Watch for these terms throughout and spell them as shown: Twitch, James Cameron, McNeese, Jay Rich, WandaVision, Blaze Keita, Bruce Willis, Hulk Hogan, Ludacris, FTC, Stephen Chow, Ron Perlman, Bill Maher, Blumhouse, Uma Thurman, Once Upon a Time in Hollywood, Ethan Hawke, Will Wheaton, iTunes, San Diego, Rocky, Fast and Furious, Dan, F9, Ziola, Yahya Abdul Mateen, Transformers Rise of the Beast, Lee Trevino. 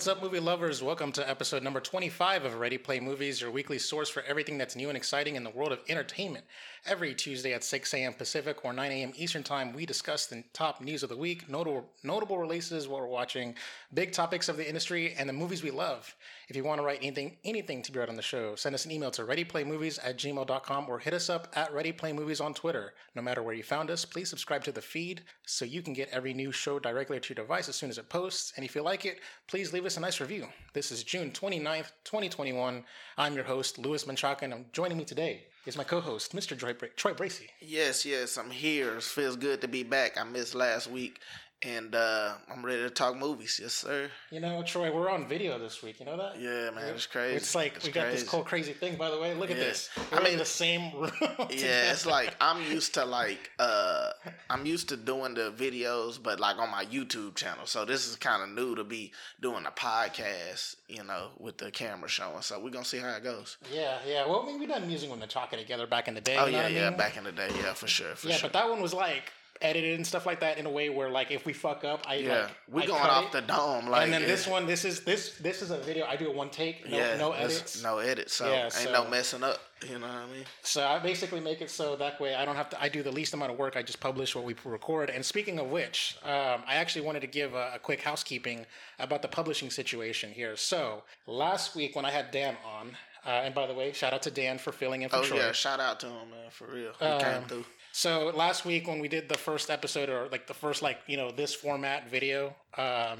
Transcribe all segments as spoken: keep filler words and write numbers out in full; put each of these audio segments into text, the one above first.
What's up, movie lovers? Welcome to episode number twenty-five of Ready Play Movies, your weekly source for everything that's new and exciting in the world of entertainment. Every Tuesday at six a.m. Pacific or nine a.m. Eastern Time, we discuss the top news of the week, notable, notable releases while we're watching, big topics of the industry, and the movies we love. If you want to write anything anything to be read on the show, send us an email to ready play movies at gmail dot com or hit us up at ready play movies on Twitter. No matter where you found us, please subscribe to the feed so you can get every new show directly to your device as soon as it posts. And if you like it, please leave Leave us a nice review. This is June twenty-ninth, twenty twenty-one. I'm your host, Louis Menchaca, and I'm joining me today is my co-host, Mister Troy, Bra- Troy Bracey. Yes, yes, I'm here. It feels good to be back. I missed last week, and uh, I'm ready to talk movies. Yes, sir. You know, Troy, we're on video this week. You know that? Yeah, man, it's crazy. It's like it's we got crazy. This whole crazy thing, by the way. Look at yeah. this. We're I mean, in the same room. Yeah, together. It's like I'm used to like, uh, I'm used to doing the videos, but like on my YouTube channel. So this is kind of new to be doing a podcast, you know, with the camera showing. So we're going to see how it goes. Yeah, yeah. Well, I mean, we done music when they're talking together back in the day. Oh, you know yeah, what I mean? yeah. Back in the day. Yeah, for sure. For yeah, sure. But that one was like edited and stuff like that in a way where, like, if we fuck up, I yeah. like we're I going off it. the dome. Like, and then yeah. this one, this is this this is a video. I do a one take, no, yeah, no edits, no edits. So yeah, ain't so, no messing up. You know what I mean? So I basically make it so that way I don't have to. I do the least amount of work. I just publish what we record. And speaking of which, um, I actually wanted to give a, a quick housekeeping about the publishing situation here. So last week when I had Dan on, uh, and by the way, shout out to Dan for filling in for oh, Troy. Oh yeah, shout out to him, man, for real. He um, came through. So last week when we did the first episode or like the first like, you know, this format video, um,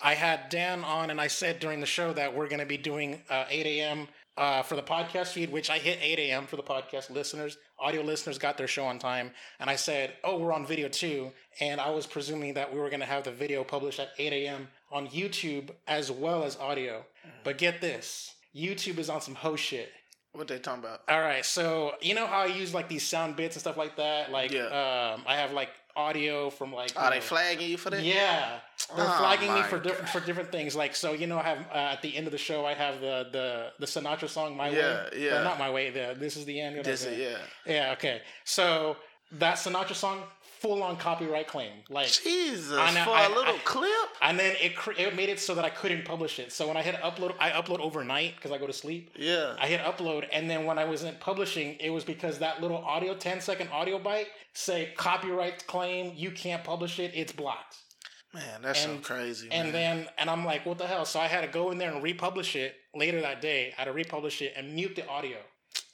I had Dan on and I said during the show that we're going to be doing uh, eight a.m. Uh, for the podcast feed, which I hit eight a.m. for the podcast listeners. Audio listeners got their show on time. And I said, oh, we're on video too. And I was presuming that we were going to have the video published at eight a.m. on YouTube as well as audio. But get this, YouTube is on some ho shit. What they talking about? All right, so you know how I use like these sound bits and stuff like that. Like, yeah. um, I have like audio from like. Are they know, flagging you for that? Yeah, they're oh flagging me for different for different things. Like, so you know, I have uh, at the end of the show, I have the the, the Sinatra song "My yeah, Way." Yeah, yeah, not "My Way." The "This Is the End." This is, yeah, yeah. Okay, so that Sinatra song, full on copyright claim. Like, Jesus, I, for I, a little I, clip. And then it cr- it made it so that I couldn't publish it. So when I hit upload, I upload overnight because I go to sleep. Yeah. I hit upload, and then when I wasn't publishing, it was because that little audio, ten second audio bite, say copyright claim, you can't publish it, it's blocked. Man, that's and, so crazy, man. And then, and I'm like, what the hell? So I had to go in there and republish it later that day. I had to republish it and mute the audio.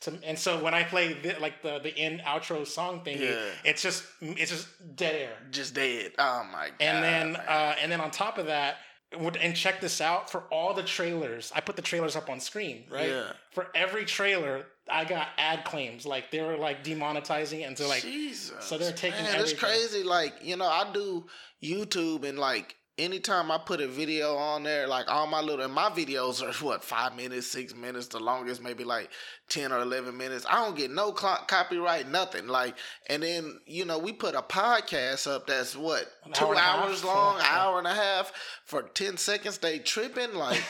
To, and so when I play the, like the, the end outro song thingy, yeah. it's just it's just dead air, just dead. Oh my god! And then uh, and then on top of that, and check this out for all the trailers. I put the trailers up on screen, right? Yeah. For every trailer, I got ad claims. Like they were like demonetizing, and so like Jesus, so they're taking. Man, it's crazy. Like you know, I do YouTube and like. Anytime I put a video on there, like all my little, and my videos are what, five minutes, six minutes, the longest, maybe like ten or eleven minutes. I don't get no cl- copyright, nothing. Like, and then, you know, we put a podcast up that's what, an two hour hours half, long, yeah. hour and a half for ten seconds. They tripping. Like,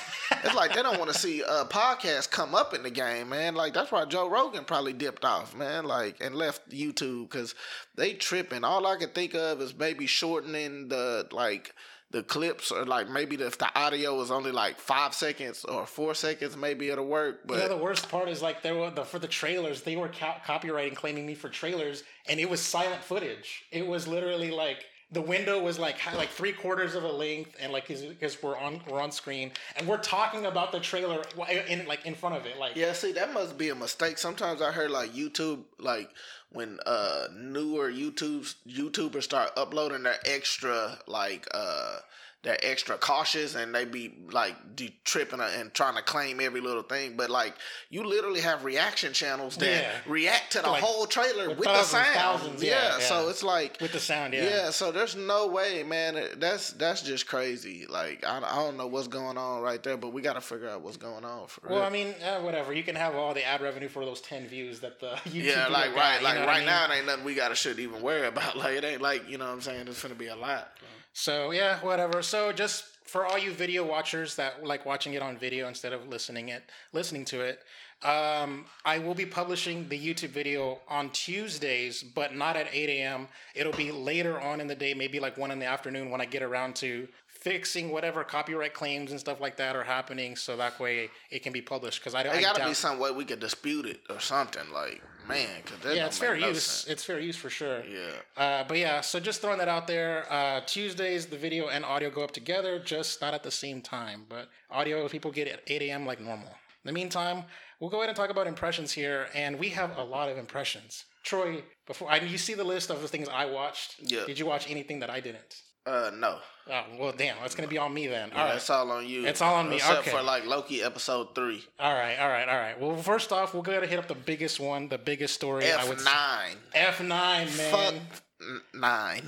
it's like they don't want to see a podcast come up in the game, man. Like, that's why Joe Rogan probably dipped off, man, like, and left YouTube because they tripping. All I could think of is maybe shortening the, like, the clips or like maybe if the audio is only like five seconds or four seconds, maybe it'll work. But yeah, the worst part is like there were the, for the trailers, they were co- copyrighting, claiming me for trailers, and it was silent footage. It was literally like the window was like like three quarters of a length, and like because we're on we're on screen and we're talking about the trailer in like in front of it. Like yeah, see that must be a mistake. Sometimes I heard like YouTube like. When uh, newer YouTubes, YouTubers start uploading their extra, like, uh, they're extra cautious and they be like de- tripping and trying to claim every little thing. But like you literally have reaction channels that yeah. react to the like, whole trailer with, with thousands, the sound. Thousands, yeah, yeah, so it's like with the sound. Yeah. Yeah. So there's no way, man. That's that's just crazy. Like I, I don't know what's going on right there, but we got to figure out what's going on. For well, real. I mean, uh, whatever. You can have all the ad revenue for those ten views that the YouTube yeah, like right, got, like you know right I mean? Now it ain't nothing we gotta should even worry about. Like it ain't like you know what I'm saying. It's gonna be a lot. Bro. So yeah, whatever. So just for all you video watchers that like watching it on video instead of listening it, listening to it, um, I will be publishing the YouTube video on Tuesdays, but not at eight a m. It'll be later on in the day, maybe like one in the afternoon when I get around to fixing whatever copyright claims and stuff like that are happening, so that way it can be published. Because I, I gotta doubt... be some way we could dispute it or something, like, man. Cause yeah, it's fair no use. Sense. It's fair use for sure. Yeah. Uh, but yeah, so just throwing that out there. Uh, Tuesdays, the video and audio go up together, just not at the same time. But audio, people get it at eight a.m. like normal. In the meantime, we'll go ahead and talk about impressions here, and we have a lot of impressions. Troy, before I, you see the list of the things I watched. Yeah. Did you watch anything that I didn't? Uh, no. Oh, well, damn. It's going to be on me then. All yeah, right. It's all on you. It's all on me. Except okay. for, like, Loki episode three. All right, all right, all right. Well, first off, we'll go ahead and hit up the biggest one, the biggest story. F nine. I would say. F nine, man.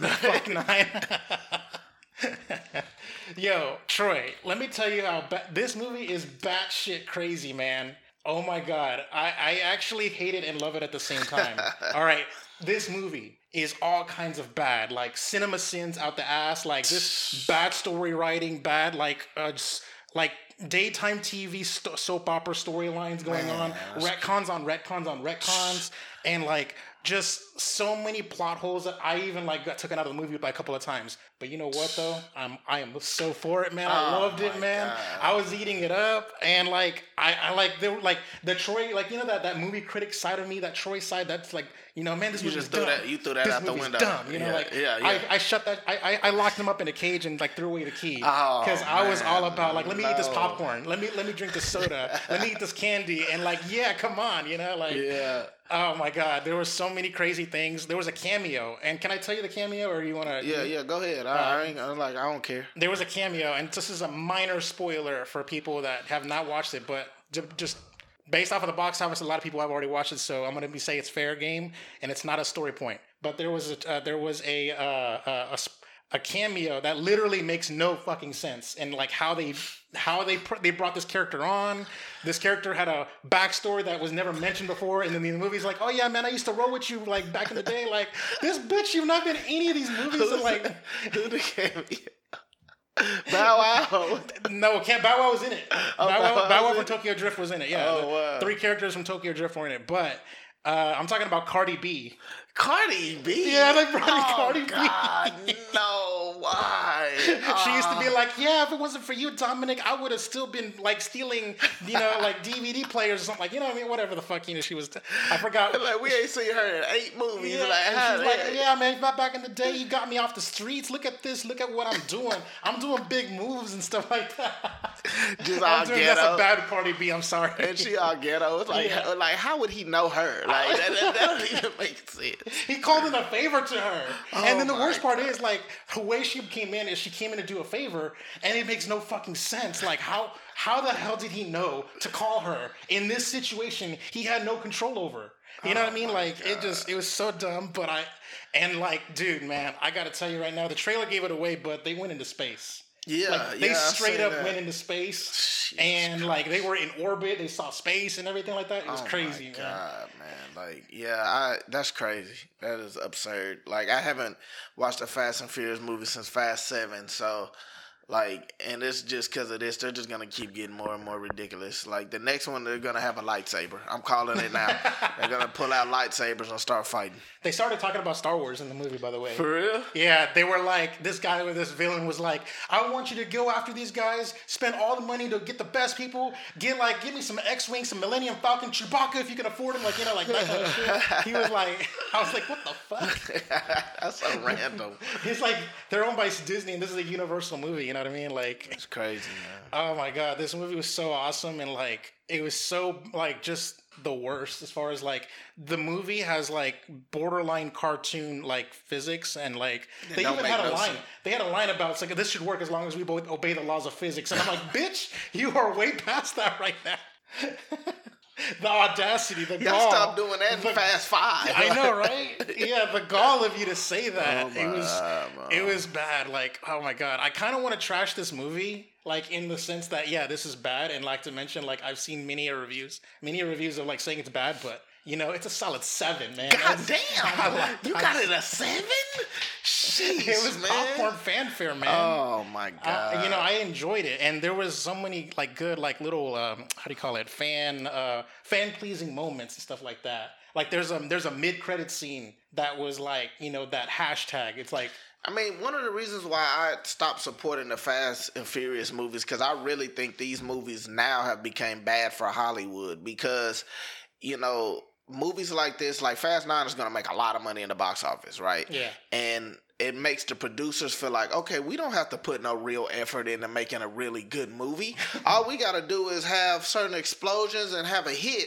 Fuck nine. Fuck nine. Yo, Troy, let me tell you how ba- this movie is batshit crazy, man. Oh, my God. I, I actually hate it and love it at the same time. All right. This movie is all kinds of bad, like cinema sins out the ass, like this bad story writing, bad, like, uh, just, like daytime T V st- soap opera storylines going Man. on, retcons on retcons on retcons, and like just so many plot holes that I even like got taken out of the movie by a couple of times. But you know what though? I'm I am so for it, man. I oh loved it, man. God. I was eating it up, and like I, I like they were like the Troy, like you know that, that movie critic side of me, that Troy side, that's like, you know, man, this you movie's just dumb. That, you threw that this out the window. Dumb. You know, yeah, like yeah, yeah. I, I shut that. I, I I locked them up in a cage and like threw away the key because oh, I was all about like let me no. eat this popcorn, let me let me drink this soda, let me eat this candy, and like yeah, come on, you know, like yeah. Oh my God, there were so many crazy things. There was a cameo, and can I tell you the cameo, or you want to? Yeah, you, yeah, go ahead. I, uh, I ain't I'm like I don't care. There was a cameo, and this is a minor spoiler for people that have not watched it, but just. Based off of the box office, a lot of people have already watched it, so I'm going to be saying it's fair game, and it's not a story point. But there was a, uh, there was a, uh, a a cameo that literally makes no fucking sense, and like how they how they pr- they brought this character on. This character had a backstory that was never mentioned before, and then the movie's like, oh yeah, man, I used to roll with you like back in the day. Like this bitch, you've not been in any of these movies. And, like who the cameo? Bow Wow. No, can't. Bow Wow was in it. Oh, Bow Wow, Bow Wow from Tokyo Drift was in it. Yeah, oh, wow. Three characters from Tokyo Drift were in it. But uh, I'm talking about Cardi B. Cardi B. Yeah, like oh, Cardi God, B. No, why? Uh, she used to be like, yeah, if it wasn't for you, Dominic, I would have still been like stealing, you know, like D V D players or something. Like, you know what I mean? Whatever the fuck, you know, she was. T- I forgot. Like we ain't seen her in eight movies. Yeah, like, how she's like, yeah, man, back in the day, you got me off the streets. Look at this. Look at what I'm doing. I'm doing big moves and stuff like that. Just all I'm doing, ghetto. That's a bad Cardi B. I'm sorry. And she all ghetto. It's like, yeah. like how would he know her? Like that, that, that don't even make sense. He called in a favor to her. Oh, and then the worst part God. is, like, the way she came in is she came in to do a favor, and it makes no fucking sense. Like, how how the hell did he know to call her in this situation he had no control over? You know oh what I mean? Like, God. it just, it was so dumb, but I, and like, dude, man, I gotta tell you right now, the trailer gave it away, but they went into space. Yeah, like, they yeah, straight up that. went into space, Jesus and Christ. like they were in orbit. They saw space and everything like that. It was oh crazy, my man. God, man, like yeah, I, that's crazy. That is absurd. Like I haven't watched a Fast and Furious movie since Fast Seven, so like, and it's just because of this, they're just gonna keep getting more and more ridiculous. Like the next one, they're gonna have a lightsaber. I'm calling it now. They're gonna pull out lightsabers and start fighting. They started talking about Star Wars in the movie, by the way. For real? Yeah, they were like, this guy with this villain was like, I want you to go after these guys, spend all the money to get the best people, get like, give me some X-Wing, some Millennium Falcon, Chewbacca if you can afford him, like, you know, like that kind of shit. He was like, I was like, what the fuck? That's so random. It's like, they're owned by Disney and this is a Universal movie, you know what I mean? Like, it's crazy, man. Oh my God, this movie was so awesome and like, it was so like, just the worst as far as like the movie has like borderline cartoon like physics and like they even had a line sense. they had a line about it's like this should work as long as we both obey the laws of physics and I'm like bitch you are way past that right now. The audacity, the y'all gall. Stop doing that the, in Fast Five. I know, right? Yeah, the gall of you to say that. Oh my, it was my. It was bad. Like, oh my God. I kind of want to trash this movie, like in the sense that, yeah, this is bad. And like to mention, like I've seen many reviews, many reviews of like saying it's bad, but you know, it's a solid seven, man. God was, damn. I, I, you got it a seven? Jeez, it was man. popcorn fanfare, man. Oh my God! I, you know, I enjoyed it, and there was so many like good, like little, um, how do you call it, fan, uh, fan pleasing moments and stuff like that. Like there's a there's a mid credit scene that was like, you know, that hashtag. It's like I mean, one of the reasons why I stopped supporting the Fast and Furious movies, because I really think these movies now have become bad for Hollywood, because, you know, movies like this, like Fast nine is going to make a lot of money in the box office, right? Yeah. And it makes the producers feel like, okay, we don't have to put no real effort into making a really good movie. All we got to do is have certain explosions and have a hit.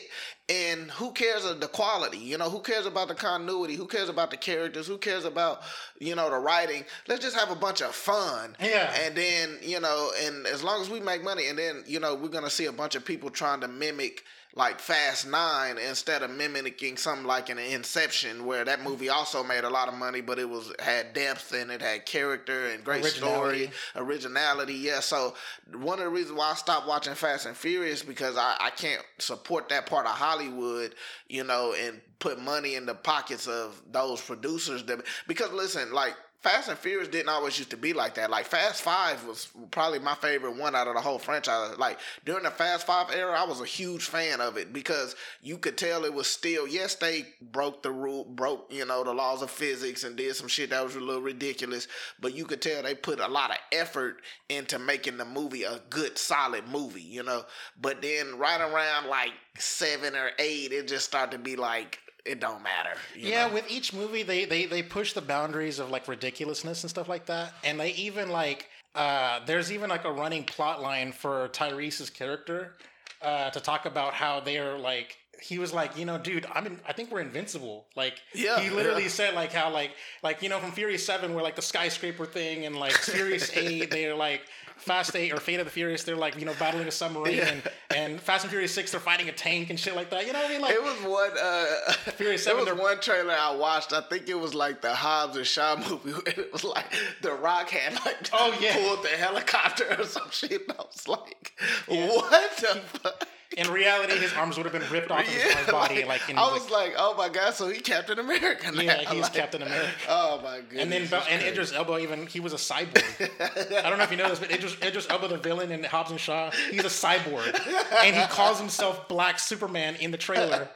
And who cares of the quality? You know, who cares about the continuity? Who cares about the characters? Who cares about, you know, the writing? Let's just have a bunch of fun. Yeah. And then, you know, and as long as we make money, and then, you know, we're going to see a bunch of people trying to mimic like Fast Nine instead of mimicking something like an Inception, where that movie also made a lot of money, but it was had depth and it had character and great originality. story, originality. Yeah, so one of the reasons why I stopped watching Fast and Furious, because I, I can't support that part of Hollywood, you know, and put money in the pockets of those producers. That, because listen, like, Fast and Furious didn't always used to be like that. Like, Fast Five was probably my favorite one out of the whole franchise. Like, during the Fast Five era, I was a huge fan of it, because you could tell it was still, yes, they broke the rule, broke, you know, the laws of physics and did some shit that was a little ridiculous, but you could tell they put a lot of effort into making the movie a good, solid movie, you know? But then right around, like, seven or eight, it just started to be like, it don't matter. Yeah, know? With each movie, they, they, they push the boundaries of, like, ridiculousness and stuff like that. And they even, like, uh, there's even, like, a running plot line for Tyrese's character uh, to talk about how they are, like, he was like, you know, dude, I'm in, I think we're invincible. Like, yeah, he literally yeah. said, like, how, like, like you know, from Furious seven, we're, like, the skyscraper thing, and, like, Furious eight, they're, like, Fast eight or Fate of the Furious, they're, like, you know, battling a submarine, yeah. and, and Fast and Furious six, they're fighting a tank and shit like that. You know what I mean? Like, it was one, uh, Furious seven, there was one trailer I watched, I think it was, like, the Hobbs and Shaw movie, where it was, like, The Rock had, like, oh, yeah. pulled the helicopter or some shit, and I was like, yeah. what the fuck? In reality, his arms would have been ripped off of yeah, his body. Like, like in, I was like, like, oh my god, so he's Captain America now. Yeah, he's like, Captain America. Oh my goodness. And then Be- and Idris Elba, even, he was a cyborg. I don't know if you know this, but Idris, Idris Elba, the villain in Hobbs and Shaw, he's a cyborg. And he calls himself Black Superman in the trailer.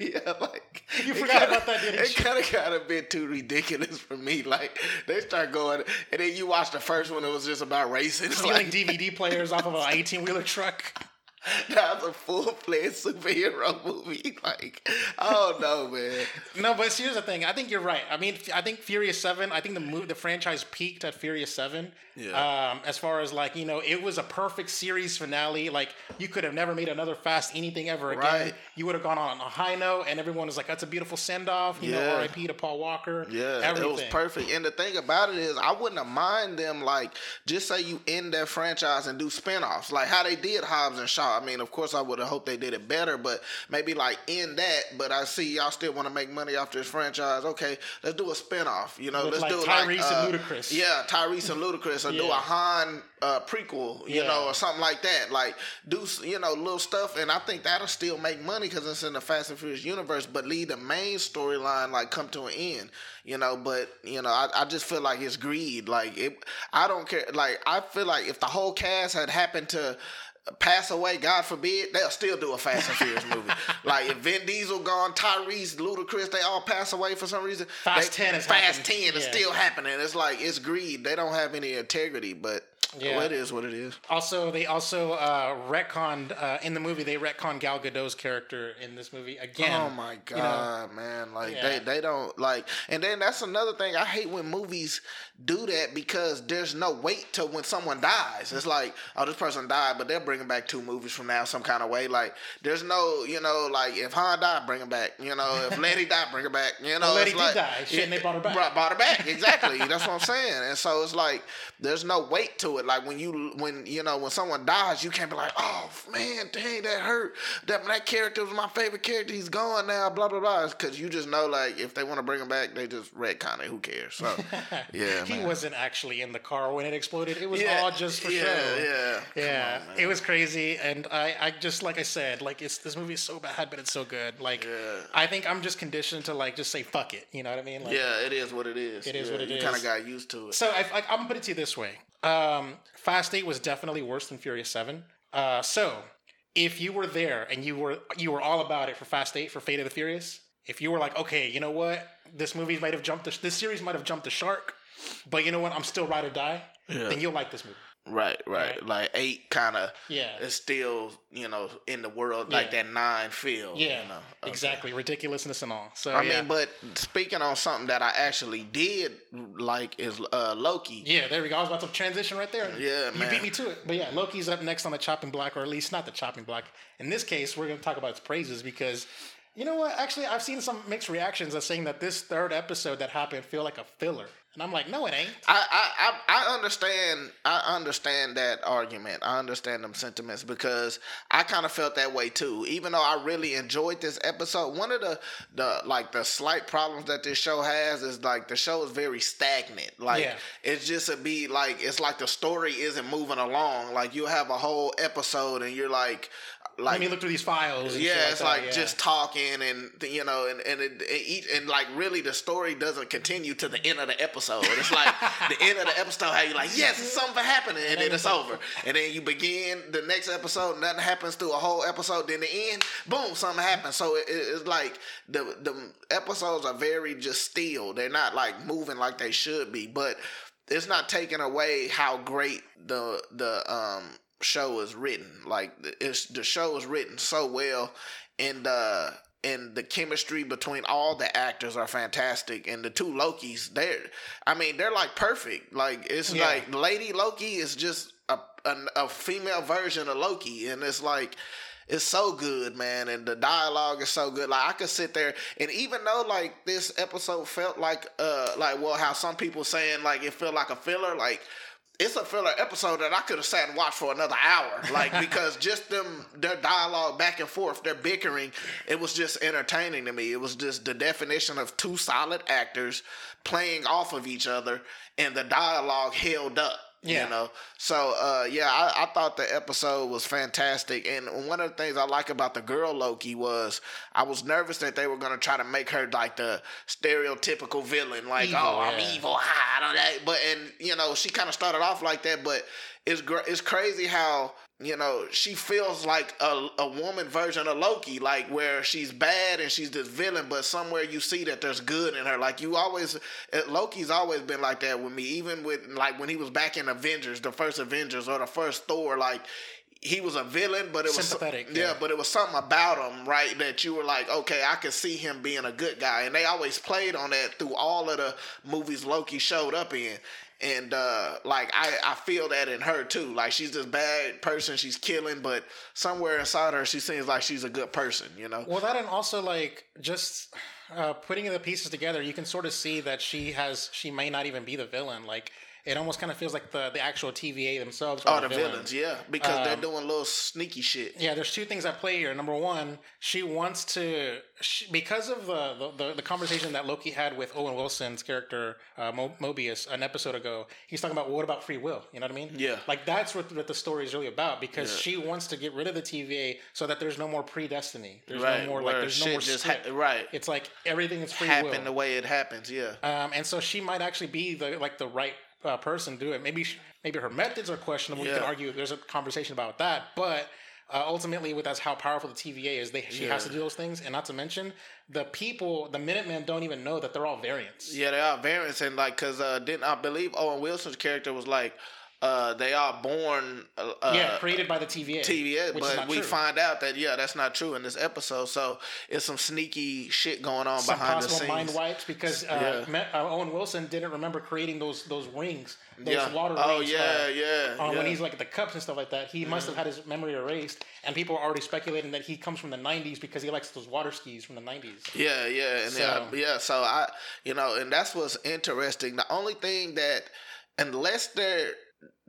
Yeah, like, you forgot kinda, about that, didn't it you? It kind of got a bit too ridiculous for me. Like, they start going, and then you watch the first one, it was just about racing. Stealing like, D V D players off of an eighteen-wheeler truck. That was a full-fledged superhero movie. Like, oh, no, man. No, but here's the thing. I think you're right. I mean, I think Furious seven, I think the movie, the franchise peaked at Furious seven. Yeah. Um, as far as, like, you know, it was a perfect series finale. Like, you could have never made another Fast anything ever again. Right. You would have gone on a high note, and everyone was like, that's a beautiful send-off. You yeah. know, R I P to Paul Walker. Yeah, everything. It was perfect. And the thing about it is, I wouldn't have mind them, like, just say you end that franchise and do spin-offs. Like, how they did Hobbs and Shaw. I mean, of course, I would have hoped they did it better, but maybe like in that. But I see y'all still want to make money off this franchise. Okay, let's do a spinoff. You know, With let's like do Tyrese like, uh, and Ludacris. Yeah, Tyrese and Ludacris, or yeah. do a Han uh, prequel, you yeah. know, or something like that. Like, do you know little stuff, and I think that'll still make money because it's in the Fast and Furious universe. But leave the main storyline like come to an end. You know, but you know, I, I just feel like it's greed. Like, it, I don't care. Like, I feel like if the whole cast had happened to pass away, God forbid, they'll still do a Fast and Furious movie. Like, if Vin Diesel gone, Tyrese, Ludacris, they all pass away for some reason. Fast they, ten is Fast happening. ten is yeah. still happening. It's like, it's greed. They don't have any integrity, but yeah. well, it is what it is. Also, they also uh, retconned, uh, in the movie, they retconned Gal Gadot's character in this movie again. Oh my God, you know? Man. Like, yeah. they, they don't, like, and then that's another thing. I hate when movies do that because there's no wait till when someone dies. It's like, oh, this person died, but they're bringing back two movies from now some kind of way. Like, there's no, you know, like, if Han died, bring him back. You know, if Letty died, bring her back. You know, well, Letty did like, die. Shit, and they brought her back. Brought, brought her back. Exactly. That's what I'm saying. And so it's like, there's no weight to it. Like, when you, when, you know, when someone dies, you can't be like, oh, man, dang, that hurt. That, that character was my favorite character. He's gone now, blah, blah, blah. Because you just know, like, if they want to bring him back, they just retcon it. Who cares? So, yeah. He man. wasn't actually in the car when it exploded. It was yeah. all just for yeah, show. Yeah, yeah. Yeah. It was crazy, and I, I just, like I said, like, it's, this movie is so bad, but it's so good. Like, yeah. I think I'm just conditioned to, like, just say fuck it. You know what I mean? Like, yeah, it is what it is. It is yeah, what it you is. You kind of got used to it. So I, I, I'm gonna put it to you this way: um, Fast eight was definitely worse than Furious seven. Uh, so if you were there and you were you were all about it for Fast eight, for Fate of the Furious, if you were like, okay, you know what, this movie might have jumped, the, this series might have jumped the shark, but you know what, I'm still ride or die, yeah. then you'll like this movie. Right, right, right. Like eight kind of yeah. is still, you know, in the world, like yeah. that nine feel. Yeah, you know? Okay. Exactly. Ridiculousness and all. So I yeah. mean, but speaking on something that I actually did like is uh, Loki. Yeah, there we go. I was about to transition right there. Yeah, you man. You beat me to it. But yeah, Loki's up next on the chopping block, or at least not the chopping block. In this case, we're going to talk about its praises because, you know what? Actually, I've seen some mixed reactions of saying that this third episode that happened feel like a filler. And I'm like, no, it ain't. I, I, I understand I understand that argument. I understand them sentiments because I kind of felt that way too. Even though I really enjoyed this episode, one of the, the like the slight problems that this show has is like the show is very stagnant. Like yeah. it's just a be like it's like the story isn't moving along. Like you have a whole episode and you're like Like, let me look through these files. And yeah, shit like it's that, like yeah. just talking, and you know, and and it, it, and like really, the story doesn't continue to the end of the episode. And it's like the end of the episode, how you like, yes, it's something happening, and, and then it's like, over, and then you begin the next episode, nothing happens through a whole episode. Then the end, boom, something happens. So it, it's like the the episodes are very just still. They're not like moving like they should be, but it's not taking away how great the the um. show is written. Like it's the show is written so well, and uh and the chemistry between all the actors are fantastic, and the two Lokis, they're I mean they're like perfect. Like it's yeah. like Lady Loki is just a, a a female version of Loki, and it's like it's so good, man, and the dialogue is so good. Like I could sit there, and even though like this episode felt like uh like well how some people saying like it felt like a filler, like it's a filler episode that I could have sat and watched for another hour. Like, because just them, their dialogue back and forth, their bickering, it was just entertaining to me. It was just the definition of two solid actors playing off of each other, and the dialogue held up. Yeah. You know, so uh, yeah, I, I thought the episode was fantastic, and one of the things I like about the girl Loki was I was nervous that they were gonna try to make her like the stereotypical villain, like evil, oh yeah. I'm evil, I don't know, but and you know she kind of started off like that, but it's gr- it's crazy how. You know, she feels like a, a woman version of Loki, like where she's bad and she's this villain, but somewhere you see that there's good in her. Like you always, Loki's always been like that with me, even with like when he was back in Avengers, the first Avengers or the first Thor, like he was a villain, but it was sympathetic. Yeah, yeah, but it was something about him, right, that you were like, okay, I could see him being a good guy. And they always played on that through all of the movies Loki showed up in. And, uh, like, I, I feel that in her, too. Like, she's this bad person she's killing, but somewhere inside her, she seems like she's a good person, you know? Well, that and also, like, just uh, putting the pieces together, you can sort of see that she has, she may not even be the villain. Like, it almost kind of feels like the, the actual T V A themselves are oh, the, the villains. Yeah, because um, they're doing little sneaky shit. Yeah, there's two things at play here. Number one, she wants to, she, because of the, the the conversation that Loki had with Owen Wilson's character uh, Mo- Mobius an episode ago, he's talking about well, what about free will? You know what I mean? Yeah. Like that's what, what the story is really about, because yeah. she wants to get rid of the T V A so that there's no more predestiny. There's right, no more like there's no more just ha- right. It's like everything is free Happen will. Happen the way it happens. Yeah. Um, and so she might actually be the like the right. Uh, person do it. Maybe maybe her methods are questionable. Yeah. You can argue there's a conversation about that, but uh, ultimately, with that's how powerful the T V A is. They she yeah. has to do those things, and not to mention the people, the Minutemen don't even know that they're all variants. Yeah, they are variants, and like because uh, didn't I believe Owen Wilson's character was like. Uh, they are born. Uh, yeah, created by the T V A. T V A, but we true. find out that yeah, that's not true in this episode. So it's some sneaky shit going on some behind the scenes. Some possible mind wipes because uh, yeah. uh, Owen Wilson didn't remember creating those those wings, those yeah. water oh, rings. Oh yeah, uh, yeah, uh, yeah. When he's like at the cups and stuff like that, he mm. must have had his memory erased, and people are already speculating that he comes from the nineties because he likes those water skis from the nineties. Yeah, yeah, and so, yeah, yeah. So I, you know, and that's what's interesting. The only thing that, unless they're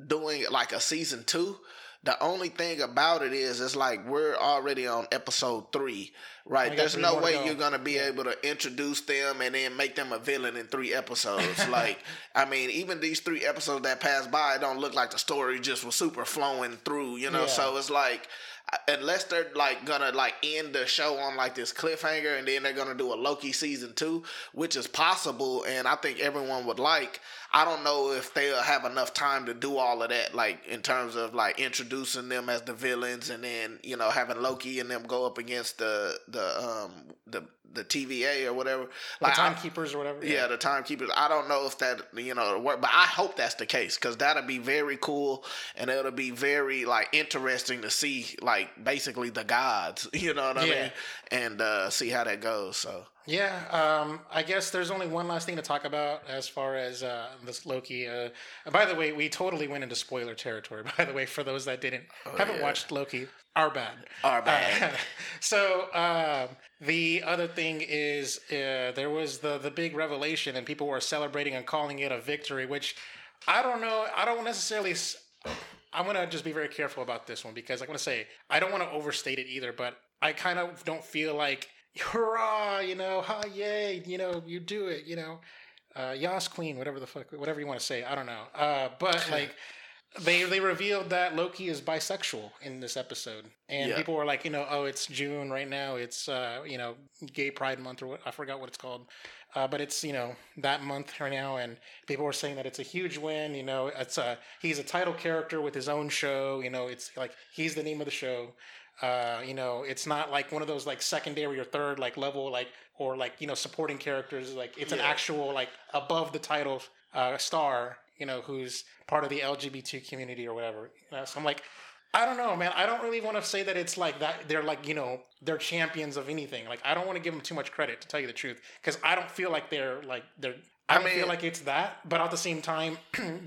doing like a season two, the only thing about it is it's like we're already on episode three, right? There's no way go. you're gonna be yeah. able to introduce them and then make them a villain in three episodes. Like, I mean, even these three episodes that pass by, it don't look like the story just was super flowing through, you know? Yeah. So it's like, unless they're like gonna like end the show on like this cliffhanger and then they're gonna do a Loki season two, which is possible, and I think everyone would like. I don't know if they'll have enough time to do all of that, like in terms of like introducing them as the villains and then, you know, having Loki and them go up against the the um the the T V A or whatever. Like, the timekeepers or whatever. Yeah, yeah, the timekeepers. I don't know if that, you know, work, but I hope that's the case, because that'll be very cool, and it'll be very, like, interesting to see, like, basically the gods, you know what I yeah. mean? And uh, see how that goes, so. Yeah, um, I guess there's only one last thing to talk about as far as uh, this Loki. Uh, by the way, we totally went into spoiler territory, by the way, for those that didn't, oh, haven't yeah. watched Loki. Our bad. Our bad. Uh, so uh, the other thing is uh, there was the, the big revelation, and people were celebrating and calling it a victory, which I don't know. I don't necessarily... I want to just be very careful about this one, because I want to say, I don't want to overstate it either, but I kind of don't feel like... hurrah, you know, ha, yay, you know, you do it, you know, uh, Yas Queen, whatever the fuck, whatever you want to say, I don't know, uh, but, like, they they revealed that Loki is bisexual in this episode, and yeah. people were like, you know, oh, it's June right now, it's, uh, you know, Gay Pride Month, or what, I forgot what it's called, uh, but it's, you know, that month right now, and people were saying that it's a huge win, you know, it's a, he's a title character with his own show, you know, it's, like, he's the name of the show. Uh, you know, it's not like one of those like secondary or third like level like or like, you know, supporting characters. Like it's yeah. an actual like above the title uh, star, you know, who's part of the L G B T community or whatever. You know? So I'm like, I don't know, man. I don't really want to say that it's like that. They're like, you know, they're champions of anything. Like I don't want to give them too much credit, to tell you the truth, because I don't feel like they're like they're. I don't I mean, feel like it's that. But at the same time,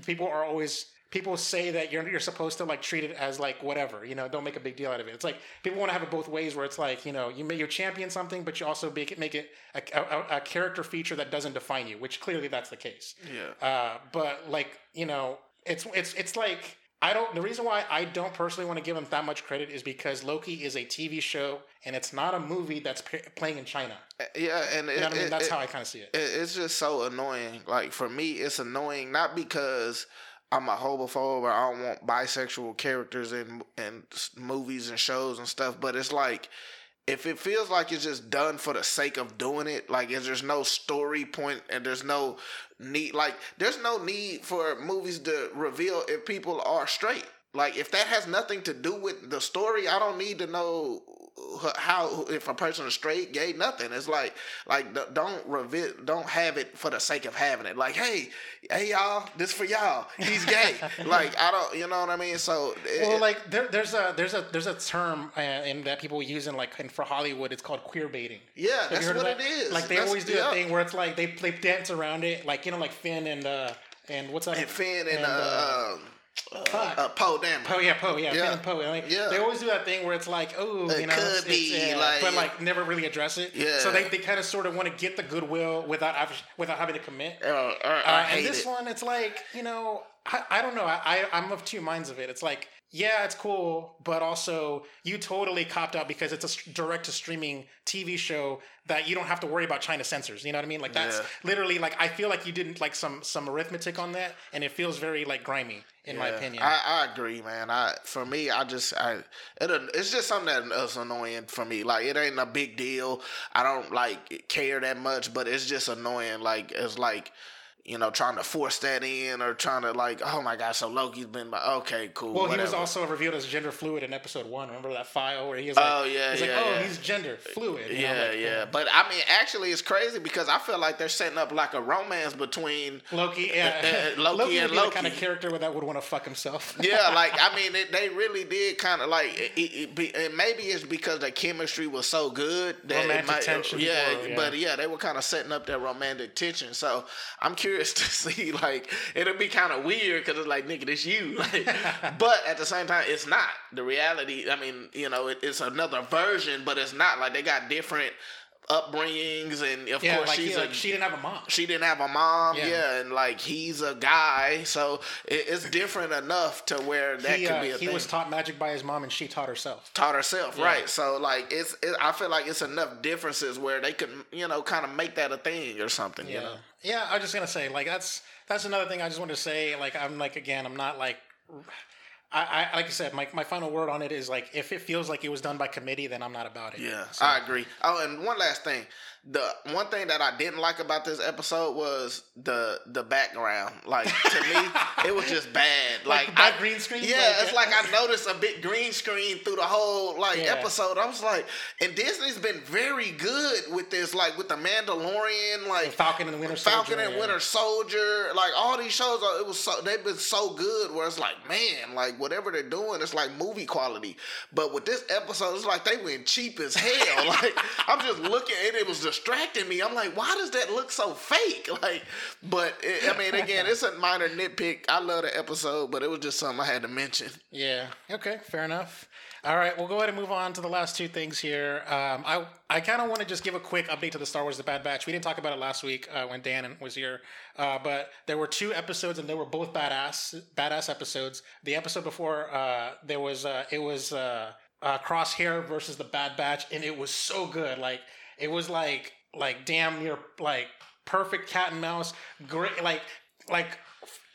people are always. People say that you're you're supposed to like treat it as like whatever, you know, don't make a big deal out of it. It's like people want to have it both ways, where it's like, you know, you may you champion something, but you also make it make it a, a, a character feature that doesn't define you, which clearly that's the case. Yeah. Uh, but like, you know, it's it's it's like I don't. The reason why I don't personally want to give him that much credit is because Loki is a T V show and it's not a movie that's p- playing in China. Yeah, and you know it, what I mean? That's it, how I kind of see it. it. It's just so annoying. Like for me, it's annoying not because. I'm a homophobe or I don't want bisexual characters in, in movies and shows and stuff, but it's like, if it feels like it's just done for the sake of doing it, like if there's no story point and there's no need, like there's no need for movies to reveal if people are straight. Like if that has nothing to do with the story, I don't need to know how, if a person is straight, gay, nothing. It's like, like don't reveal, don't have it for the sake of having it. Like, hey, hey y'all, this for y'all. He's gay. Like, I don't, you know what I mean? So, it, well, like there, there's a, there's a, there's a term uh, in that people use in like, and for Hollywood, it's called queer baiting. Yeah, that's what that? it is. Like they that's, always do yeah. a thing where it's like, they play dance around it. Like, you know, like Finn and, uh, and what's that? And Finn and, and uh, uh Uh, uh, Poe Dameron. Poe, yeah, Poe, yeah, yeah. Finn and Poe. Like, yeah. They always do that thing where it's like, oh, you know, it's, it's, yeah, like, but like never really address it. Yeah. So they, they kind of sort of want to get the goodwill without without having to commit. Uh, uh, uh, I hate and this it. one, it's like, you know, I, I don't know. I, I I'm of two minds of it. It's like, yeah, it's cool, but also you totally copped out because it's a direct-to-streaming T V show that you don't have to worry about China censors. You know what I mean? Like that's yeah. literally like I feel like you didn't like some some arithmetic on that, and it feels very like grimy in yeah. my opinion. I, I agree, man. I for me, I just I it, it's just something that's annoying for me. Like it ain't a big deal. I don't like care that much, but it's just annoying. Like it's like. You know, trying to force that in or trying to like, oh my gosh, so Loki's been like, okay, cool. Well, whatever. He was also revealed as gender fluid in episode one. Remember that file where he was like, oh, yeah, he's yeah, like, oh, yeah. he's gender fluid. You yeah, know, like, yeah. But I mean, actually, it's crazy because I feel like they're setting up like a romance between Loki, yeah. uh, uh, Loki, Loki and Loki. The kind of character where that would want to fuck himself. yeah, like, I mean, it, they really did kind of like, it, it be, and maybe it's because the chemistry was so good. That romantic might, tension. Yeah, world, yeah, but yeah, they were kind of setting up that romantic tension. So I'm curious. to see, like, it'll be kind of weird because it's like, nigga, this you. Like, but at the same time, it's not. The reality, I mean, you know, it, it's another version, but it's not. Like, they got different upbringings, and of yeah, course, like, she's yeah, a, like she didn't have a mom. She didn't have a mom, yeah, yeah and, like, he's a guy, so it, it's different enough to where that he, could uh, be a he thing. He was taught magic by his mom, and she taught herself. Taught herself, yeah. right. So, like, it's. It, I feel like it's enough differences where they could, you know, kind of make that a thing or something, yeah. you know? Yeah, I was just going to say, like, that's that's another thing I just wanted to say. Like, I'm, like, again, I'm not, like, I, I like I said, my my final word on it is, like, if it feels like it was done by committee, then I'm not about it. Yeah, so. I agree. Oh, and one last thing. The one thing that I didn't like about this episode was the the background. Like, to me, it was just bad. Like, like I, green screen? Yeah, like, it's like I noticed a big green screen through the whole, like, yeah. episode. I was like, and Disney's been very good with this, like, with The Mandalorian, like... The Falcon and the Winter Falcon Soldier. Falcon and yeah. Winter Soldier. Like, all these shows, it was so, they've been so good where it's like, man, like, whatever they're doing, it's like movie quality. But with this episode, it's like they went cheap as hell. Like, I'm just looking, and it was just... distracting me. I'm like, why does that look so fake? Like, but it, I mean, again, it's a minor nitpick. I love the episode, but it was just something I had to mention. Yeah. Okay. Fair enough. All right. We'll go ahead and move on to the last two things here. Um, I I kind of want to just give a quick update to the Star Wars: The Bad Batch. We didn't talk about it last week uh, when Dan was here, uh, but there were two episodes, and they were both badass badass episodes. The episode before uh, there was uh, it was uh, uh, Crosshair versus the Bad Batch, and it was so good. Like. It was like, like damn near like perfect cat and mouse. Great, like, like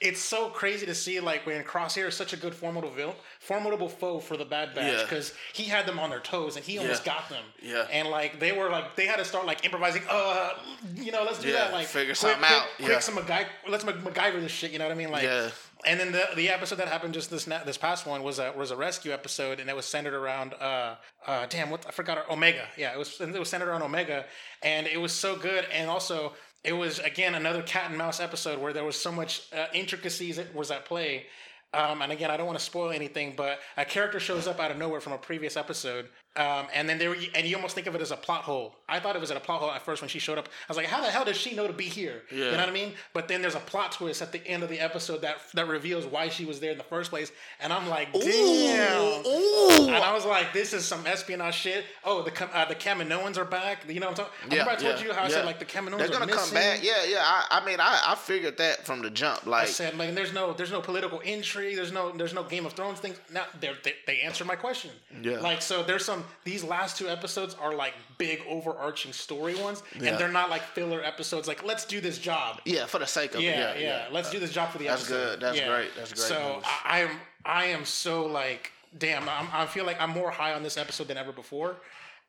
it's so crazy to see, like, when Crosshair is such a good formidable vil- formidable foe for the Bad Batch, because yeah. he had them on their toes and he almost yeah. got them. Yeah, and like they were like they had to start like improvising. Uh, you know, let's do yeah. that. Like figure something quick, out. Quick, yeah. quick some MacGy- let's MacGyver this shit. You know what I mean? Like. Yeah. And then the the episode that happened just this this past one was a was a rescue episode, and it was centered around uh uh damn what I forgot our, Omega yeah it was it was centered around Omega, and it was so good. And also it was again another cat and mouse episode where there was so much uh, intricacies that was at play. Um, and again, I don't want to spoil anything, but a character shows up out of nowhere from a previous episode, um, and then there, and you almost think of it as a plot hole. I thought it was at a plot hole at first when she showed up. I was like, how the hell does she know to be here? Yeah. You know what I mean? But then there's a plot twist at the end of the episode that that reveals why she was there in the first place, and I'm like, damn. Ooh, ooh. And I was like, this is some espionage shit. Oh, the uh, the Kaminoans are back. You know what I'm talking about? Yeah, I yeah, told you how yeah. I said, like, the Kaminoans are missing. They're going to come back. Yeah, yeah. I, I mean, I, I figured that from the jump. Like I said, like, there's no, there's no political intrigue. There's no, there's no Game of Thrones things. Now they they answered my question. Yeah. Like, so there's some. These last two episodes are like big overarching story ones, yeah. and they're not like filler episodes. Like, let's do this job. Yeah, for the sake of yeah, yeah. yeah. Let's do this job for the That's episode. That's good. That's yeah. great. That's great. So I, I am I am so like damn. I'm, I feel like I'm more high on this episode than ever before.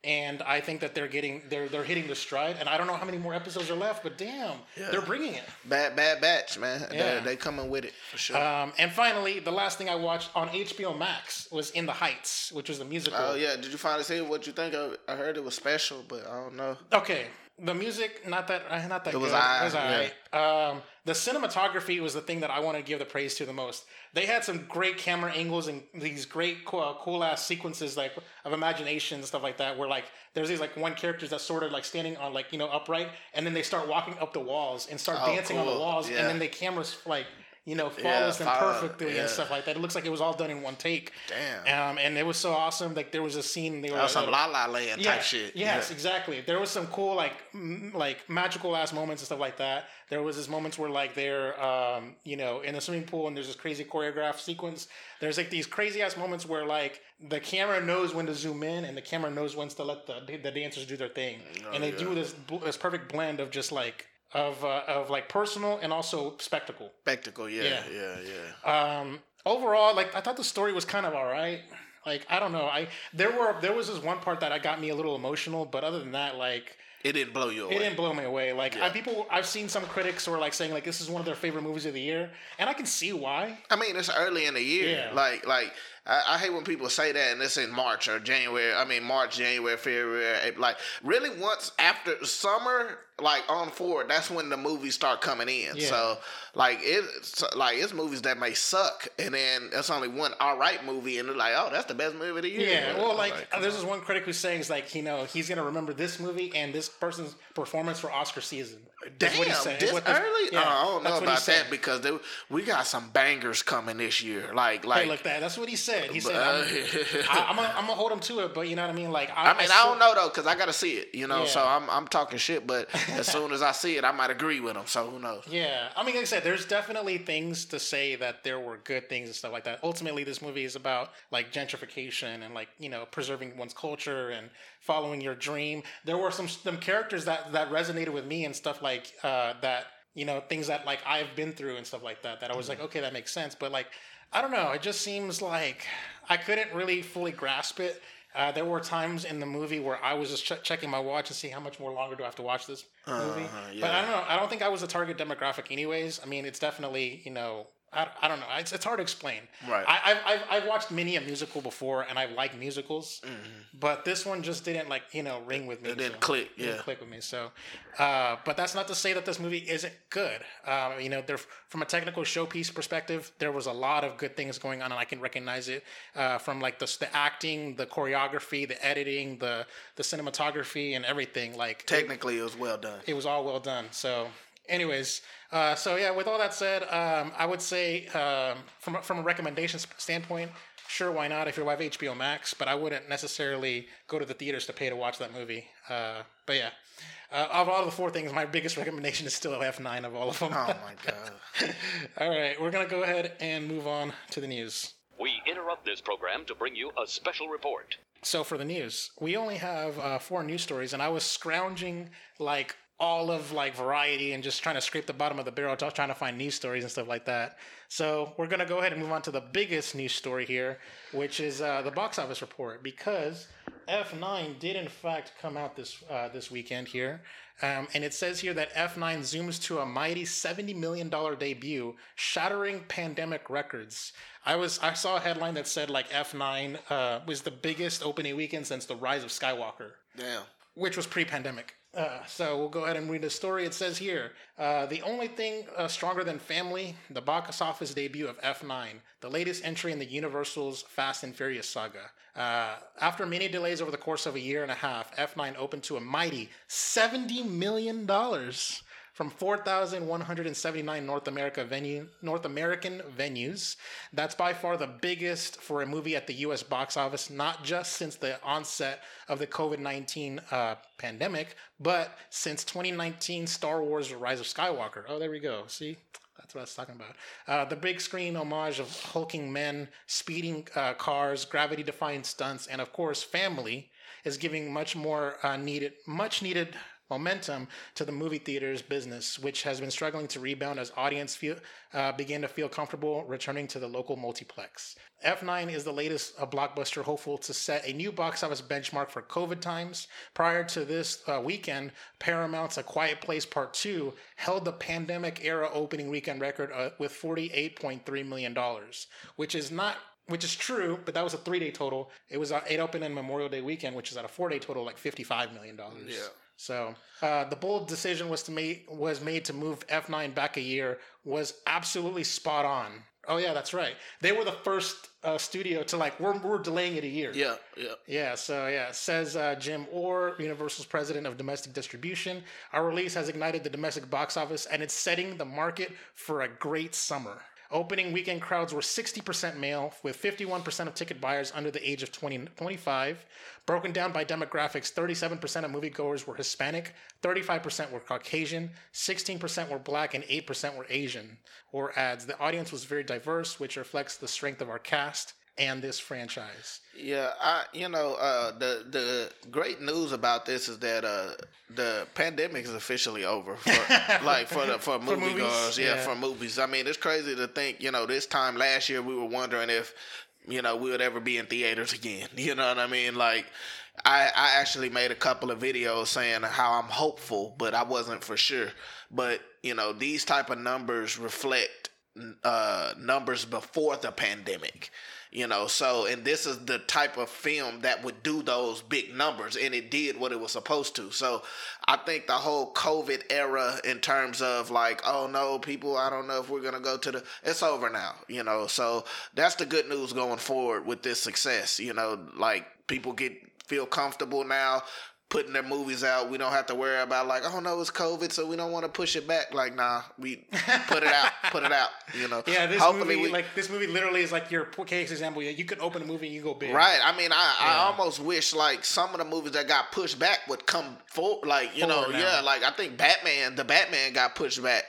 And I think that they're getting they're they're hitting the stride, and I don't know how many more episodes are left, but damn, yeah. they're bringing it. Bad Bad Batch, man, yeah. they, they coming with it for sure. Um, and finally, the last thing I watched on H B O Max was In the Heights, which was the musical. Oh yeah, did you finally see what you think of it? I heard it was special, but I don't know. Okay, the music not that not that it good. Was I, it was alright. Yeah. Um, the cinematography was the thing that I want to give the praise to the most. They had some great camera angles and these great cool, cool ass sequences like of imagination and stuff like that, where like there's these like one characters that's sort of like standing on like, you know, upright, and then they start walking up the walls and start oh, dancing cool. on the walls, yeah. and then the cameras like, you know, follows yeah, them follow, perfectly yeah. and stuff like that. It looks like it was all done in one take. Damn. Um, and it was so awesome. Like there was a scene. They were that was like, some La La Land yeah, type shit. Yes, yeah. exactly. There was some cool, like, m- like magical ass moments and stuff like that. There was this moments where like they're, um, you know, in the swimming pool, and there's this crazy choreographed sequence. There's like these crazy ass moments where like the camera knows when to zoom in, and the camera knows when to let the the dancers do their thing, oh, and they yeah. do this this perfect blend of just like. Of uh, of like personal and also spectacle. Spectacle, yeah, yeah, yeah. yeah. Um, overall, like I thought the story was kind of all right. Like I don't know, I there were there was this one part that I got me a little emotional, but other than that, like it didn't blow you away. It didn't blow me away. Like yeah. I, people, I've seen some critics who are like saying like this is one of their favorite movies of the year, and I can see why. I mean, it's early in the year. Yeah. Like like. I, I hate when people say that, and it's in March or January. I mean, March, January, February, April. Like, really once after summer, like, on forward, that's when the movies start coming in. Yeah. So, like, it's like it's movies that may suck, and then that's only one all right movie, and they're like, oh, that's the best movie of the year. Yeah, well, like, like there's this one critic who's saying, like, you know, he's going to remember this movie and this person's performance for Oscar season. Damn, what he's this what early? Yeah, I don't know about that, because they, we got some bangers coming this year. Like, like, hey, look that. That's what he said. He said, I'm, I, I'm, gonna, I'm gonna hold him to it, but you know what I mean? Like, I, I mean, I, still, I don't know though, because I gotta see it, you know. Yeah. So I'm, I'm talking shit, but as soon as I see it, I might agree with him. So who knows? Yeah, I mean, like I said, there's definitely things to say that there were good things and stuff like that. Ultimately, this movie is about like gentrification and like, you know, preserving one's culture and following your dream. There were some some characters that that resonated with me and stuff like uh, that. You know, things that like I've been through and stuff like that. That I was mm-hmm. like, okay, that makes sense, but like. I don't know. It just seems like I couldn't really fully grasp it. Uh, there were times in the movie where I was just ch- checking my watch and seeing how much more longer do I have to watch this movie. Uh, yeah. But I don't know. I don't think I was the target demographic anyways. I mean, it's definitely, you know, I, I don't know. It's, it's hard to explain. Right. I, I've, I've, I've watched many a musical before, and I like musicals. Mm-hmm. But this one just didn't, like, you know, ring with me. It didn't so. click. It yeah. didn't click with me. So, uh, but that's not to say that this movie isn't good. Uh, you know, there, from a technical showpiece perspective, there was a lot of good things going on, and I can recognize it uh, from, like, the, the acting, the choreography, the editing, the, the cinematography, and everything. Like, technically, it, it was well done. It was all well done. So... Anyways, uh, so yeah, with all that said, um, I would say um, from from a recommendation standpoint, sure, why not? If you have H B O Max, but I wouldn't necessarily go to the theaters to pay to watch that movie. Uh, but yeah, uh, of all the four things, my biggest recommendation is still F nine of all of them. Oh my god! All right, we're gonna go ahead and move on to the news. We interrupt this program to bring you a special report. So for the news, we only have uh, four news stories, and I was scrounging like. all of like variety and just trying to scrape the bottom of the barrel, trying to find news stories and stuff like that. So we're going to go ahead and move on to the biggest news story here, which is uh, the box office report, because F nine did in fact come out this uh, this weekend here. Um, and it says here that F nine zooms to a mighty seventy million dollars debut, shattering pandemic records. I was I saw a headline that said like F nine uh, was the biggest opening weekend since the rise of Skywalker. Damn. Which was pre-pandemic. Uh, so we'll go ahead and read the story. It says here, uh, the only thing uh, stronger than family, the box office debut of F nine, the latest entry in the Universal's Fast and Furious saga. Uh, after many delays over the course of a year and a half, F nine opened to a mighty seventy million dollars from four thousand one hundred seventy-nine North America venue, North American venues. That's by far the biggest for a movie at the U S box office, not just since the onset of the covid nineteen uh, pandemic, but since twenty nineteen Star Wars: The Rise of Skywalker. Oh, there we go. See? That's what I was talking about. Uh, the big screen homage of hulking men, speeding uh, cars, gravity-defying stunts, and of course, family is giving much more uh, needed, much needed momentum to the movie theater's business, which has been struggling to rebound as audience feel, uh, begin to feel comfortable returning to the local multiplex. F nine is the latest uh, blockbuster hopeful to set a new box office benchmark for COVID times. Prior to this uh, weekend, Paramount's A Quiet Place Part two held the pandemic-era opening weekend record uh, with forty-eight point three million dollars, which is not Which is true, but that was a three-day total. It was it opened in Memorial Day weekend, which is at a four-day total, like fifty-five million dollars. Yeah. So uh, the bold decision was to make was made to move F nine back a year was absolutely spot on. Oh yeah, that's right. They were the first uh, studio to like we're we're delaying it a year. Yeah, yeah, yeah. So yeah, says uh, Jim Orr, Universal's president of domestic distribution. Our release has ignited the domestic box office, and it's setting the market for a great summer. Opening weekend crowds were sixty percent male, with fifty-one percent of ticket buyers under the age of twenty, twenty-five. Broken down by demographics, thirty-seven percent of moviegoers were Hispanic, thirty-five percent were Caucasian, sixteen percent were Black, and eight percent were Asian. Or adds, the audience was very diverse, which reflects the strength of our cast and this franchise. Yeah, I you know, uh, the the great news about this is that uh, the pandemic is officially over. For, like for the for moviegoers, yeah, yeah, for movies. I mean, it's crazy to think. You know, this time last year we were wondering if you know we would ever be in theaters again. You know what I mean? Like, I I actually made a couple of videos saying how I'm hopeful, but I wasn't for sure. But you know, these type of numbers reflect uh, numbers before the pandemic. You know, so, and this is the type of film that would do those big numbers, and it did what it was supposed to. So I think the whole COVID era in terms of like, oh no, people, I don't know if we're going to go to the, it's over now, you know. So that's the good news going forward with this success, you know, like people get, feel comfortable now putting their movies out. We don't have to worry about like, oh no, it's COVID, so we don't want to push it back. Like, nah, we put it out, put it out. You know. Yeah, this Hopefully movie, we, like this movie, literally is like your case example. You could open a movie, and you go big. Right. I mean, I, yeah. I almost wish like some of the movies that got pushed back would come full. Like you forward know, now. yeah. Like I think Batman, the Batman got pushed back,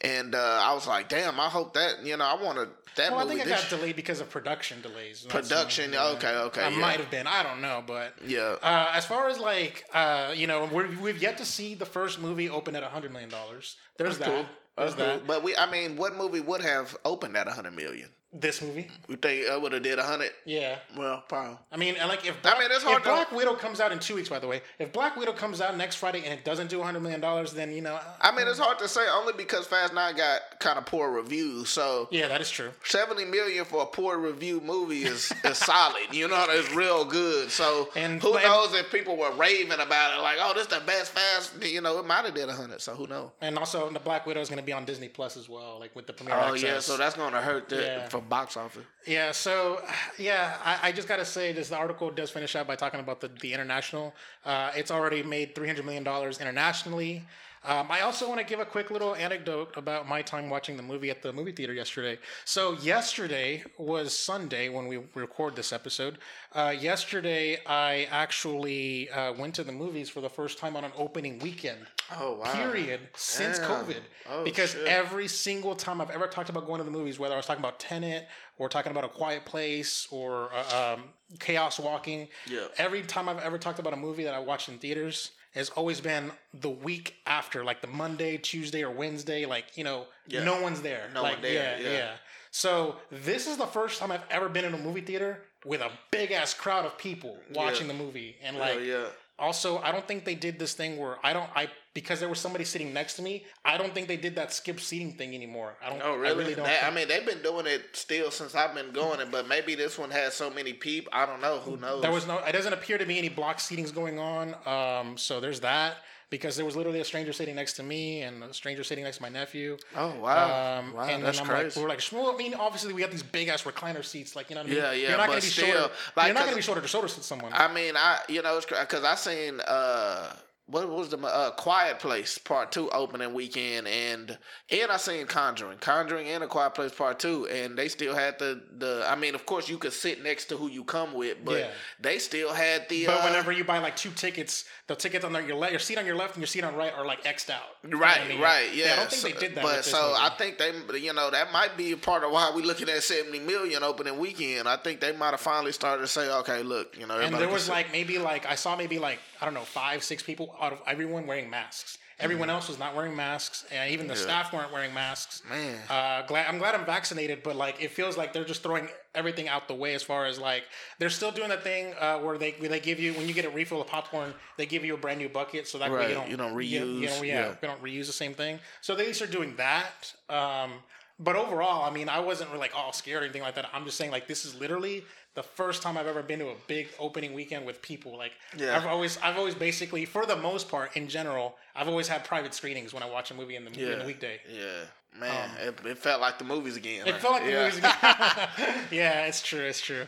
and uh, I was like, damn, I hope that you know, I want to. That well, movie, I think it got year. delayed because of production delays. Production, you know, okay, okay. It yeah. might have been. I don't know, but yeah. Uh, as far as like, uh, you know, we're, we've yet to see the first movie open at one hundred million dollars. There's That's that. Cool. There's That's that. Cool. But we, I mean, what movie would have opened at one hundred million dollars? This movie? You think I would have did one hundred? Yeah. Well, probably. I mean, and like if Black, I mean, hard if Black Widow comes out in two weeks, by the way, if Black Widow comes out next Friday and it doesn't do one hundred million dollars, then, you know. I mean, it's hard to say only because Fast Nine got kind of poor reviews. So yeah, that is true. seventy million dollars for a poor review movie is, is solid. You know, it's real good. So and, who and, knows if people were raving about it like, oh, this is the best Fast. You know, it might have did one hundred. So who knows? And also, the Black Widow is going to be on Disney Plus as well, like with the premiere access. Oh, yeah. So that's going to hurt the. Yeah. For box office. Yeah, so, yeah, I, I just got to say this. The article does finish out by talking about the, the international. Uh, it's already made three hundred million dollars internationally. Um, I also want to give a quick little anecdote about my time watching the movie at the movie theater yesterday. So yesterday was Sunday when we record this episode. Uh, yesterday, I actually uh, went to the movies for the first time on an opening weekend. Oh, wow. Period. Damn. Since COVID. Oh, because shit. Every single time I've ever talked about going to the movies, whether I was talking about Tenet or talking about A Quiet Place or uh, um, Chaos Walking, yeah. Every time I've ever talked about a movie that I watched in theaters, has always been the week after, like the Monday, Tuesday, or Wednesday. Like, you know, yeah. no one's there. No like, one there. Yeah, yeah, yeah. So this is the first time I've ever been in a movie theater with a big ass crowd of people watching yeah. the movie. And like, oh, yeah. also, I don't think they did this thing where I don't I because there was somebody sitting next to me. I don't think they did that skip seating thing anymore. I don't. Oh, really? I really don't. That, think... I mean, they've been doing it still since I've been going it, but maybe this one has so many people. I don't know. Who knows? There was no. It doesn't appear to be any block seatings going on. Um. So there's that. Because there was literally a stranger sitting next to me and a stranger sitting next to my nephew. Oh, wow. Um, wow, and that's then I'm crazy. Like, we're like, well, I mean, obviously we got these big ass recliner seats. Like, you know what I mean? Yeah, yeah. You're not going to be still, shorter. Like, you're not going to be shorter to shoulder to someone. I mean, I, you know, it's because I seen, uh, what was the uh, Quiet Place Part two opening weekend, and and I seen Conjuring, Conjuring and A Quiet Place Part two, and they still had the, the I mean, of course you could sit next to who you come with, but yeah. they still had the. But uh, whenever you buy like two tickets, the tickets on your left, your seat on your left, and your seat on right are like X'd out. Right, I mean? right, yeah. yeah. I don't think so, they did that. But so movie. I think they, you know, that might be part of why we looking at seventy million opening weekend. I think they might have finally started to say, okay, look, you know, and there was like maybe like I saw maybe like I don't know five, six people. Out of everyone wearing masks. Everyone else was not wearing masks, and even the yeah. staff weren't wearing masks. Man, uh, glad, I'm glad I'm vaccinated, but like it feels like they're just throwing everything out the way. As far as like they're still doing that thing uh, where they where they give you when you get a refill of popcorn, they give you a brand new bucket, so that right. way you don't you don't reuse. You, you know, yeah, yeah, we don't reuse the same thing. So they at least are doing that. Um, but overall, I mean, I wasn't really like all scared or anything like that. I'm just saying like this is literally the first time I've ever been to a big opening weekend with people. Like yeah. I've always, I've always basically, for the most part, in general, I've always had private screenings when I watch a movie in the, yeah. in the weekday. Yeah, man, um, it, it felt like the movies again. It like, felt like yeah. the movies again. Yeah, it's true, it's true.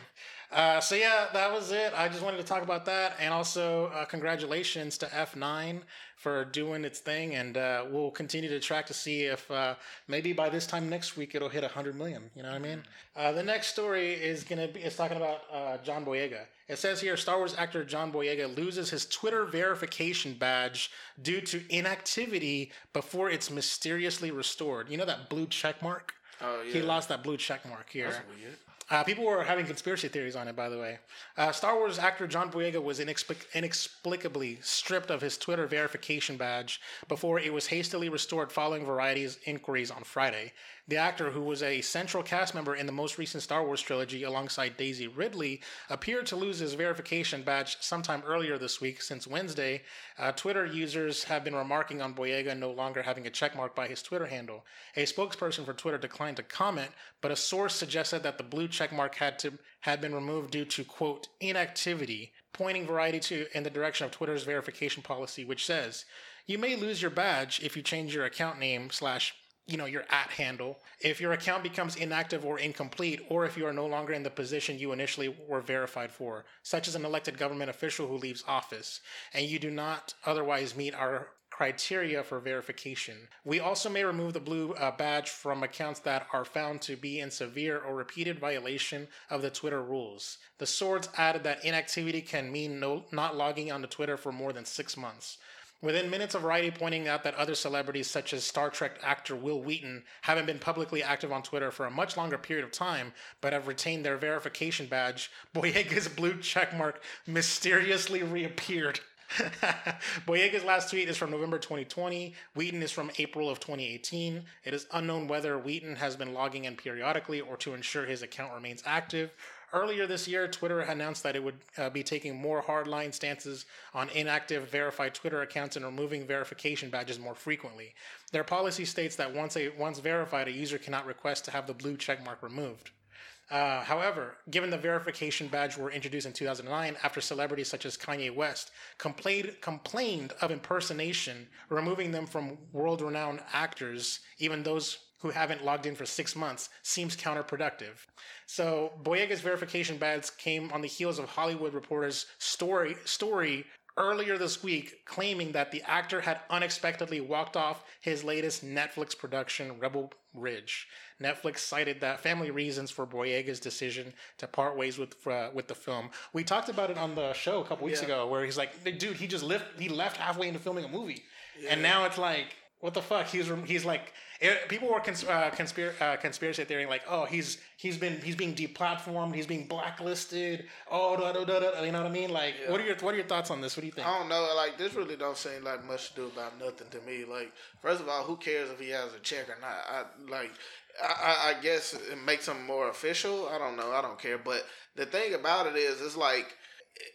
Uh, so yeah, that was it. I just wanted to talk about that, and also uh, congratulations to F nine for doing its thing, and uh, we'll continue to track to see if uh, maybe by this time next week it'll hit one hundred million. You know what I mean? Uh, the next story is gonna be it's talking about uh, John Boyega. It says here, Star Wars actor John Boyega loses his Twitter verification badge due to inactivity before it's mysteriously restored. You know that blue check mark? Oh yeah. He lost that blue check mark here. That's weird. Uh, people were having conspiracy theories on it, by the way. Uh, Star Wars actor John Boyega was inexplic- inexplicably stripped of his Twitter verification badge before it was hastily restored following Variety's inquiries on Friday. The actor, who was a central cast member in the most recent Star Wars trilogy alongside Daisy Ridley, appeared to lose his verification badge sometime earlier this week. Since Wednesday, uh, Twitter users have been remarking on Boyega no longer having a checkmark by his Twitter handle. A spokesperson for Twitter declined to comment, but a source suggested that the blue checkmark had to had been removed due to, quote, inactivity, pointing Variety to in the direction of Twitter's verification policy, which says, you may lose your badge if you change your account name slash you know, your at handle, if your account becomes inactive or incomplete, or if you are no longer in the position you initially were verified for, such as an elected government official who leaves office, and you do not otherwise meet our criteria for verification. We also may remove the blue uh, badge from accounts that are found to be in severe or repeated violation of the Twitter rules. The source added that inactivity can mean no, not logging onto Twitter for more than six months. Within minutes of Variety pointing out that other celebrities such as Star Trek actor Will Wheaton haven't been publicly active on Twitter for a much longer period of time, but have retained their verification badge, Boyega's blue checkmark mysteriously reappeared. Boyega's last tweet is from November twenty twenty. Wheaton is from April of twenty eighteen. It is unknown whether Wheaton has been logging in periodically or to ensure his account remains active. Earlier this year, Twitter announced that it would uh, be taking more hardline stances on inactive verified Twitter accounts and removing verification badges more frequently. Their policy states that once a, once verified, a user cannot request to have the blue checkmark removed. Uh, however, given the verification badge were introduced in two thousand nine after celebrities such as Kanye West complained, complained of impersonation, removing them from world-renowned actors, even those who haven't logged in for six months, seems counterproductive. So Boyega's verification badge came on the heels of Hollywood Reporter's story story earlier this week claiming that the actor had unexpectedly walked off his latest Netflix production, Rebel Ridge. Netflix cited that family reasons for Boyega's decision to part ways with uh, with the film. We talked about it on the show a couple weeks yeah. ago, where he's like, dude, he just left, he left halfway into filming a movie. Yeah. And now it's like, what the fuck? He's he's like it, people were cons- uh, conspir- uh, conspiracy theory like, oh, he's he's been he's being deplatformed, he's being blacklisted. Oh, da da da da. You know what I mean? Like, yeah. what are your what are your thoughts on this? What do you think? I don't know. Like, this really don't seem like much to do about nothing to me. Like, first of all, who cares if he has a check or not? I like. I, I guess it makes him more official. I don't know. I don't care. But the thing about it is, it's like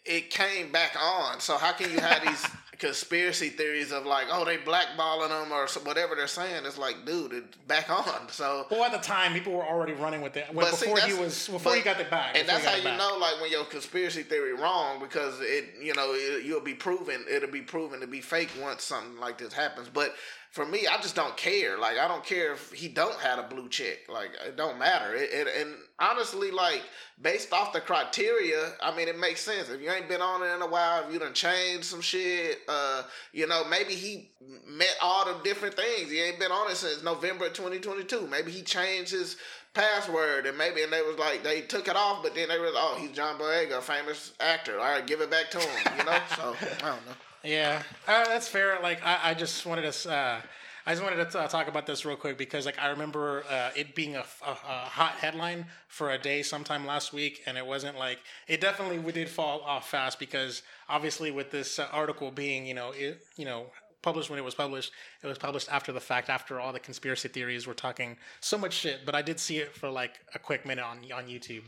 it came back on. So how can you have these conspiracy theories of like, oh, they blackballing them or whatever they're saying? It's like, dude, it's back on. So well, at the time, people were already running with it when, before see, he was before but, he got it back. And that's how you back. know, like, when your conspiracy theory wrong, because it, you know, it, you'll be proven it'll be proven to be fake once something like this happens. But for me, I just don't care. Like, I don't care if he don't have a blue check. Like, it don't matter. It, it, and honestly, like, based off the criteria, I mean, it makes sense. If you ain't been on it in a while, if you done changed some shit, uh, you know, maybe he met all the different things. He ain't been on it since November of twenty twenty-two. Maybe he changed his password, and maybe and they was like, they took it off, but then they were like, oh, he's John Boyega, a famous actor. All right, give it back to him, you know? So, I don't know. Yeah, uh, that's fair. Like, I, I just wanted to, uh, I just wanted to uh, talk about this real quick because, like, I remember uh, it being a, a, a hot headline for a day sometime last week, and it wasn't like it definitely did fall off fast because obviously with this uh, article being, you know, it, you know, published when it was published, it was published after the fact, after all the conspiracy theories were talking so much shit. But I did see it for like a quick minute on on YouTube.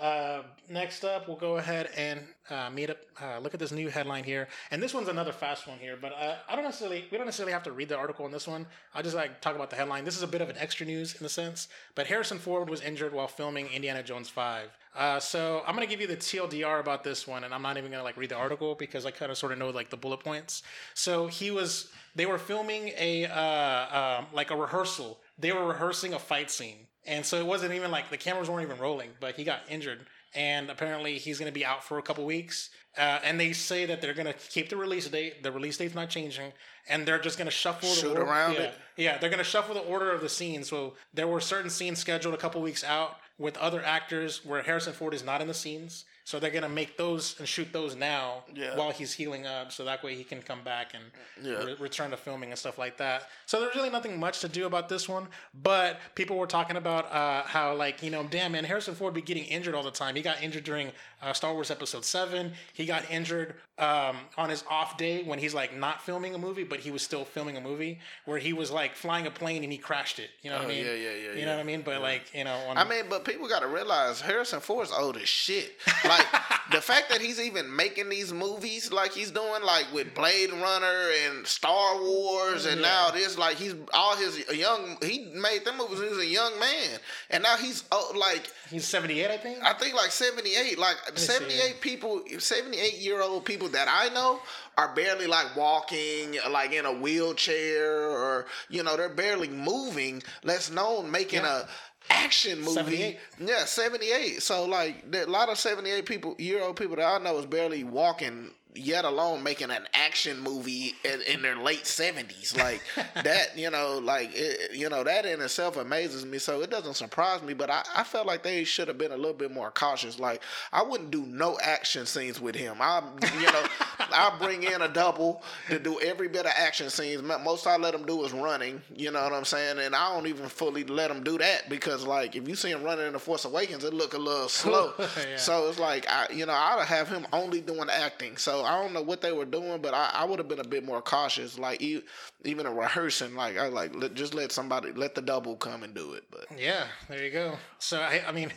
Uh, next up, we'll go ahead and uh, meet up. Uh, look at this new headline here, and this one's another fast one here. But uh, I don't necessarily, we don't necessarily have to read the article on this one. I'll just like talk about the headline. This is a bit of an extra news in a sense. But Harrison Ford was injured while filming Indiana Jones five. Uh, so I'm gonna give you the T L D R about this one, and I'm not even gonna like read the article because I kind of sort of know like the bullet points. So he was, they were filming a uh, uh, like a rehearsal. They were rehearsing a fight scene. And so it wasn't even like the cameras weren't even rolling, but he got injured. And apparently he's going to be out for a couple weeks. Uh, and they say that they're going to keep the release date. The release date's not changing. And they're just going to shuffle the order. Shoot around it. Yeah, they're going to shuffle the order of the scene. So there were certain scenes scheduled a couple weeks out with other actors where Harrison Ford is not in the scenes. So they're going to make those and shoot those now yeah. while he's healing up. So that way he can come back and yeah. re- return to filming and stuff like that. So there's really nothing much to do about this one. But people were talking about uh, how, like, you know, damn, man, Harrison Ford be getting injured all the time. He got injured during uh, Star Wars Episode seven. He got injured um, on his off day when he's, like, not filming a movie, but he was still filming a movie where he was, like, flying a plane and he crashed it. You know what oh, I mean? Yeah, yeah, yeah. You yeah. know what I mean? But, yeah. like, you know. On I mean, but people got to realize Harrison Ford's old as shit. Like, like, the fact that he's even making these movies like he's doing, like with Blade Runner and Star Wars and yeah. now this, like he's all his young, he made them movies when he was a young man. And now he's oh, like... He's seventy-eight, I think? I think like seventy-eight. Like I seventy-eight see. people, seventy-eight-year-old people that I know are barely like walking, like in a wheelchair or, you know, they're barely moving, less known making yeah. a... action movie. seventy-eight Yeah, seventy-eight. So, like, there, a lot of seventy-eight people, year old people that I know is barely walking, yet alone making an action movie in, in their late seventies. Like, that, you know, like, it, you know, that in itself amazes me. So, it doesn't surprise me, but I, I felt like they should have been a little bit more cautious. Like, I wouldn't do no action scenes with him. I, you know, I bring in a double to do every bit of action scenes. Most I let them do is running. You know what I'm saying? And I don't even fully let them do that because, like, if you see him running in The Force Awakens, it look a little slow. Yeah. So it's like, I, you know, I'd have him only doing acting. So I don't know what they were doing, but I, I would have been a bit more cautious. Like, even in rehearsing, like, I like let, just let somebody, let the double come and do it. But yeah, there you go. So I, I mean.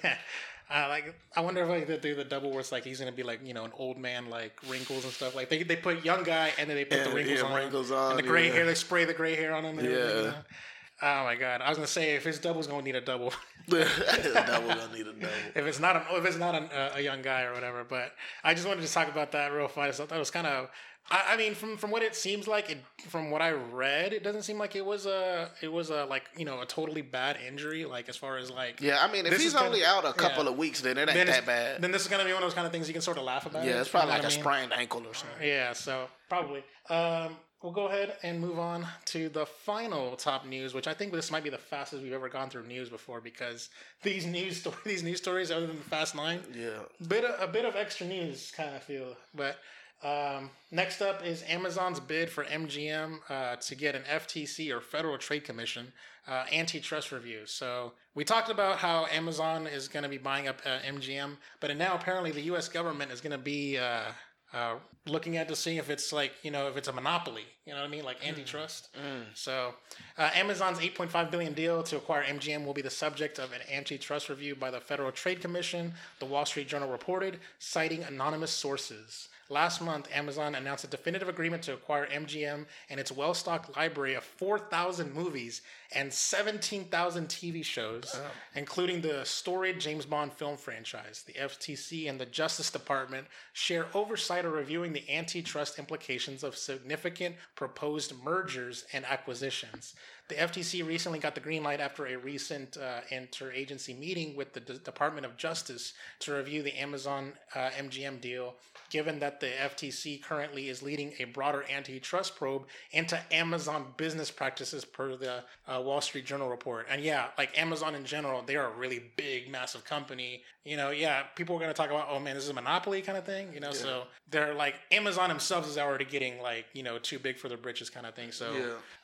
Uh, like, I wonder if like they do the double where it's like he's gonna be like, you know, an old man, like wrinkles and stuff. Like they they put young guy and then they put yeah, the wrinkles, yeah, on, wrinkles on, and the gray yeah. hair. They spray the gray hair on him. And yeah. You know? Oh my god! I was gonna say if his double's gonna need a double. His double gonna need a double. If it's not an, if it's not an, uh, a young guy or whatever, but I just wanted to talk about that real fast. I thought it was kind of. I, I mean, from, from what it seems like, it, from what I read, it doesn't seem like it was a it was a like you know a totally bad injury. Like as far as like yeah, I mean, if he's only gonna, out a couple yeah. of weeks, then it ain't then that bad. Then this is gonna be one of those kind of things you can sort of laugh about. Yeah, it's probably like a I mean? sprained ankle or something. Yeah, so probably. Um, we'll go ahead and move on to the final top news, which I think this might be the fastest we've ever gone through news before because these news story, these news stories, other than the Fast Nine, yeah, bit of, a bit of extra news kind of feel, but. Um, next up is Amazon's bid for M G M uh, to get an F T C or Federal Trade Commission uh, antitrust review. So we talked about how Amazon is going to be buying up uh, M G M, but now apparently the U S government is going to be uh, uh, looking at to see if it's like, you know, if it's a monopoly, you know what I mean? Like antitrust. Mm. Mm. So uh, Amazon's eight point five billion dollars deal to acquire M G M will be the subject of an antitrust review by the Federal Trade Commission, the Wall Street Journal reported, citing anonymous sources. Last month, Amazon announced a definitive agreement to acquire M G M and its well-stocked library of four thousand movies and seventeen thousand T V shows, oh. including the storied James Bond film franchise. The F T C and the Justice Department share oversight of reviewing the antitrust implications of significant proposed mergers and acquisitions. The F T C recently got the green light after a recent uh, interagency meeting with the D- Department of Justice to review the Amazon uh, M G M deal, given that the F T C currently is leading a broader antitrust probe into Amazon business practices per the uh, Wall Street Journal report. And yeah, like Amazon in general, they are a really big, massive company. You know, yeah, people are going to talk about, oh man, this is a monopoly kind of thing, you know, yeah. So they're like, Amazon themselves is already getting like, you know, too big for their britches kind of thing. So,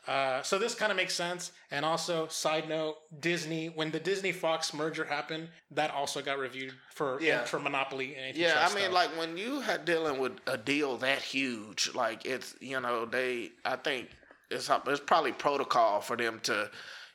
yeah. uh, so this kind of makes sense. And also, side note, Disney, when the Disney Fox merger happened, that also got reviewed for yeah. for monopoly and antitrust. Yeah, I mean, stuff. Like when you had dealing with a deal that huge, like it's you know they, I think it's it's probably protocol for them to,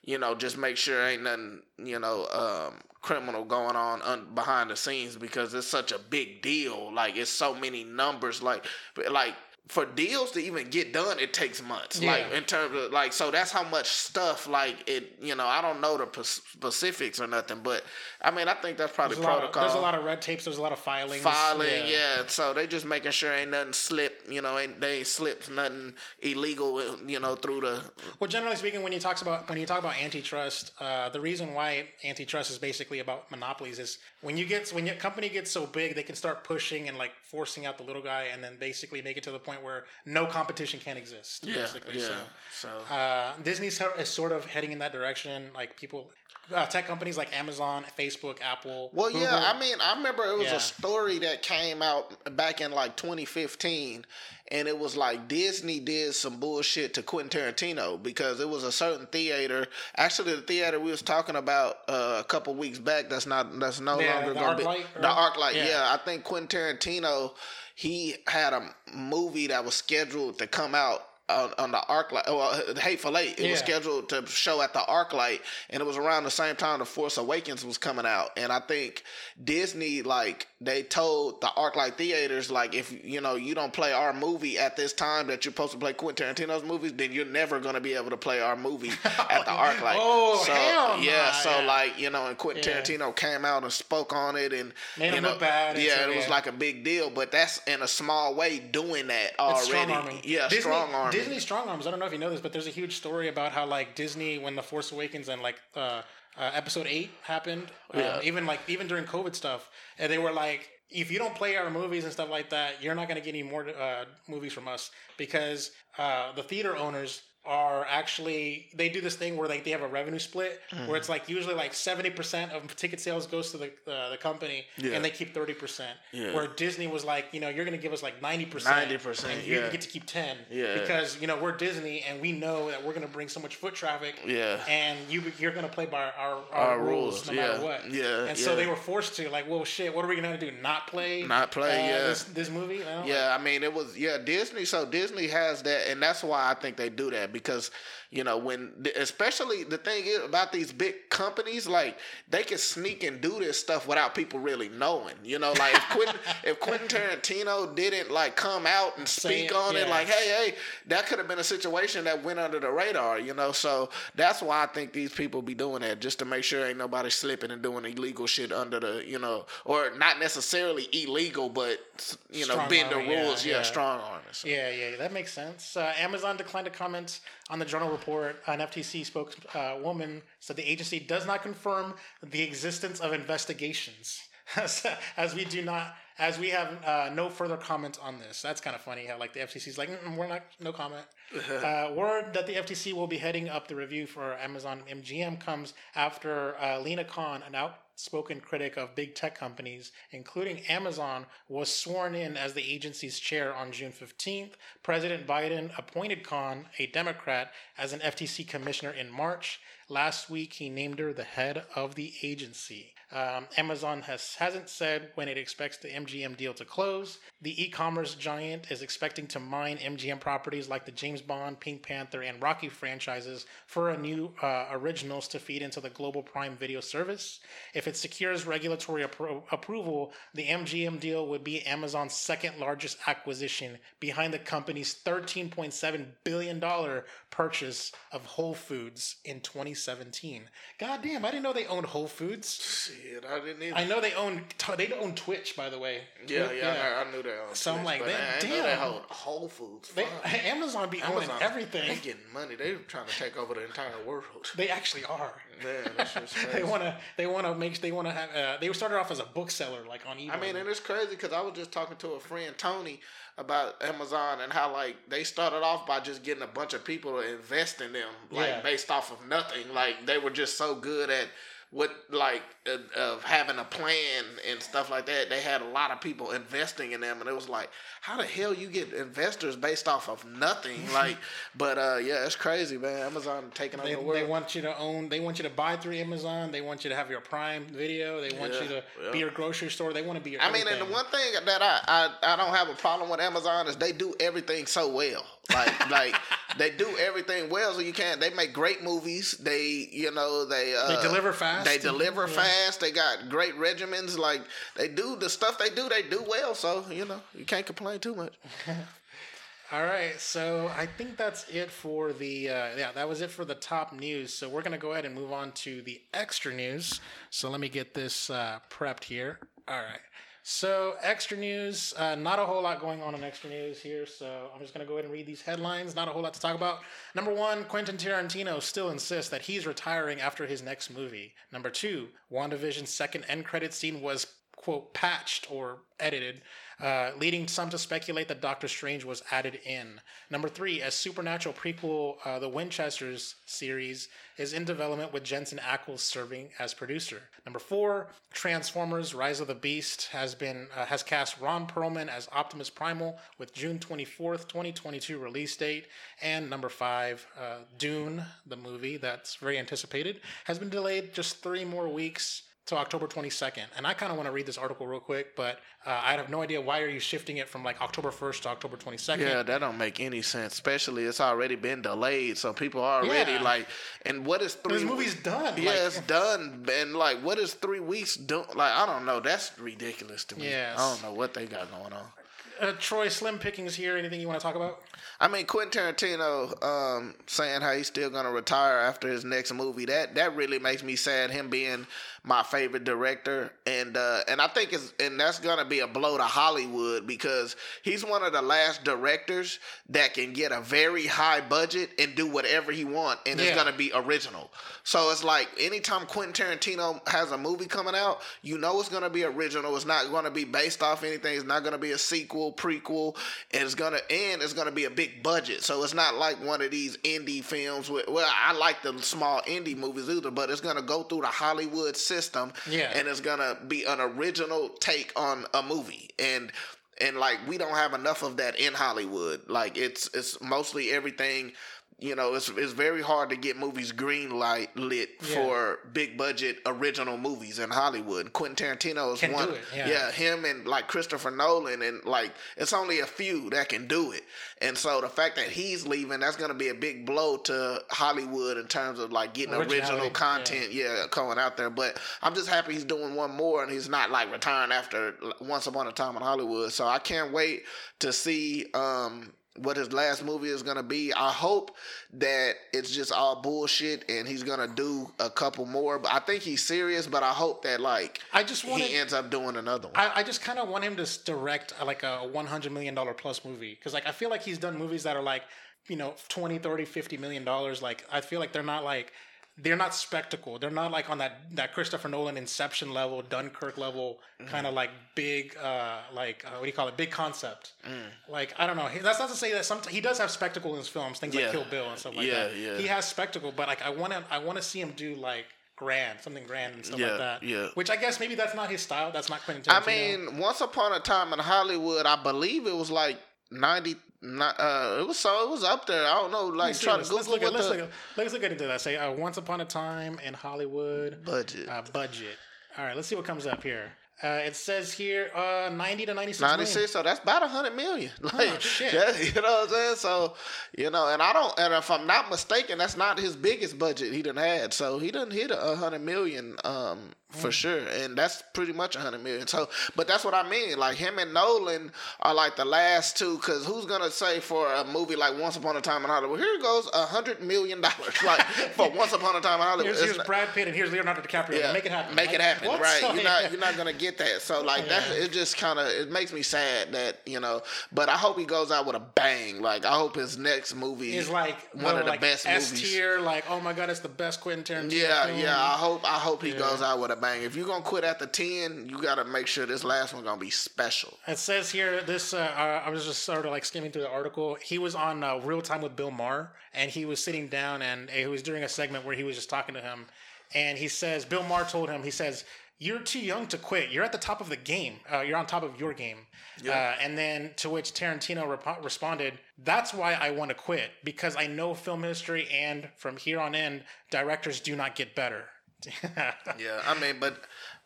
you know, just make sure ain't nothing you know um, criminal going on un- behind the scenes because it's such a big deal. Like it's so many numbers. Like like. For deals to even get done, it takes months. Yeah. Like in terms of like, so that's how much stuff like it. You know, I don't know the p- specifics or nothing, but I mean, I think that's probably there's protocol. A lot of, there's a lot of red tapes. There's a lot of filings. Filing, yeah. yeah. So they just making sure ain't nothing slip. You know, ain't they slips nothing illegal. You know, through the. Well, generally speaking, when you talks about when you talk about antitrust, uh, the reason why antitrust is basically about monopolies is when you get when your company gets so big, they can start pushing and like forcing out the little guy, and then basically make it to the point where no competition can exist, yeah, basically. Yeah. So, so. Uh, Disney is sort of heading in that direction. Like people, uh, tech companies like Amazon, Facebook, Apple. Well, Google. yeah. I mean, I remember it was yeah. a story that came out back in like twenty fifteen, and it was like Disney did some bullshit to Quentin Tarantino because it was a certain theater. Actually, the theater we was talking about uh, a couple weeks back. That's not. That's no yeah, longer going to be Light, the ArcLight. Yeah. yeah, I think Quentin Tarantino. He had a movie that was scheduled to come out on, on the ArcLight. Well, Hateful Eight. It yeah. was scheduled to show at the ArcLight, and it was around the same time The Force Awakens was coming out. And I think Disney, like, they told the ArcLight theaters, like, if, you know, you don't play our movie at this time that you're supposed to play Quentin Tarantino's movies, then you're never going to be able to play our movie at the ArcLight. Oh, so, hell yeah. Nah, so, yeah. like, you know, and Quentin yeah. Tarantino came out and spoke on it. And, Made you know, bad yeah, so, yeah, it was like a big deal. But that's in a small way doing that already. Strong-arming. Yeah, Disney, strong-arming. Disney strong-arms. I don't know if you know this, but there's a huge story about how, like, Disney, when The Force Awakens and, like, uh, Uh, episode eight happened, um, yeah. even like even during COVID stuff, and they were like, if you don't play our movies and stuff like that, you're not going to get any more uh, movies from us because uh, the theater owners are actually, they do this thing where like they have a revenue split mm. where it's like usually like seventy percent of ticket sales goes to the uh, the company yeah. and they keep thirty percent yeah. where Disney was like, you know, you're going to give us like ninety percent and you yeah. get to keep ten yeah. because, you know, we're Disney and we know that we're going to bring so much foot traffic yeah. and you, you're going to play by our, our, our, our rules, rules no yeah. matter what. Yeah. And yeah. so they were forced to like, well, shit, what are we going to do? Not play? Not play, uh, yeah. This, this movie? I don't yeah, like, I mean, it was, yeah, Disney. So Disney has that, and that's why I think they do that. Because, you know, when, especially the thing is about these big companies, like they can sneak and do this stuff without people really knowing, you know, like if Quentin, if Quentin Tarantino didn't like come out and speak it, on yeah. it, like, hey, hey, that could have been a situation that went under the radar, you know? So that's why I think these people be doing that, just to make sure ain't nobody slipping and doing illegal shit under the, you know, or not necessarily illegal, but, you know, bend the rules. Yeah, yeah, yeah. Strong arm. So. Yeah, yeah, that makes sense. Uh, Amazon declined to comment on the journal report. An F T C spokeswoman uh, said the agency does not confirm the existence of investigations, as we do not, as we have uh, no further comment on this. That's kind of funny how like the F T C's like, we're not, no comment. uh, word that the F T C will be heading up the review for Amazon M G M comes after uh, Lena Khan, an outspoken critic of big tech companies, including Amazon, was sworn in as the agency's chair on June fifteenth. President Biden appointed Khan, a Democrat, as an F T C commissioner in March. Last week, he named her the head of the agency. Um, Amazon has, hasn't said when it expects the M G M deal to close. The e-commerce giant is expecting to mine M G M properties like the James Bond, Pink Panther, and Rocky franchises for a new uh, originals to feed into the global Prime Video service. If it secures regulatory appro- approval, the M G M deal would be Amazon's second largest acquisition, behind the company's thirteen point seven billion dollars purchase of Whole Foods in twenty seventeen. God damn, I didn't know they owned Whole Foods. Shit, I didn't either. I know they own they own Twitch, by the way. Yeah, yeah, yeah. I, I knew they owned so Twitch. So I'm like, they, I damn, they own Whole Foods. They, Amazon be Amazon, owning everything. They getting money. They're trying to take over the entire world. They actually are. Yeah, that's just crazy. They want to. They want to make. They want to have. Uh, they started off as a bookseller, like on eBay. I mean, and it's crazy because I was just talking to a friend, Tony, about Amazon and how like they started off by just getting a bunch of people to invest in them, like yeah. based off of nothing. Like they were just so good at. With like uh, of having a plan and stuff like that, they had a lot of people investing in them, and it was like, how the hell you get investors based off of nothing? Like, but uh, yeah, it's crazy, man. Amazon taking over the world. They want you to own. They want you to buy through Amazon. They want you to have your Prime Video. They want yeah, you to yeah. be your grocery store. They want to be your. I everything. mean, and the one thing that I, I I don't have a problem with Amazon is they do everything so well. Like like they do everything well, so you can't. They make great movies. They you know they uh, they deliver fast. They deliver yeah. fast. They got great regimens. Like, they do the stuff they do, they do well. So, you know, you can't complain too much. All right. So, I think that's it for the, uh, yeah, that was it for the top news. So, we're going to go ahead and move on to the extra news. So, let me get this uh, prepped here. All right. So, extra news, uh, not a whole lot going on in extra news here, so I'm just going to go ahead and read these headlines. Not a whole lot to talk about. Number one, Quentin Tarantino still insists that he's retiring after his next movie. Number two, WandaVision's second end credit scene was, quote, patched or edited, uh, leading some to speculate that Doctor Strange was added in. Number three, a Supernatural prequel, uh, the Winchesters series, is in development with Jensen Ackles serving as producer. Number four, Transformers: Rise of the Beast has been uh, has cast Ron Perlman as Optimus Primal with June twenty-fourth, twenty twenty-two release date. And number five, uh, Dune, the movie that's very anticipated, has been delayed just three more weeks. So October twenty-second, and I kind of want to read this article real quick, but uh, I have no idea why are you shifting it from like October first to October twenty-second. Yeah, that don't make any sense. Especially it's already been delayed, so people are already yeah. like, and what is three? This movie's weeks? done. Yeah, like, it's done, and like, what is three weeks doing? Like, I don't know. That's ridiculous to me. Yes. I don't know what they got going on. Uh, Troy, slim pickings here. Anything you want to talk about? I mean, Quentin Tarantino um, saying how he's still going to retire after his next movie. That that really makes me sad. Him being my favorite director, and uh, and I think it's and that's going to be a blow to Hollywood because he's one of the last directors that can get a very high budget and do whatever he wants, and yeah. it's going to be original. So it's like anytime Quentin Tarantino has a movie coming out, you know it's going to be original. It's not going to be based off anything. It's not going to be a sequel. sequel, prequel, and it's gonna and it's gonna be a big budget. So it's not like one of these indie films with, well, I like the small indie movies either, but it's gonna go through the Hollywood system, yeah. and it's gonna be an original take on a movie. And and like we don't have enough of that in Hollywood. Like it's it's mostly everything. You know, it's it's very hard to get movies green light lit yeah. for big budget original movies in Hollywood. Quentin Tarantino is can one. Do it, yeah. yeah, him and like Christopher Nolan, and like it's only a few that can do it. And so the fact that he's leaving, that's going to be a big blow to Hollywood in terms of like getting original content, yeah. yeah, going out there. But I'm just happy he's doing one more and he's not like retiring after Once Upon a Time in Hollywood. So I can't wait to see. Um, what his last movie is going to be. I hope that it's just all bullshit and he's going to do a couple more. But I think he's serious, but I hope that, like, I just wanted, he ends up doing another one. I, I just kind of want him to direct, like, a one hundred million dollars plus movie. Because, like, I feel like he's done movies that are, like, you know, twenty, thirty, fifty million dollars. Like, I feel like they're not, like... They're not spectacle. They're not like on that, that Christopher Nolan Inception level, Dunkirk level, mm. kind of like big, uh, like uh, what do you call it? Big concept. Mm. Like I don't know. That's not to say that sometimes he does have spectacle in his films, things yeah. like Kill Bill and stuff like yeah, that. Yeah. He has spectacle, but like I want to, I want to see him do like grand, something grand and stuff yeah, like that. Yeah. Which I guess maybe that's not his style. That's not Quentin Tarantino. I mean, Once Upon a Time in Hollywood, I believe it was like ninety. Not, uh, it was so it was up there. I don't know. Like, try to Google what the let's look into that. Say, uh, Once Upon a Time in Hollywood budget. Uh, budget. All right, let's see what comes up here. Uh, it says here uh, ninety to ninety-six. ninety-six. So that's about a hundred million. Like, oh, shit. Yeah, you know what I'm saying? So, you know, and I don't. And if I'm not mistaken, that's not his biggest budget he done had. So he done hit a hundred million. Um. For sure, and that's pretty much one hundred million. So, but that's what I mean. Like, him and Nolan are like the last two, because who's gonna say for a movie like Once Upon a Time in Hollywood, here goes one hundred million dollars, like for Once Upon a Time in Hollywood. Here's, here's not, Brad Pitt and here's Leonardo DiCaprio. Yeah, make it happen. Make like, it happen. What? Right? You're not you're not gonna get that. So like yeah. that, it just kind of it makes me sad that you know. But I hope he goes out with a bang. Like I hope his next movie is like one no, of like the best S-tier, movies. S tier. Like oh my god, it's the best Quentin Tarantino. Yeah, film. yeah. I hope I hope he yeah. goes out with a bang. If you're gonna quit at the ten, you gotta make sure this last one's gonna be special. It says here, this uh, uh, I was just sort of like skimming through the article. He was on uh, Real Time with Bill Maher, and he was sitting down, and he was doing a segment where he was just talking to him, and he says Bill Maher told him, he says, "You're too young to quit. You're at the top of the game. Uh, you're on top of your game." Yeah. Uh, and then to which Tarantino rep- responded, "That's why I want to quit, because I know film history, and from here on in, directors do not get better." Yeah, I mean, but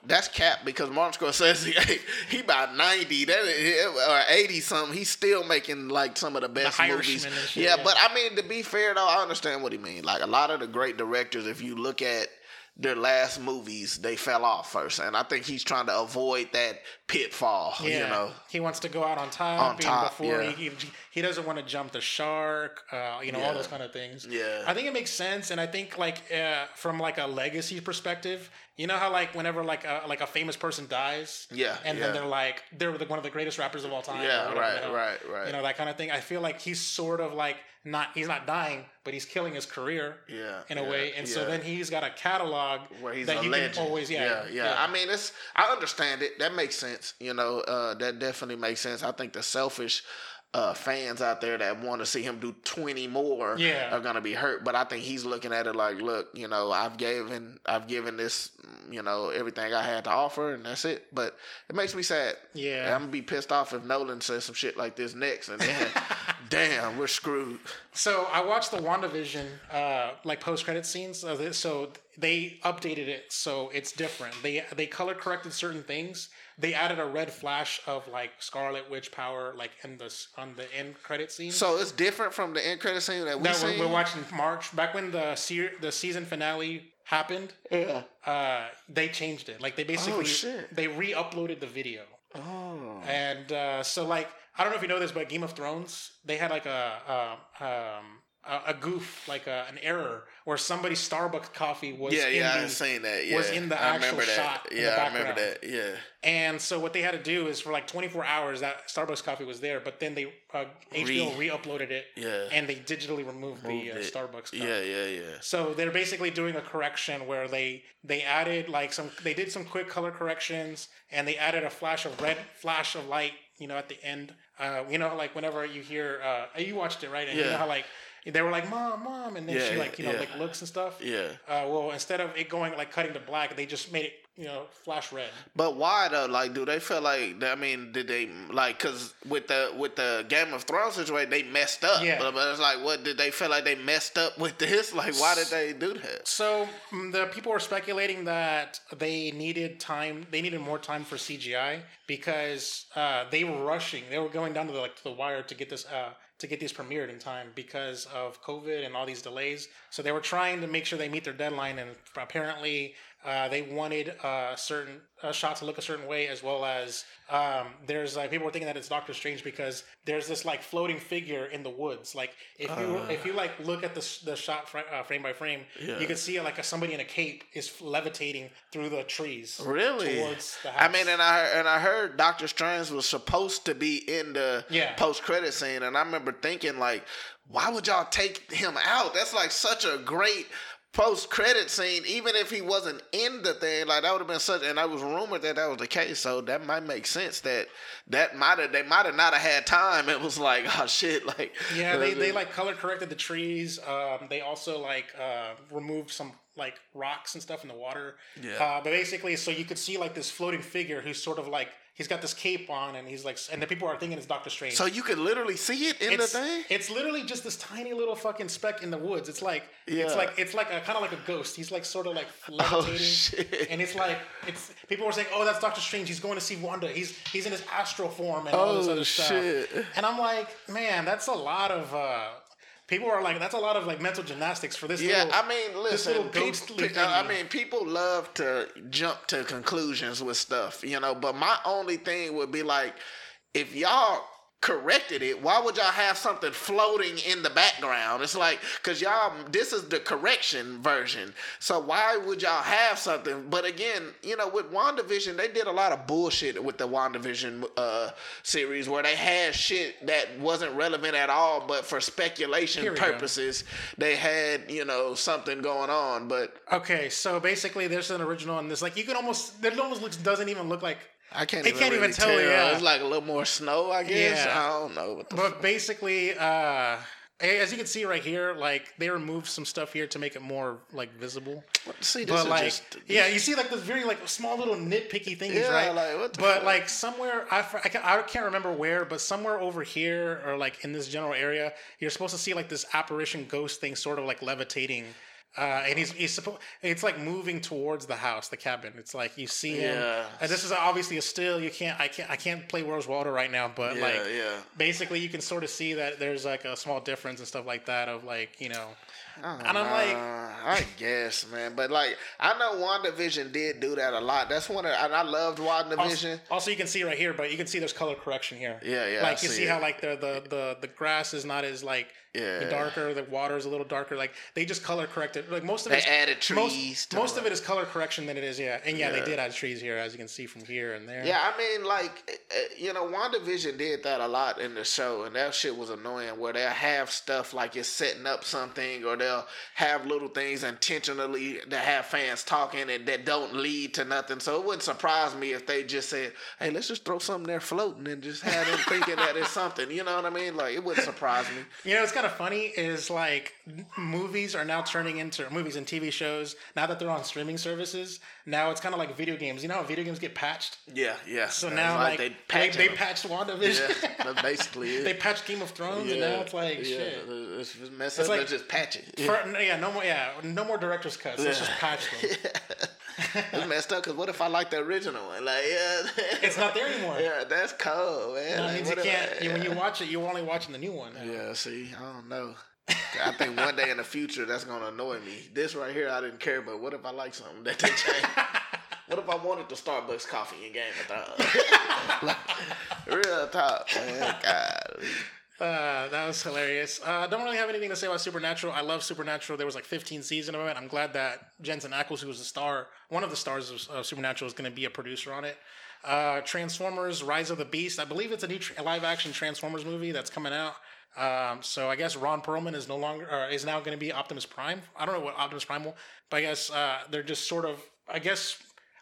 that's cap, because Martin Scorsese, he, he about ninety that, or eighty something. He's still making like some of the best the movies. Shit, yeah, yeah, but I mean, to be fair though, I understand what he means. Like a lot of the great directors, if you look at their last movies, they fell off first, and I think he's trying to avoid that pitfall. Yeah. You know, he wants to go out on top. On top, before yeah. he, he doesn't want to jump the shark. Uh, you know, yeah. all those kind of things. Yeah, I think it makes sense, and I think like uh, from like a legacy perspective, you know how like whenever like a, like a famous person dies, yeah, and yeah. then they're like they're one of the greatest rappers of all time. Yeah, whatever, right, you know, right, right. You know that kind of thing. I feel like he's sort of like not he's not dying, but he's killing his career yeah, in a yeah, way. And yeah. so then he's got a catalog where he's that a you legend. Can always, yeah yeah, yeah. yeah. I mean, it's, I understand it. That makes sense. You know, uh, that definitely makes sense. I think the selfish uh, fans out there that want to see him do twenty more yeah. are going to be hurt. But I think he's looking at it like, look, you know, I've given, I've given this, you know, everything I had to offer, and that's it. But it makes me sad. Yeah. And I'm going to be pissed off if Nolan says some shit like this next. And then... Damn, we're screwed. So I watched the WandaVision uh, like post-credit scenes. So they updated it, so it's different. They they color corrected certain things. They added a red flash of like Scarlet Witch power, like in the on the end credit scene. So it's different from the end credit scene that we that seen? We're watching March back when the se- the season finale happened. Yeah, uh, they changed it. Like they basically oh, shit. they re-uploaded the video. Oh, and uh, so like. I don't know if you know this, but Game of Thrones, they had like a a, um, a goof, like a, an error, where somebody's Starbucks coffee was yeah, in yeah, the, I seen that. Yeah. was in the I actual shot. Yeah, in the background. I remember that. Yeah. And so what they had to do is for like twenty-four hours, that Starbucks coffee was there, but then they uh, H B O Re- re-uploaded it, yeah. and they digitally removed Moved the uh, Starbucks coffee. Yeah, yeah, yeah. So they're basically doing a correction where they they added like some, they did some quick color corrections, and they added a flash of red, flash of light. you know, at the end, uh, you know, like whenever you hear, uh, you watched it, right? And yeah. you know how, like, they were like, mom, mom. And then yeah, she, like, you know, yeah. like looks and stuff. Yeah. Uh, well, instead of it going, like, cutting to black, they just made it, you know, flash red. But why, though? Like, do they feel like, I mean, did they, like, because with the with the Game of Thrones situation, they messed up. Yeah. But, but it's like, what, did they feel like they messed up with this? Like, why did they do that? So, the people were speculating that they needed time, they needed more time for C G I because uh, they were rushing. They were going down to the, like, to the wire to get this, uh, to get these premiered in time because of COVID and all these delays. So they were trying to make sure they meet their deadline, and apparently uh, they wanted uh, certain uh, shots to look a certain way, as well as um, there's like people were thinking that it's Doctor Strange because there's this like floating figure in the woods. Like if uh, you if you like look at the the shot fr- uh, frame by frame, yeah. you can see like a, somebody in a cape is levitating through the trees. Really? Towards the house. I mean, and I and I heard Doctor Strange was supposed to be in the yeah. post credit scene, and I remember. Thinking like, why would y'all take him out? That's like such a great post credit scene. Even if he wasn't in the thing, like that would have been such. And I was rumored that that was the case, so that might make sense. That that might have they might have not have had time. It was like, oh shit, like yeah, they they like color corrected the trees. Um, they also like uh removed some. Like rocks and stuff in the water. Yeah. Uh, but basically, so you could see like this floating figure who's sort of like, he's got this cape on and he's like, and the people are thinking it's Doctor Strange. So you could literally see it in it's, the thing? It's literally just this tiny little fucking speck in the woods. It's like, yeah. it's like, it's like a kind of like a ghost. He's like sort of like levitating. Oh, shit. And it's like, it's people were saying, oh, that's Doctor Strange. He's going to see Wanda. He's, he's in his astral form and oh, all this other shit. Stuff. And I'm like, man, that's a lot of, uh, people are like, that's a lot of like mental gymnastics for this. Yeah, little, I mean, listen, people, I mean, people love to jump to conclusions with stuff, you know. But my only thing would be like, if y'all corrected it, why would y'all have something floating in the background? It's like, because y'all, this is the correction version. So why would y'all have something? But again, you know, with WandaVision, they did a lot of bullshit with the WandaVision uh, series where they had shit that wasn't relevant at all, but for speculation purposes, go. They had, you know, something going on. But okay, so basically there's an original in this. Like, you can almost, it almost looks, doesn't even look like I can't. It even can't really even tell. tell. Yeah. It's like a little more snow, I guess. Yeah. I don't know. What the but fuck. basically, uh, as you can see right here, like they removed some stuff here to make it more like visible. What, see, this but, is like, just yeah, you see like those very like small little nitpicky things, yeah, right? Like, what the but fuck? Like somewhere, I, I, can't, I can't remember where, but somewhere over here or like in this general area, you're supposed to see like this apparition ghost thing, sort of like levitating. Uh, and he's, he's supposed, it's like moving towards the house, the cabin. It's like you see him. Yeah. And this is obviously a still. You can't, I can't, I can't play World's Water right now, but yeah, like, yeah. basically you can sort of see that there's like a small difference and stuff like that of like, you know. I and I'm like, I guess, man. But like, I know WandaVision did do that a lot. That's one of, and I loved WandaVision. Also, also, you can see right here, but you can see there's color correction here. Yeah, yeah. Like I you see it. How like the, the the the grass is not as like yeah. the darker, the water is a little darker. Like they just color corrected. Like most of it, they added trees. Most, most of it is color correction than it is. Yeah, and yeah, yeah, they did add trees here, as you can see from here and there. Yeah, I mean, like you know, WandaVision did that a lot in the show, and that shit was annoying. Where they'll have stuff like it's setting up something or. Have little things intentionally that have fans talking and that don't lead to nothing. So it wouldn't surprise me if they just said, hey, let's just throw something there floating and just have them thinking that it's something. You know what I mean? Like, it wouldn't surprise me. You know, it's kind of funny is like movies are now turning into movies and T V shows. Now that they're on streaming services, now it's kind of like video games. You know how video games get patched? Yeah, yeah. So and now like, like they, patch they, they patched WandaVision. Yeah, that's basically it. They patched Game of Thrones yeah, and now it's like, yeah, shit. It's messed up. Like, they're just patching. Yeah. For, yeah, no more. Yeah, no more director's cuts. Yeah. Let's just patch them. Yeah. It's messed up. Cause what if I like the original one? Like, yeah, it's not there anymore. Yeah, that's cold, man. No, like, means you can't. I, yeah. When you watch it, you're only watching the new one. Now. Yeah. See, I don't know. I think one day in the future, that's gonna annoy me. This right here, I didn't care. But what if I like something that they changed? What if I wanted the Starbucks coffee in Game of Thrones? Like, real talk, man. God. Uh, that was hilarious. I uh, don't really have anything to say about Supernatural. I love Supernatural. There was like fifteen seasons of it. I'm glad that Jensen Ackles, who was the star, one of the stars of uh, Supernatural, is going to be a producer on it. Uh, Transformers: Rise of the Beast. I believe it's a new tra- live-action Transformers movie that's coming out. Um, so I guess Ron Perlman is no longer uh, is now going to be Optimus Prime. I don't know what Optimus Prime will, but I guess uh, they're just sort of. I guess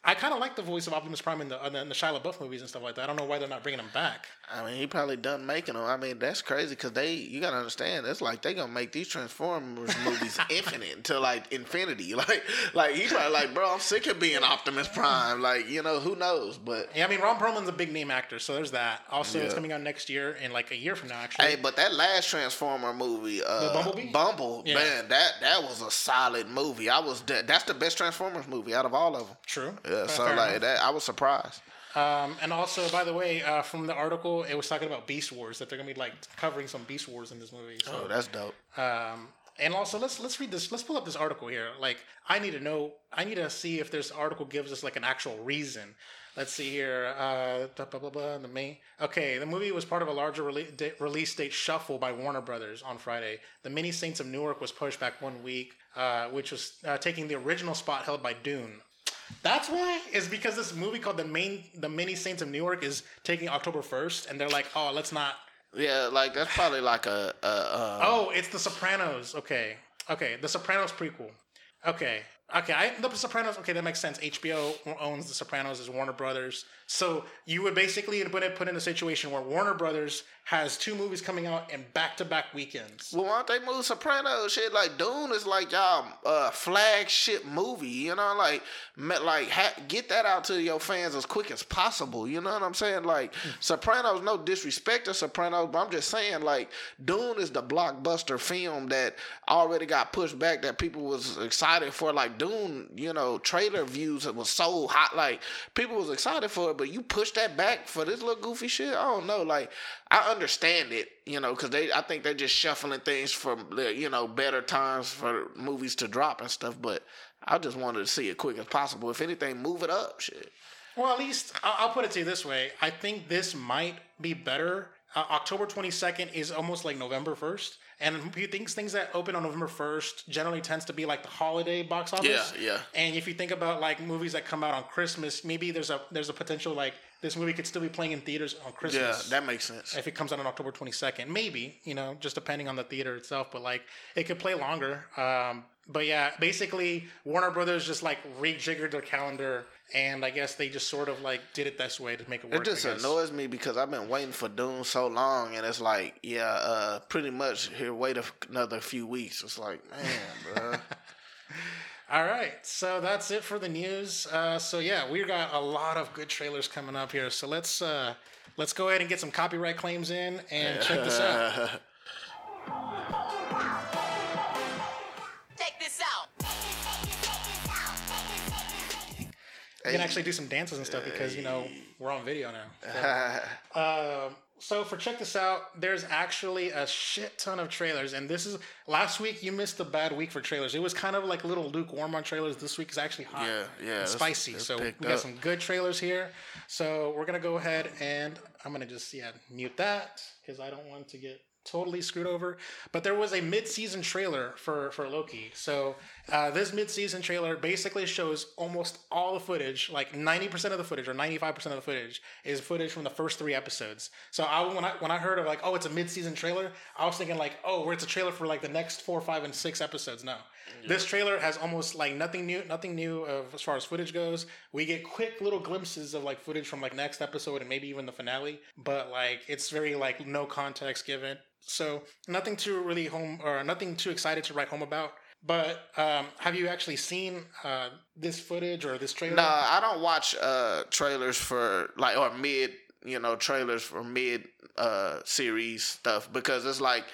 I kind of like the voice of Optimus Prime in the, in the Shia LaBeouf movies and stuff like that. I don't know why they're not bringing him back. I mean, he probably done making them. I mean, that's crazy because they, you got to understand, it's like they going to make these Transformers movies infinite to like infinity. Like, like he's probably like, bro, I'm sick of being Optimus Prime. Like, you know, who knows? But yeah, I mean, Ron Perlman's a big name actor, so there's that. Also, yeah. It's coming out next year and like a year from now, actually. Hey, but that last Transformer movie, uh, Bumblebee? Bumble, yeah. man, that, that was a solid movie. I was de- That's the best Transformers movie out of all of them. True. Yeah. Yeah, so like that, I was surprised. Um, and also, by the way, uh, from the article, it was talking about Beast Wars, that they're gonna be like covering some Beast Wars in this movie. So. Oh, that's dope. Um, and also, let's let's read this. Let's pull up this article here. Like, I need to know. I need to see if this article gives us like an actual reason. Let's see here. Uh, blah, blah, blah, blah, the main. Okay, the movie was part of a larger rele- de- release date shuffle by Warner Brothers on Friday. The Many Saints of Newark was pushed back one week, uh, which was uh, taking the original spot held by Dune. That's why, is because this movie called The Main, The Many Saints of Newark is taking October first, and they're like, oh, let's not. Yeah, like, that's probably like a... a, a... Oh, it's The Sopranos. Okay. Okay, The Sopranos prequel. Okay. Okay, I, The Sopranos, okay, that makes sense. H B O owns The Sopranos as Warner Brothers. So you would basically put in a situation where Warner Brothers has two movies coming out in back-to-back weekends. Well, why don't they move Sopranos? Shit, like, Dune is like y'all uh, flagship movie, you know? Like, like ha- get that out to your fans as quick as possible, you know what I'm saying? Like, Sopranos, no disrespect to Sopranos, but I'm just saying, like, Dune is the blockbuster film that already got pushed back that people was excited for, like, Dune, you know, trailer views, it was so hot, like, people was excited for it, but you push that back for this little goofy shit? I don't know, like, I understand it, you know, because they, I think they're just shuffling things from, you know, better times for movies to drop and stuff, but I just wanted to see it quick as possible. If anything, move it up, shit. Well, at least, I'll put it to you this way, I think this might be better. Uh, October twenty-second is almost like November first. And you think things that open on November first generally tends to be like the holiday box office. Yeah, yeah. And if you think about like movies that come out on Christmas, maybe there's a there's a potential like this movie could still be playing in theaters on Christmas. Yeah, that makes sense. If it comes out on October twenty-second. Maybe, you know, just depending on the theater itself. But like it could play longer. Um, but yeah, basically Warner Brothers just like rejiggered their calendar. And I guess they just sort of like did it this way to make it work. It just annoys me because I've been waiting for Dune so long, and it's like, yeah, uh, pretty much here. Wait another few weeks. It's like, man, bro. All right, so that's it for the news. Uh, so yeah, we got a lot of good trailers coming up here. So let's uh, let's go ahead and get some copyright claims in and check this out. Take this out. You can actually do some dances and stuff because, you know, we're on video now. So, uh, so for Check This Out, there's actually a shit ton of trailers. And this is... Last week, you missed the bad week for trailers. It was kind of like a little lukewarm on trailers. This week is actually hot yeah, yeah, and spicy. It's, it's so we got up. Some good trailers here. So we're going to go ahead and... I'm going to just, yeah, mute that because I don't want to get... totally screwed over, but there was a mid-season trailer for for Loki. So uh, this mid-season trailer basically shows almost all the footage, like ninety percent of the footage or ninety-five percent of the footage is footage from the first three episodes. So I when I when I heard of like, oh, it's a mid-season trailer, I was thinking like, oh, it's a trailer for like the next four, five, and six episodes. No, yeah. This trailer has almost like nothing new, nothing new of, as far as footage goes. We get quick little glimpses of like footage from like next episode and maybe even the finale, but like it's very like no context given. So nothing too really home or nothing too excited to write home about. But um, have you actually seen uh, this footage or this trailer? No, nah, I don't watch uh, trailers for like or mid, you know, trailers for mid uh, series stuff because it's like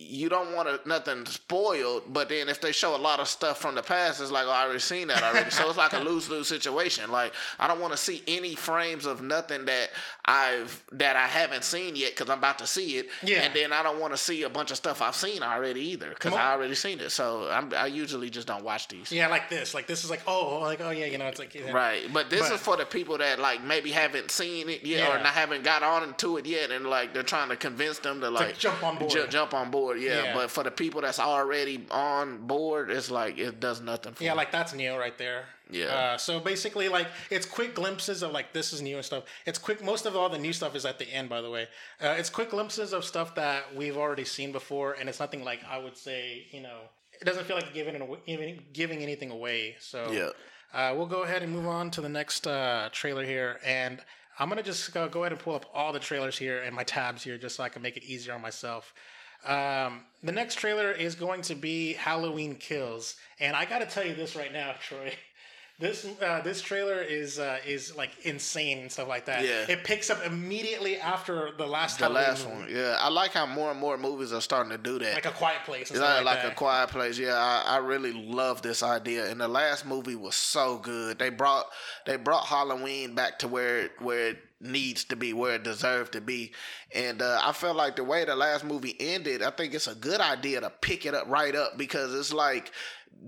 you don't want nothing spoiled. But then if they show a lot of stuff from the past, it's like, oh, I already seen that already. So it's like a lose lose situation. Like I don't want to see any frames of nothing that. I've that I haven't seen yet because I'm about to see it, yeah. And then I don't want to see a bunch of stuff I've seen already either because I already seen it. So I'm, I usually just don't watch these. Yeah, like this, like this is like oh, like oh yeah, you know, it's like yeah. Right. But this but, is for the people that like maybe haven't seen it yet yeah. or not, haven't got on into it yet, and like they're trying to convince them to like, like jump on board, ju- jump on board. Yeah. yeah. But for the people that's already on board, it's like it does nothing for. Yeah, them. Like that's new right there. Yeah. Uh, so basically, like it's quick glimpses of like this is new and stuff. It's quick. Most of all the new stuff is at the end, by the way. Uh, it's quick glimpses of stuff that we've already seen before, and it's nothing like I would say. You know, it doesn't feel like giving it away, giving anything away. So yeah. Uh, we'll go ahead and move on to the next uh, trailer here. And I'm going to just go, go ahead and pull up all the trailers here and my tabs here just so I can make it easier on myself. Um, the next trailer is going to be Halloween Kills. And I got to tell you this right now, Troy. This uh, this trailer is uh, is like insane and stuff like that. Yeah. It picks up immediately after the last the last movie. one. Yeah, I like how more and more movies are starting to do that. Like A Quiet Place. It's like, like, like A Quiet Place. Yeah, I, I really love this idea. And the last movie was so good. They brought they brought Halloween back to where where. It needs to be, where it deserved to be. And uh, I felt like the way the last movie ended, I think it's a good idea to pick it up right up, because it's like,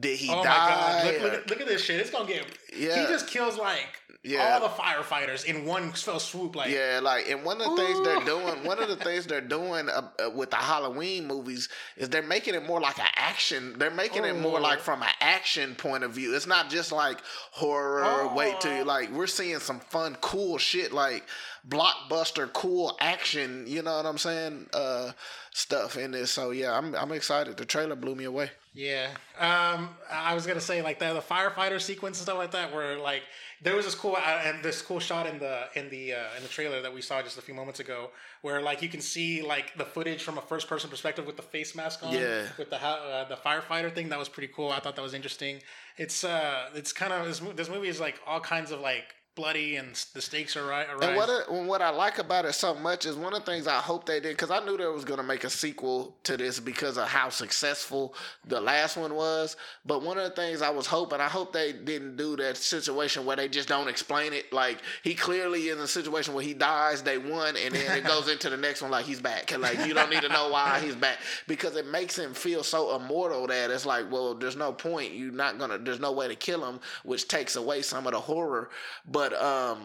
did he oh die? My God. Look, look, at, look at this shit. It's gonna get... Yeah. He just kills like yeah. all the firefighters in one fell swoop. Like yeah, like and one of the Ooh. things they're doing, one of the things they're doing uh, uh, with the Halloween movies is they're making it more like an action. They're making Ooh. it more like from an action point of view. It's not just like horror. Oh. Wait till you like we're seeing some fun, cool shit like blockbuster, cool action. You know what I'm saying? Uh, stuff in this. So yeah, I'm I'm excited. The trailer blew me away. Yeah, um, I was gonna say like the, the firefighter sequence and stuff like that, where like there was this cool uh, and this cool shot in the in the uh, in the trailer that we saw just a few moments ago, where like you can see like the footage from a first person perspective with the face mask on, yeah. with the uh, the firefighter thing. That was pretty cool. I thought that was interesting. It's uh, it's kind of this, this movie is like all kinds of like. bloody and the stakes are right. And what it, what I like about it so much is one of the things I hope they did, because I knew they was going to make a sequel to this because of how successful the last one was. But one of the things I was hoping, I hope they didn't do that situation where they just don't explain it. Like he clearly is in a situation where he dies day one and then it goes into the next one like he's back. Like you don't need to know why he's back, because it makes him feel so immortal that it's like, well, there's no point. You're not gonna. There's no way to kill him, which takes away some of the horror. But But um,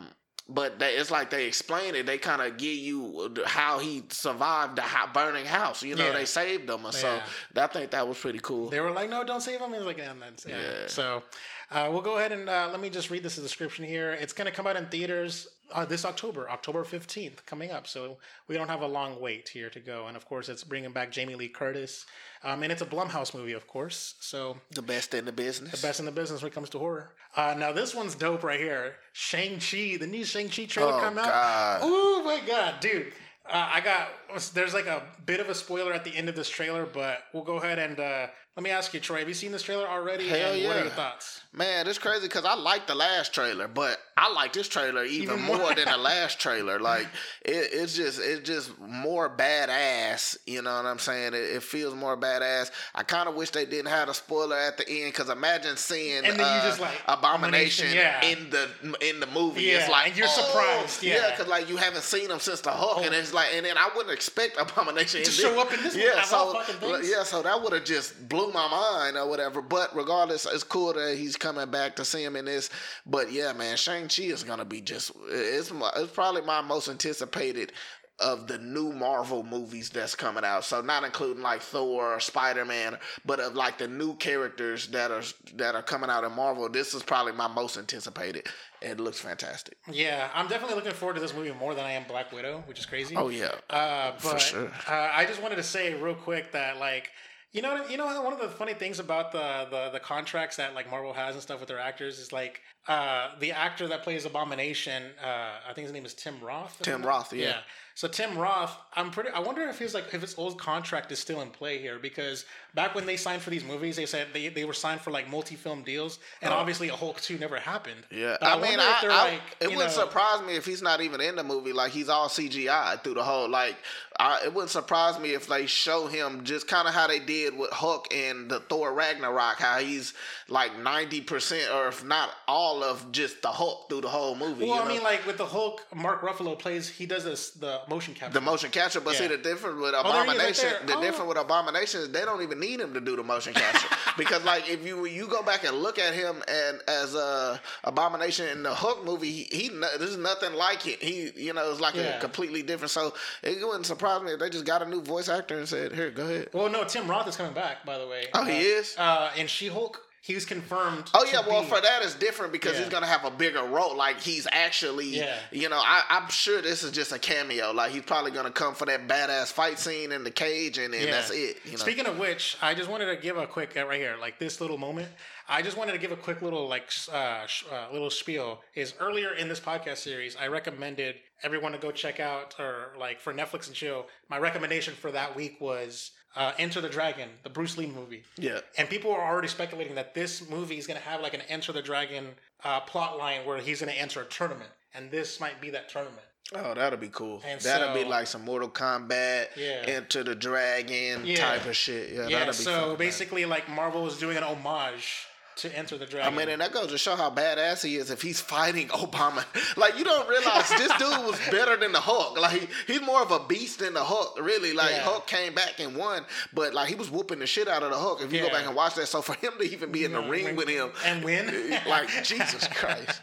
but they, it's like they explain it. They kind of give you how he survived the burning house. You know, yeah. they saved him, or yeah. so I think that was pretty cool. They were like, "No, don't save him." He's like, yeah, that's, yeah. yeah. So uh, we'll go ahead and uh, let me just read this description here. It's gonna come out in theaters uh, this October, October fifteenth, coming up. So we don't have a long wait here to go. And of course, it's bringing back Jamie Lee Curtis, um, and it's a Blumhouse movie, of course. So the best in the business. The best in the business when it comes to horror. Uh, now this one's dope right here. Shang-Chi, the new Shang-Chi trailer oh, coming out. God. Oh my God, dude! Uh, I got there's like a bit of a spoiler at the end of this trailer, but we'll go ahead and. Uh, Let me ask you, Troy, have you seen this trailer already? Hell and yeah. What are your thoughts? Man, it's crazy because I liked the last trailer, but I like this trailer even, even more, more than the last trailer. Like, it, it's just it's just more badass, you know what I'm saying? It, it feels more badass. I kind of wish they didn't have a spoiler at the end, because imagine seeing and then uh, you just like, Abomination, Abomination yeah. in the in the movie. Yeah, it's like, and you're oh, surprised. Yeah, because yeah, like you haven't seen him since the Hulk, oh. and it's like, and then I wouldn't expect Abomination to show up in this movie. Yeah, so, yeah, so that would have just blew my mind or whatever, but regardless, it's cool that he's coming back to see him in this. But yeah, man, Shang-Chi is gonna be just it's my, it's probably my most anticipated of the new Marvel movies that's coming out. So not including like Thor or Spider-Man, but of like the new characters that are that are coming out in Marvel, this is probably my most anticipated. It looks fantastic. Yeah, I'm definitely looking forward to this movie more than I am Black Widow, which is crazy. Oh yeah, uh, but for sure. uh, I just wanted to say real quick that like. You know, you know, one of the funny things about the, the, the contracts that like Marvel has and stuff with their actors is like uh, the actor that plays Abomination, uh, I think his name is Tim Roth. Tim Roth, yeah. yeah. So Tim Roth, I'm pretty. I wonder if his like if his old contract is still in play here, because back when they signed for these movies, they said they, they were signed for like multi-film deals, and oh. obviously a Hulk two never happened. Yeah, but I, I mean, I, if I, like, it wouldn't know, surprise me if he's not even in the movie. Like he's all C G I through the whole. Like I, it wouldn't surprise me if they show him just kind of how they did with Hulk and the Thor Ragnarok, how he's like ninety percent or if not all of just the Hulk through the whole movie. Well, you I know? mean, like with the Hulk, Mark Ruffalo plays. He does this the. motion capture. The motion capture, but yeah. see the difference with Abomination. Oh, right the oh. difference with Abomination is they don't even need him to do the motion capture because, like, if you you go back and look at him and as uh, Abomination in the Hulk movie, he, he this is nothing like it. He you know it's like yeah. a completely different. So it wouldn't surprise me if they just got a new voice actor and said, "Here, go ahead." Well, no, Tim Roth is coming back, by the way. Oh, uh, he is. Uh, and She-Hulk. He was confirmed. Oh, yeah. Well, be. for that, it's different because yeah. he's going to have a bigger role. Like, he's actually, yeah. you know, I, I'm sure this is just a cameo. Like, he's probably going to come for that badass fight scene in the cage, and then yeah. that's it. You know? Speaking of which, I just wanted to give a quick, right here, like this little moment. I just wanted to give a quick little, like, uh, uh, little spiel. Is earlier in this podcast series, I recommended everyone to go check out, or, like, for Netflix and chill, my recommendation for that week was... Uh, Enter the Dragon, the Bruce Lee movie. Yeah. And people are already speculating that this movie is going to have like an Enter the Dragon uh, plot line where he's going to enter a tournament. And this might be that tournament. Oh, that'll be cool. And that'll so, be like some Mortal Kombat, yeah. Enter the Dragon yeah. type of shit. Yeah, yeah that'll be so fun, basically man. Like Marvel was doing an homage to Enter the Dragon. I mean, and that goes to show how badass he is if he's fighting Obama. Like, you don't realize this dude was better than the Hulk. Like, he's more of a beast than the Hulk, really. Like, yeah. Hulk came back and won, but, like, he was whooping the shit out of the Hulk if you yeah. go back and watch that. So, for him to even be in the yeah, ring win, with him. And win. Like, Jesus Christ.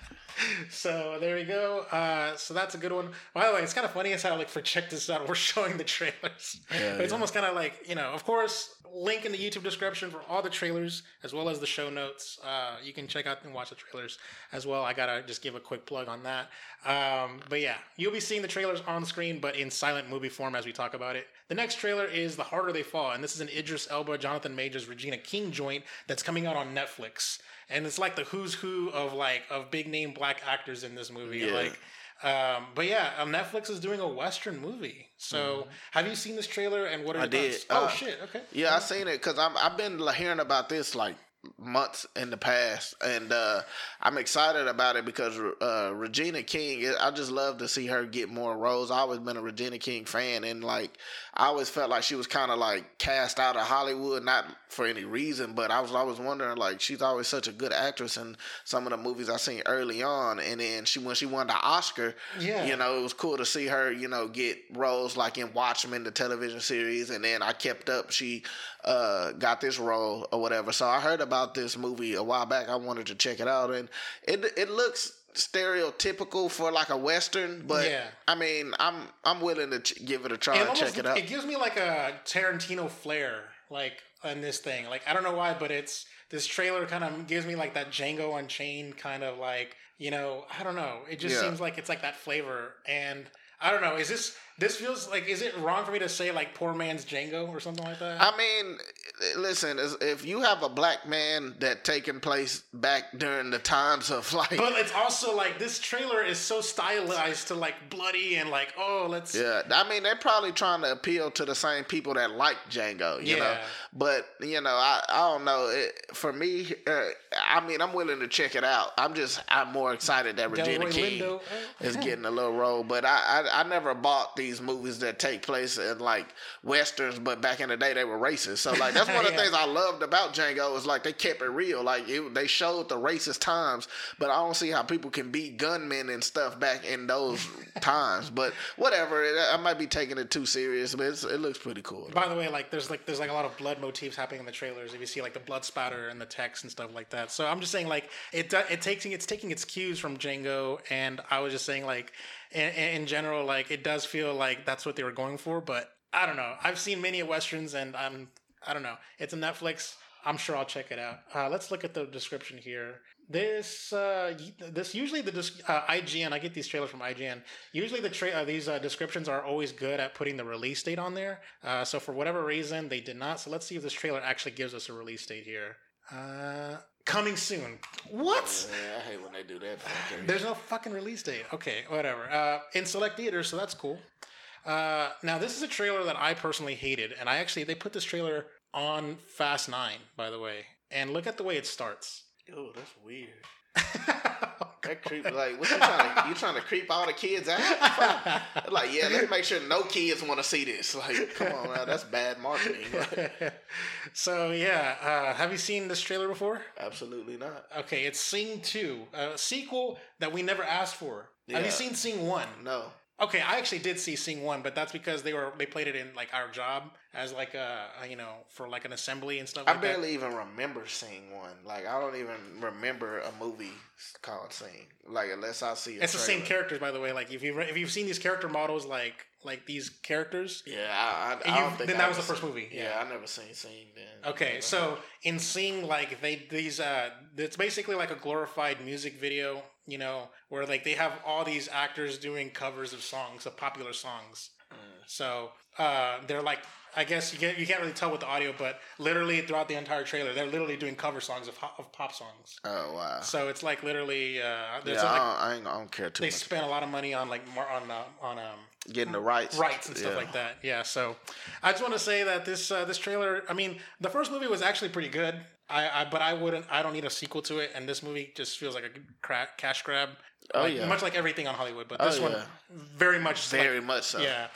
So, there we go. Uh, so, that's a good one. By the way, it's kind of funny as how, like, for Check This Out, we're showing the trailers. Yeah, but it's yeah. almost kind of like, you know, of course... Link in the YouTube description for all the trailers as well as the show notes. Uh, you can check out and watch the trailers as well. I gotta just give a quick plug on that. Um, but yeah, you'll be seeing the trailers on screen, but in silent movie form as we talk about it. The next trailer is The Harder They Fall, and this is an Idris Elba, Jonathan Majors, Regina King joint that's coming out on Netflix, and it's like the who's who of like of big name black actors in this movie. Yeah. Like, um, but yeah, um, Netflix is doing a Western movie. So, have you seen this trailer and what are your thoughts? I did. Uh, oh, shit. Okay. Yeah, I seen it because I've been hearing about this like months in the past. And uh, I'm excited about it because uh, Regina King, I just love to see her get more roles. I've always been a Regina King fan. And like, I always felt like she was kind of like cast out of Hollywood, not for any reason. But I was always wondering, like, she's always such a good actress in some of the movies I seen early on. And then she when she won the Oscar, yeah. you know, it was cool to see her, you know, get roles. Like in Watchmen, the television series, and then I kept up. She uh, got this role or whatever. So I heard about this movie a while back. I wanted to check it out, and it it looks stereotypical for like a Western, but yeah. I mean, I'm I'm willing to ch- give it a try it and almost, check it out. It gives me like a Tarantino flair, like on this thing. Like I don't know why, but it's this trailer kind of gives me like that Django Unchained kind of like you know I don't know. It just yeah. seems like it's like that flavor and. I don't know. Is this this feels like? Is it wrong for me to say like poor man's Django or something like that? I mean, listen. If you have a black man that taking place back during the times of like, but it's also like this trailer is so stylized to like bloody and like oh let's. Yeah, I mean they're probably trying to appeal to the same people that like Django, you yeah. know. But you know, I, I don't know. It, for me, uh, I mean, I'm willing to check it out. I'm just I'm more excited that Regina King is getting a little role, but I. I I never bought these movies that take place in like Westerns, but back in the day they were racist. So like that's one of the yeah. things I loved about Django is like they kept it real. Like it, they showed the racist times, but I don't see how people can be gunmen and stuff back in those times. But whatever, it, I might be taking it too serious, but it's, it looks pretty cool. By the way, like there's like there's like a lot of blood motifs happening in the trailers. If you see like the blood spatter and the text and stuff like that. So I'm just saying like it it takes it's taking its cues from Django, and I was just saying like. In, in general, like it does feel like that's what they were going for, but I don't know. I've seen many Westerns, and I'm I don't know. It's on Netflix. I'm sure I'll check it out. Uh, let's look at the description here. This uh, this usually the uh, I G N. I get these trailers from I G N. Usually the tra- uh, these uh, descriptions are always good at putting the release date on there. Uh, so for whatever reason, they did not. So let's see if this trailer actually gives us a release date here. Uh, coming soon. What? Yeah, I hate when they do that. There's no fucking release date. Okay, whatever. Uh, in select theaters, so that's cool. Uh, now this is a trailer that I personally hated, and I actually they put this trailer on Fast Nine, by the way. And look at the way it starts. Oh, that's weird. That creep, like, what you trying to, you trying to creep all the kids out? Like, yeah, let's make sure no kids want to see this. Like, come on, man, that's bad marketing. So, yeah, uh, have you seen this trailer before? Absolutely not. Okay, it's Sing two, a sequel that we never asked for. Yeah. Have you seen Sing one? No. Okay, I actually did see Sing One, but that's because they were they played it in like our job as like a, a you know for like an assembly and stuff. I like barely that. even remember Sing One. Like I don't even remember a movie called Sing. Like unless I see. A it's trailer. The same characters, by the way. Like if you if you've seen these character models, like like these characters. Yeah, I, I, I don't think then I that was the first movie. Yeah, yeah, I never seen Sing. Then okay, so in Sing, like they these uh, it's basically like a glorified music video. You know, where like they have all these actors doing covers of songs, of popular songs. Mm. So uh, they're like, I guess you can't, you can't really tell with the audio, but literally throughout the entire trailer, they're literally doing cover songs of, of pop songs. Oh, wow. So it's like literally... Uh, yeah, like, I, don't, I don't care too they much. They spent a lot of money on like more on uh, on um getting the rights. Rights and stuff yeah. like that. Yeah, so I just want to say that this uh, this trailer... I mean, the first movie was actually pretty good. I, I but I wouldn't. I don't need a sequel to it, and this movie just feels like a cra- cash grab. Oh like, yeah, much like everything on Hollywood, but this oh, yeah. one very much, very like, much so. Yeah,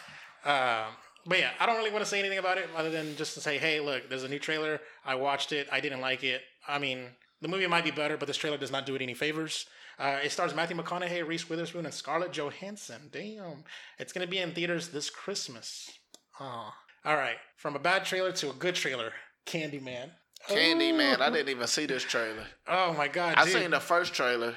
uh, but yeah, I don't really want to say anything about it other than just to say, hey, look, there's a new trailer. I watched it. I didn't like it. I mean, the movie might be better, but this trailer does not do it any favors. Uh, it stars Matthew McConaughey, Reese Witherspoon, and Scarlett Johansson. Damn, it's gonna be in theaters this Christmas. Oh, all right. From a bad trailer to a good trailer, Candyman. Candyman, I didn't even see this trailer. Oh my god! I dude. seen the first trailer.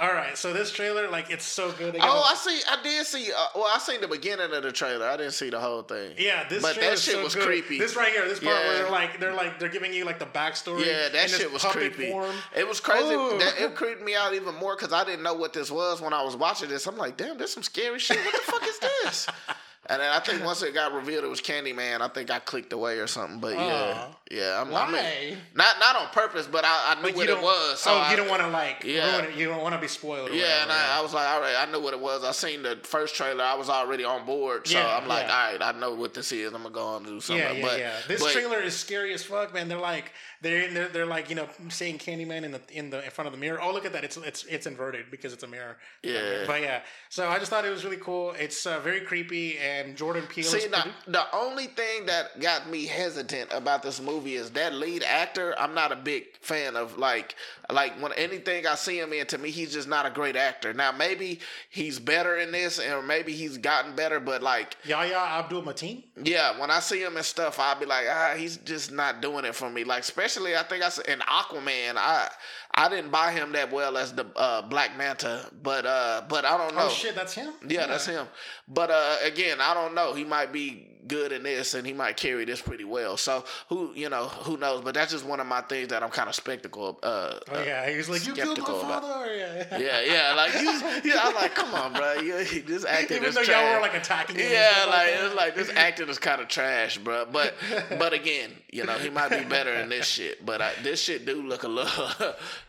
All right, so this trailer, like, it's so good. Gotta... Oh, I see. I did see. Uh, well, I seen the beginning of the trailer. I didn't see the whole thing. Yeah, this. But that shit so was good. creepy. This right here, this part yeah. where they're like, they're like, they're giving you like the backstory. Yeah, that shit was creepy. Form. It was crazy. That, it creeped me out even more because I didn't know what this was when I was watching this. I'm like, damn, there's some scary shit. What the fuck is this? And then I think once it got revealed, it was Candyman. I think I clicked away or something. But yeah, uh, yeah. I'm, why? I mean, not not on purpose, but I, I knew but what it was. So oh, I, you don't want to like yeah. ruin it. You don't want to be spoiled. Yeah, whatever, and I, I was like, all right, I knew what it was. I seen the first trailer. I was already on board, so yeah, I'm like, yeah. all right, I know what this is. I'm gonna go on and do something. Yeah, yeah, but, yeah. This but, trailer is scary as fuck, man. They're like, they're in, they're, they're like, you know, seeing Candyman in the in the in front of the mirror. Oh, look at that. It's it's it's inverted because it's a mirror. Yeah. But yeah, so I just thought it was really cool. It's uh, very creepy. And And Jordan Peele. See, now, the only thing that got me hesitant about this movie is that lead actor. I'm not a big fan of like, like when anything I see him in. To me, he's just not a great actor. Now maybe he's better in this, or maybe he's gotten better. But like Yahya Abdul Mateen. Yeah, when I see him and stuff, I'll be like, ah, he's just not doing it for me. Like especially, I think I said in Aquaman, I I didn't buy him that well as the uh, Black Manta. But uh, but I don't know. Oh shit, that's him. Yeah, yeah. that's him. But uh, again. I don't know. He might be good in this, and he might carry this pretty well. So who you know, who knows? But that's just one of my things that I'm kind of skeptical. Uh, oh yeah, he was like, "You killed my father." Yeah, yeah, yeah. Like, you, yeah, I'm like, come on, bro. Yeah, this acting Even is though trash. Y'all were like attacking. Yeah, like it's like this acting is kind of trash, bro. But but again, you know, he might be better in this shit. But I, this shit do look a little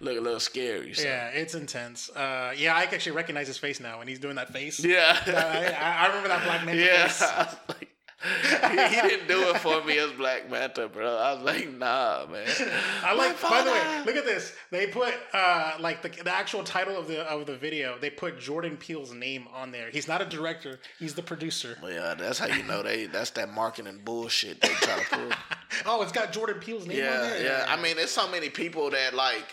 look a little scary. So. Yeah, it's intense. Uh, yeah, I actually recognize his face now when he's doing that face. Yeah, uh, I, I remember that Black man yeah, face. I was like, he, he didn't do it for me as Black Manta, bro. I was like, nah, man. I like. By the way, look at this. They put uh, like the, the actual title of the of the video. They put Jordan Peele's name on there. He's not a director. He's the producer. Well, yeah, that's how you know they. That's that marketing bullshit they try to pull. Oh, it's got Jordan Peele's name yeah, on there. Yeah, yeah. I mean, there's so many people that like.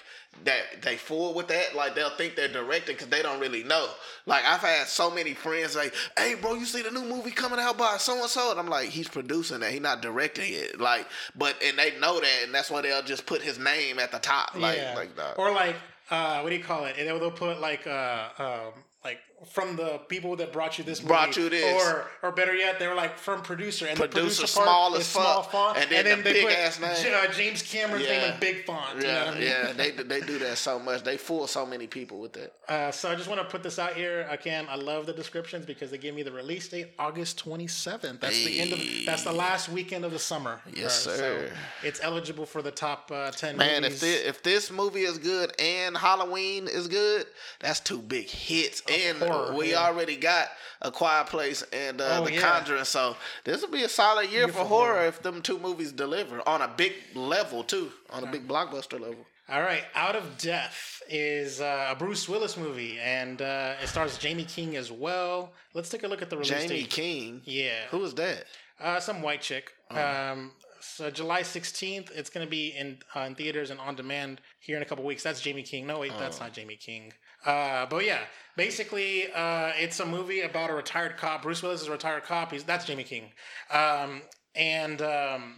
That they fool with that, like they'll think they're directing because they don't really know. Like I've had so many friends like, "Hey, bro, you see the new movie coming out by so and so?" And I'm like, "He's producing that, he's not directing it." Like, but and they know that, and that's why they'll just put his name at the top, like, yeah. like that. Or like, uh, what do you call it? And they'll put like, uh, um, like from the people that brought you this movie, brought you this, or or better yet, they were like from producer and producer, the producer small part as small font, and then, and then the they big put ass name. J- uh, James Cameron yeah. thing in big font. Yeah, you know what I mean? yeah, they they do that so much. They fool so many people with that. Uh, so I just want to put this out here again. I love the descriptions because they give me the release date, August twenty-seventh. That's hey. the end of that's the last weekend of the summer. Yes, right? sir. So it's eligible for the top uh, ten. Man, movies. if this, if this movie is good and Halloween is good, that's two big hits. Oh. And Horror, we yeah. already got A Quiet Place and uh, oh, The yeah. Conjuring, so this will be a solid year, year for, for horror, horror if them two movies deliver on a big level too, on a big blockbuster level. All right, Out of Death is uh, a Bruce Willis movie, and uh, it stars Jamie King as well. Let's take a look at the release Jamie date. Jamie King? Yeah. Who is that? Uh, some white chick. Oh. Um, so July sixteenth. It's going to be in uh, in theaters and on demand here in a couple weeks. That's Jamie King. No, wait, oh. that's not Jamie King. Uh, but yeah, basically, uh, it's a movie about a retired cop. Bruce Willis is a retired cop. He's that's Jamie King. Um, and um,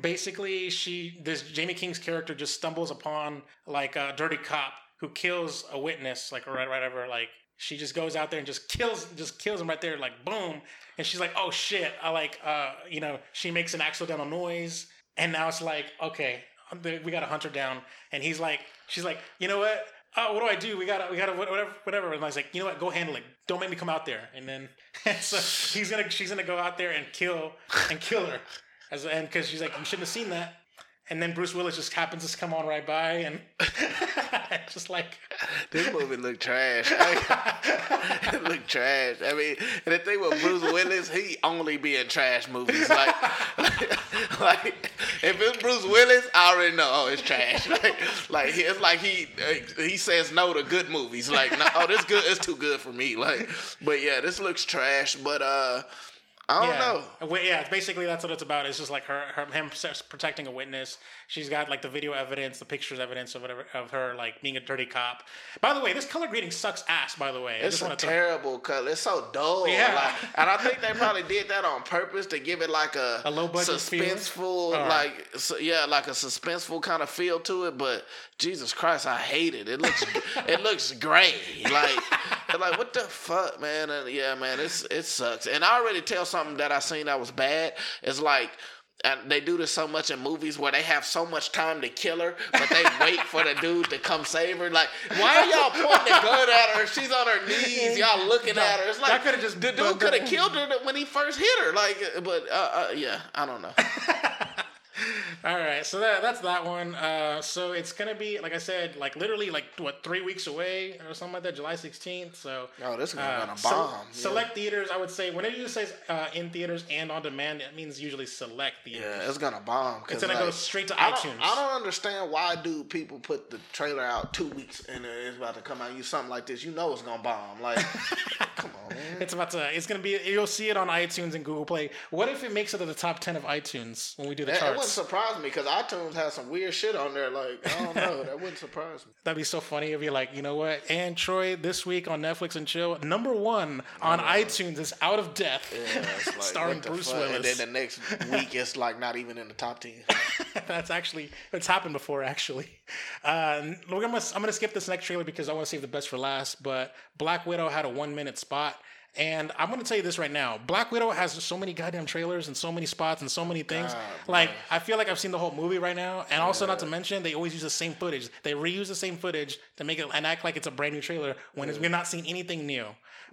basically, she this Jamie King's character just stumbles upon like a dirty cop who kills a witness, like right, right over, like. She just goes out there and just kills, just kills him right there, like boom. And she's like, "Oh shit!" I like, uh, you know, she makes an accidental noise, and now it's like, okay, we gotta hunt her down. And he's like, she's like, you know what? Oh, what do I do? We gotta, we gotta, whatever, whatever. And I was like, you know what? Go handle it. Don't make me come out there. And then, and so he's gonna, she's gonna go out there and kill, and kill her, as and because she's like, you shouldn't have seen that. And then Bruce Willis just happens to come on right by and just like... This movie looked trash. I mean, it looked trash. I mean, and the thing with Bruce Willis, he only be in trash movies. Like, like, like if it's Bruce Willis, I already know, oh, it's trash. Like, like it's like he he says no to good movies. Like, no, oh, this good, it's too good for me. Like, but yeah, this looks trash, but... uh. I don't yeah. know. Yeah, basically that's what it's about. It's just like her, her, him protecting a witness. She's got like the video evidence, the pictures evidence of whatever of her like being a dirty cop. By the way, this color grading sucks ass. By the way, it's I just a wanna terrible talk. Color. It's so dull. Yeah, like, and I think they probably did that on purpose to give it like a, a low budget suspenseful, right. like so, yeah, like a suspenseful kind of feel to it. But Jesus Christ, I hate it. It looks it looks gray. Like like what the fuck, man? And yeah, man, it's it sucks. And I already tell something. Something that I seen that was bad is like, and they do this so much in movies where they have so much time to kill her, but they wait for the dude to come save her. Like, why are y'all pointing the gun at her? She's on her knees, y'all looking no, at her. It's like that could have just the dude could have killed her when he first hit her. Like, but uh, uh, yeah, I don't know. All right, so that that's that one. Uh, so it's gonna be like I said, like literally like what three weeks away or something like that, July sixteenth. So oh, this is gonna uh, be on a bomb. So, yeah. Select theaters, I would say. Whenever you say uh, in theaters and on demand, it means usually select theaters. Yeah, it's gonna bomb. It's gonna like, go straight to I iTunes. I don't understand why do people put the trailer out two weeks and it's about to come out. You something like this, you know it's gonna bomb. Like, come on, man. It's about to. It's gonna be. You'll see it on iTunes and Google Play. What if it makes it to the top ten of iTunes when we do the charts? It wouldn't surprise me because iTunes has some weird shit on there. Like, I don't know. That wouldn't surprise me. That'd be so funny if you're like, you know what? And Troy, this week on Netflix and Chill, number one on oh, iTunes is Out of Death. Yeah, it's like, starring Bruce Willis. And then the next week, it's like not even in the top ten. That's actually, it's happened before, actually. Uh, we're gonna, I'm going to skip this next trailer because I want to save the best for last. But Black Widow had a one minute spot. And I'm going to tell you this right now. Black Widow has so many goddamn trailers and so many spots and so many things. God, like, man. I feel like I've seen the whole movie right now. And also, yeah. not to mention, they always use the same footage. They reuse the same footage to make it and act like it's a brand new trailer when yeah. it's, we're not seeing anything new.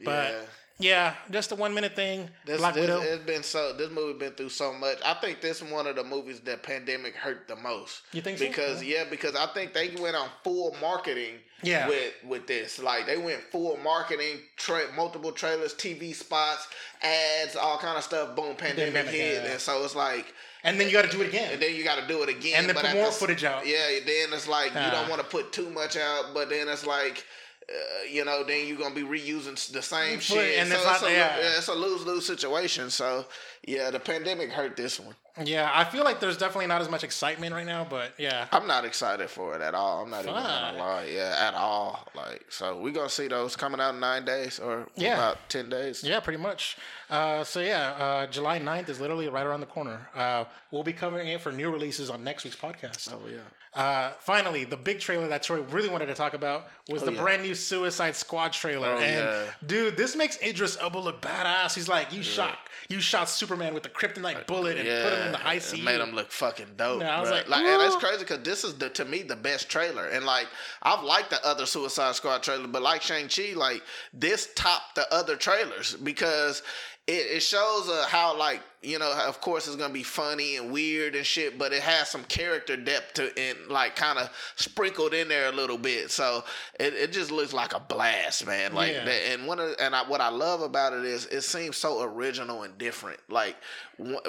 But... Yeah. Yeah, just the one minute thing. This, Black this, Widow. It's been so. This movie been through so much. I think this is one of the movies that pandemic hurt the most. You think? Because so? yeah, because I think they went on full marketing. Yeah. With with this, like they went full marketing, tra- multiple trailers, T V spots, ads, all kind of stuff. Boom, pandemic hit, yeah. and so it's like. And then you got to do it again. And then you got to do it again. And then put more the, footage out. Yeah. Then it's like uh. you don't want to put too much out, but then it's like. Uh, you know, then you're going to be reusing the same shit. And so it's, not, it's, a, yeah. Yeah, it's a lose-lose situation. So, yeah, the pandemic hurt this one. Yeah, I feel like there's definitely not as much excitement right now, but yeah. I'm not excited for it at all. I'm not Fun. even going to lie. Yeah, at all. Like, so we're going to see those coming out in nine days or yeah. about ten days. Yeah, pretty much. Uh, so yeah, uh, July ninth is literally right around the corner. Uh, we'll be covering it for new releases on next week's podcast. Oh, yeah. Uh, finally, the big trailer that Troy really wanted to talk about was oh, the yeah. brand new Suicide Squad trailer. Oh, and yeah. dude, this makes Idris Elba look badass. He's like, you yeah. shot, you shot Superman with a kryptonite bullet and yeah. put him in the I C U. It made him look fucking dope. No, I was like, like, and that's crazy because this is the to me the best trailer. And like, I've liked the other Suicide Squad trailer, but like Shang-Chi, like this topped the other trailers because. It, it shows uh, how, like, you know, of course it's going to be funny and weird and shit, but it has some character depth to and, like, kind of sprinkled in there a little bit. So it, it just looks like a blast, man. Like, yeah. that, and one of, and I, what I love about it is it seems so original and different. Like,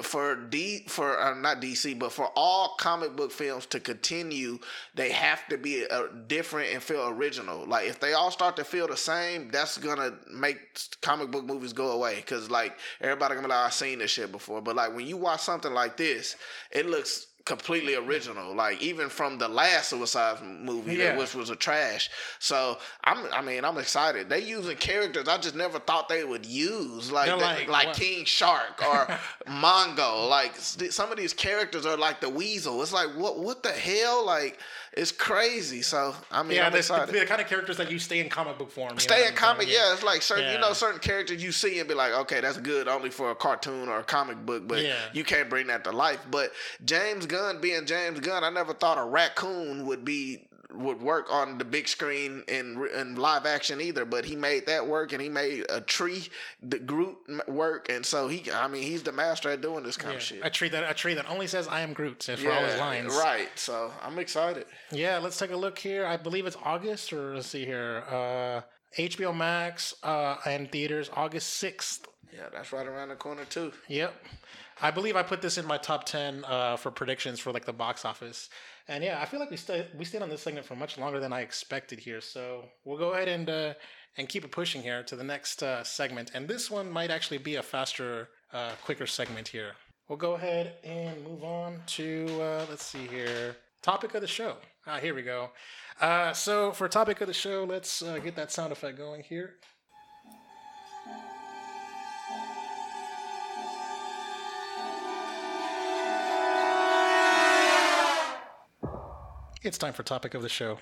for D, for uh, not D C, but for all comic book films to continue, they have to be uh, different and feel original. Like, if they all start to feel the same, that's going to make comic book movies go away because, like, everybody going to be like, I've seen this shit before. before, but like when you watch something like this, it looks completely original, like even from the last Suicide movie, yeah. which was a trash. So I'm, I mean, I'm excited. They using characters I just never thought they would use, like like, they, like King Shark or Mongo. Like some of these characters are like the Weasel. It's like what what the hell? Like it's crazy. So I mean, yeah, I'm excited. The, the kind of characters that you stay in comic book form. Stay in comic, yeah. yeah. It's like certain, yeah. you know, certain characters you see and be like, okay, that's good only for a cartoon or a comic book, but yeah. you can't bring that to life. But James Gunn. Being James Gunn, I never thought a raccoon would be would work on the big screen and and live action either. But he made that work, and he made a tree, the Groot work, and so he, I mean, he's the master at doing this kind yeah, of shit. A tree that a tree that only says "I am Groot" for yeah, all his lines. Right. So I'm excited. Yeah, let's take a look here. I believe it's August, or let's see here, uh, H B O Max uh, and theaters August sixth. Yeah, that's right around the corner too. Yep. I believe I put this in my top ten uh, for predictions for like the box office, and yeah, I feel like we stayed we stayed on this segment for much longer than I expected here. So we'll go ahead and uh, and keep it pushing here to the next uh, segment, and this one might actually be a faster, uh, quicker segment here. We'll go ahead and move on to uh, let's see here, topic of the show. Ah, here we go. Uh, so for topic of the show, let's uh, get that sound effect going here. It's time for topic of the show.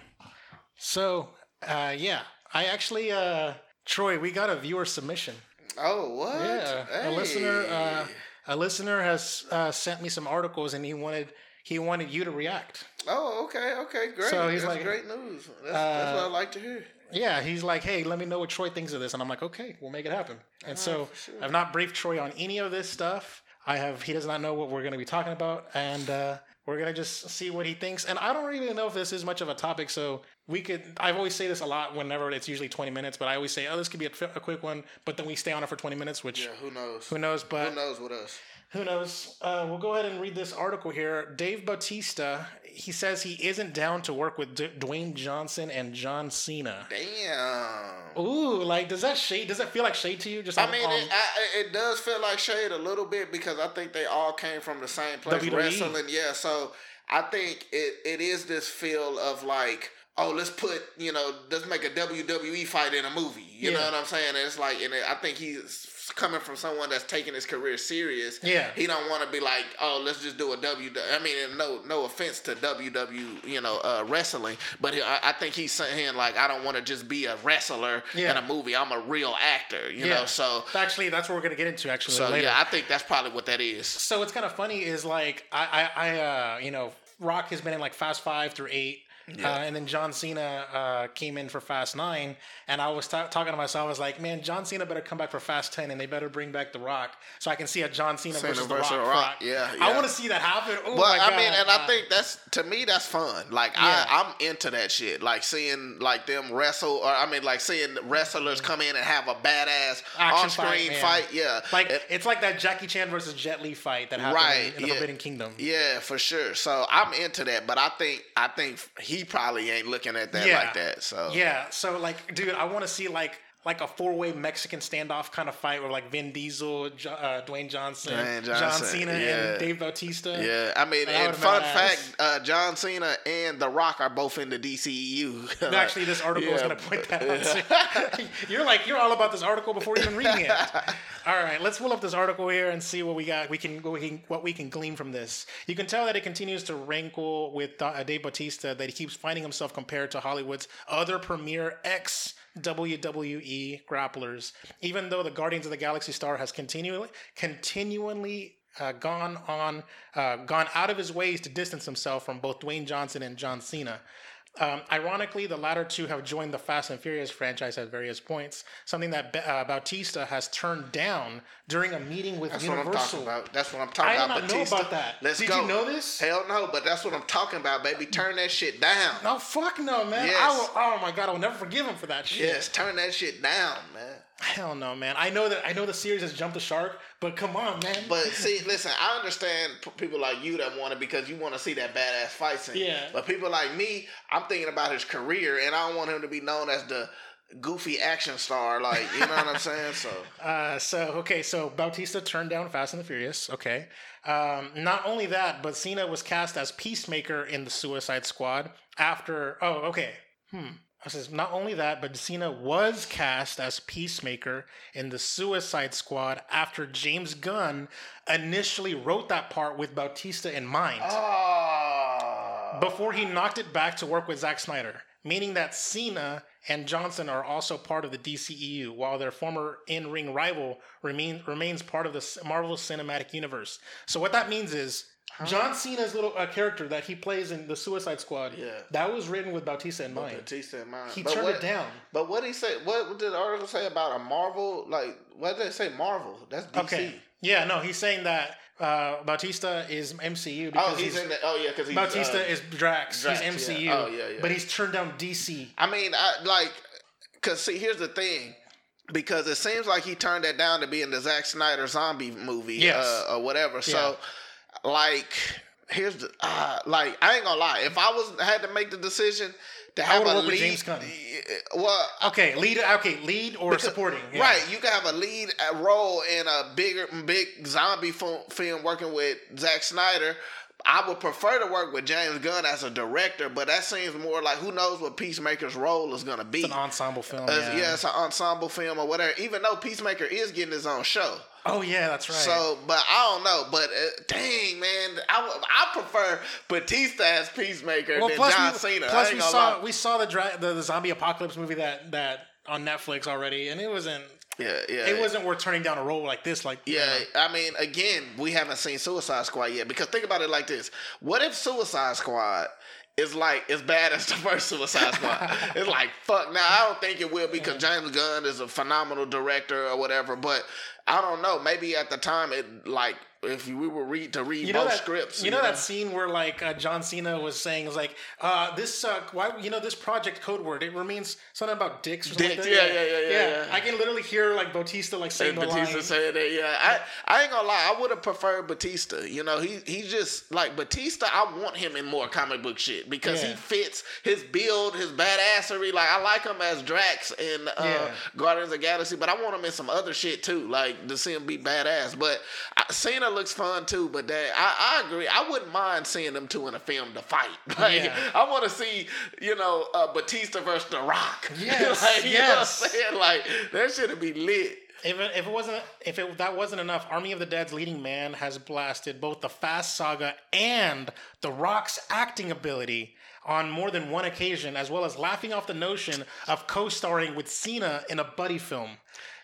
So, uh, yeah, I actually, uh, Troy, we got a viewer submission. Oh, what? Yeah, hey. a listener, uh, a listener has uh, sent me some articles, and he wanted he wanted you to react. Oh, okay, okay, great. So he's that's like, great news. That's, uh, that's what I like to hear. Yeah, he's like, hey, let me know what Troy thinks of this, and I'm like, okay, we'll make it happen. And All so right, sure. I've not briefed Troy on any of this stuff. I have. He does not know what we're going to be talking about, and. Uh, We're going to just see what he thinks. And I don't really know if this is much of a topic, so we could... I've always say this a lot whenever it's usually twenty minutes, but I always say, oh, this could be a, a quick one, but then we stay on it for twenty minutes, which... Yeah, who knows? Who knows, but... Who knows with us? Who knows? Uh, we'll go ahead and read this article here. Dave Bautista, he says he isn't down to work with D- Dwayne Johnson and John Cena. Damn. Ooh, like, does that shade... Does that feel like shade to you? Just like, I mean, um, it, I, it does feel like shade a little bit because I think they all came from the same place. W W E. Wrestling, yeah, so... I think it, it is this feel of like, oh, let's put, you know, let's make a W W E fight in a movie. You yeah. know what I'm saying? And it's like, and I think he's coming from someone that's taking his career serious. Yeah. He don't want to be like, oh, let's just do a W. I mean, no no offense to W W E, you know, uh, wrestling, but I, I think he's saying like, I don't want to just be a wrestler yeah. in a movie. I'm a real actor, you yeah. know, so. Actually, that's what we're going to get into actually so, later. So yeah, I think that's probably what that is. So it's kind of funny is like, I, I, I uh, you know, Rock has been in like Fast Five through Eight. Yeah. Uh, and then John Cena uh, came in for Fast nine, and I was t- talking to myself, I was like, man, John Cena better come back for Fast ten, and they better bring back The Rock, so I can see a John Cena, Cena versus, versus The Rock. Rock. Yeah, yeah. I want to see that happen. Oh, but, my God. I mean, and uh, I think that's, to me, that's fun. Like, yeah. I, I'm into that shit. Like, seeing, like, them wrestle, or, I mean, like, seeing wrestlers come in and have a badass action on-screen fight, fight. Yeah. Like, it, it's like that Jackie Chan versus Jet Li fight that happened right, in the yeah. Forbidden Kingdom. Yeah, for sure. So, I'm into that, but I think, I think he He probably ain't looking at that yeah. like that. So yeah, so like, dude, I want to see like like a four way Mexican standoff kind of fight with like Vin Diesel, jo- uh, Dwayne Johnson, Dwayne Johnson, John Cena, yeah. and Dave Bautista. Yeah, I mean, and, and fun fact, uh, John Cena and The Rock are both in the D C E U. like, actually, this article yeah, is going to put that on. Yeah. You're like, you're all about this article before even reading it. All right, let's pull up this article here and see what we got. We can, we can what we can glean from this. You can tell that it continues to rankle with uh, Dave Bautista that he keeps finding himself compared to Hollywood's other premier ex W W E grapplers, even though the Guardians of the Galaxy star has continually, continually uh, gone on, uh, gone out of his ways to distance himself from both Dwayne Johnson and John Cena. Um, ironically, the latter two have joined the Fast and Furious franchise at various points, something that uh, Bautista has turned down during a meeting with that's Universal. What that's what I'm talking about. I did not Bautista. know about that. Let's Did go. you know this? Hell no, but that's what I'm talking about, baby. Turn that shit down. No, fuck no, man. Yes. I will, oh, my God. I will never forgive him for that shit. Yes, turn that shit down, man. Hell no, man. I know that I know the series has jumped the shark, but come on, man. But see, listen, I understand people like you that want it because you want to see that badass fight scene. Yeah. But people like me, I'm thinking about his career, and I don't want him to be known as the goofy action star, like, you know what I'm saying? So, uh, so okay, so Bautista turned down Fast and the Furious. Okay, um, not only that, but Cena was cast as Peacemaker in the Suicide Squad. After, oh, okay, hmm. I says not only that, but Cena was cast as Peacemaker in the Suicide Squad after James Gunn initially wrote that part with Bautista in mind. Oh. Before he knocked it back to work with Zack Snyder. Meaning that Cena and Johnson are also part of the D C E U, while their former in-ring rival remain, remains part of the Marvel Cinematic Universe. So what that means is, huh? John Cena's little uh, character that he plays in the Suicide Squad, yeah, that was written with Bautista in mind. With Bautista in mind. He but turned what, it down. But what he say? What did the article say about a Marvel? Like, what did they say? Marvel? That's D C. Okay. Yeah, no, he's saying that uh, Bautista is M C U because oh, he's, he's in the, oh yeah, because Bautista uh, is Drax. Drax. He's M C U. Yeah. Oh yeah, yeah. But he's turned down D C. I mean, I like because see, here's the thing. Because it seems like he turned that down to be in the Zack Snyder zombie movie, yes, uh, or whatever. So, yeah, like, here's the uh, like I ain't gonna lie. If I was had to make the decision to have a lead, James Gunn. Well, okay, lead, okay, lead or because, supporting, yeah, right? You can have a lead role in a bigger, big zombie film working with Zack Snyder. I would prefer to work with James Gunn as a director, but that seems more like who knows what Peacemaker's role is going to be. It's an ensemble film. Uh, yeah. yeah, it's an ensemble film or whatever, even though Peacemaker is getting his own show. Oh, yeah, that's right. So, but I don't know. But uh, dang, man, I, I prefer Batista as Peacemaker well, than John we, Cena. Plus, we saw, we saw the, dra- the the zombie apocalypse movie that, that on Netflix already, and it wasn't. Yeah, yeah. It wasn't worth turning down a role like this. Like, yeah, you know. I mean, again, we haven't seen Suicide Squad yet because think about it like this: what if Suicide Squad is like as bad as the first Suicide Squad? It's like fuck. Now I don't think it will be because James Gunn is a phenomenal director or whatever. But I don't know. Maybe at the time, it like if we were read to read you know both that, scripts. You, you know, know that scene where like uh, John Cena was saying it was like uh, this uh, why you know this project code word it remains something about dicks or something dicks, like that. Yeah, yeah, yeah, yeah, yeah, yeah. I can literally hear like Bautista like saying and the Bautista line. saying that. Yeah, I, I ain't gonna lie. I would have preferred Bautista. You know, he he just like Bautista. I want him in more comic book shit because yeah. he fits his build, his badassery. Like I like him as Drax in uh, yeah. Guardians of the Galaxy, but I want him in some other shit too. Like to see him be badass, but I, Cena. Looks fun too, but that I, I agree. I wouldn't mind seeing them two in a film to fight. Like yeah. I want to see, you know, uh, Batista versus The Rock. Yes, like, you yes. know what I'm saying? Like that should be lit. If it, if it wasn't, if it, that wasn't enough, Army of the Dead's leading man has blasted both the Fast Saga and The Rock's acting ability on more than one occasion, as well as laughing off the notion of co-starring with Cena in a buddy film.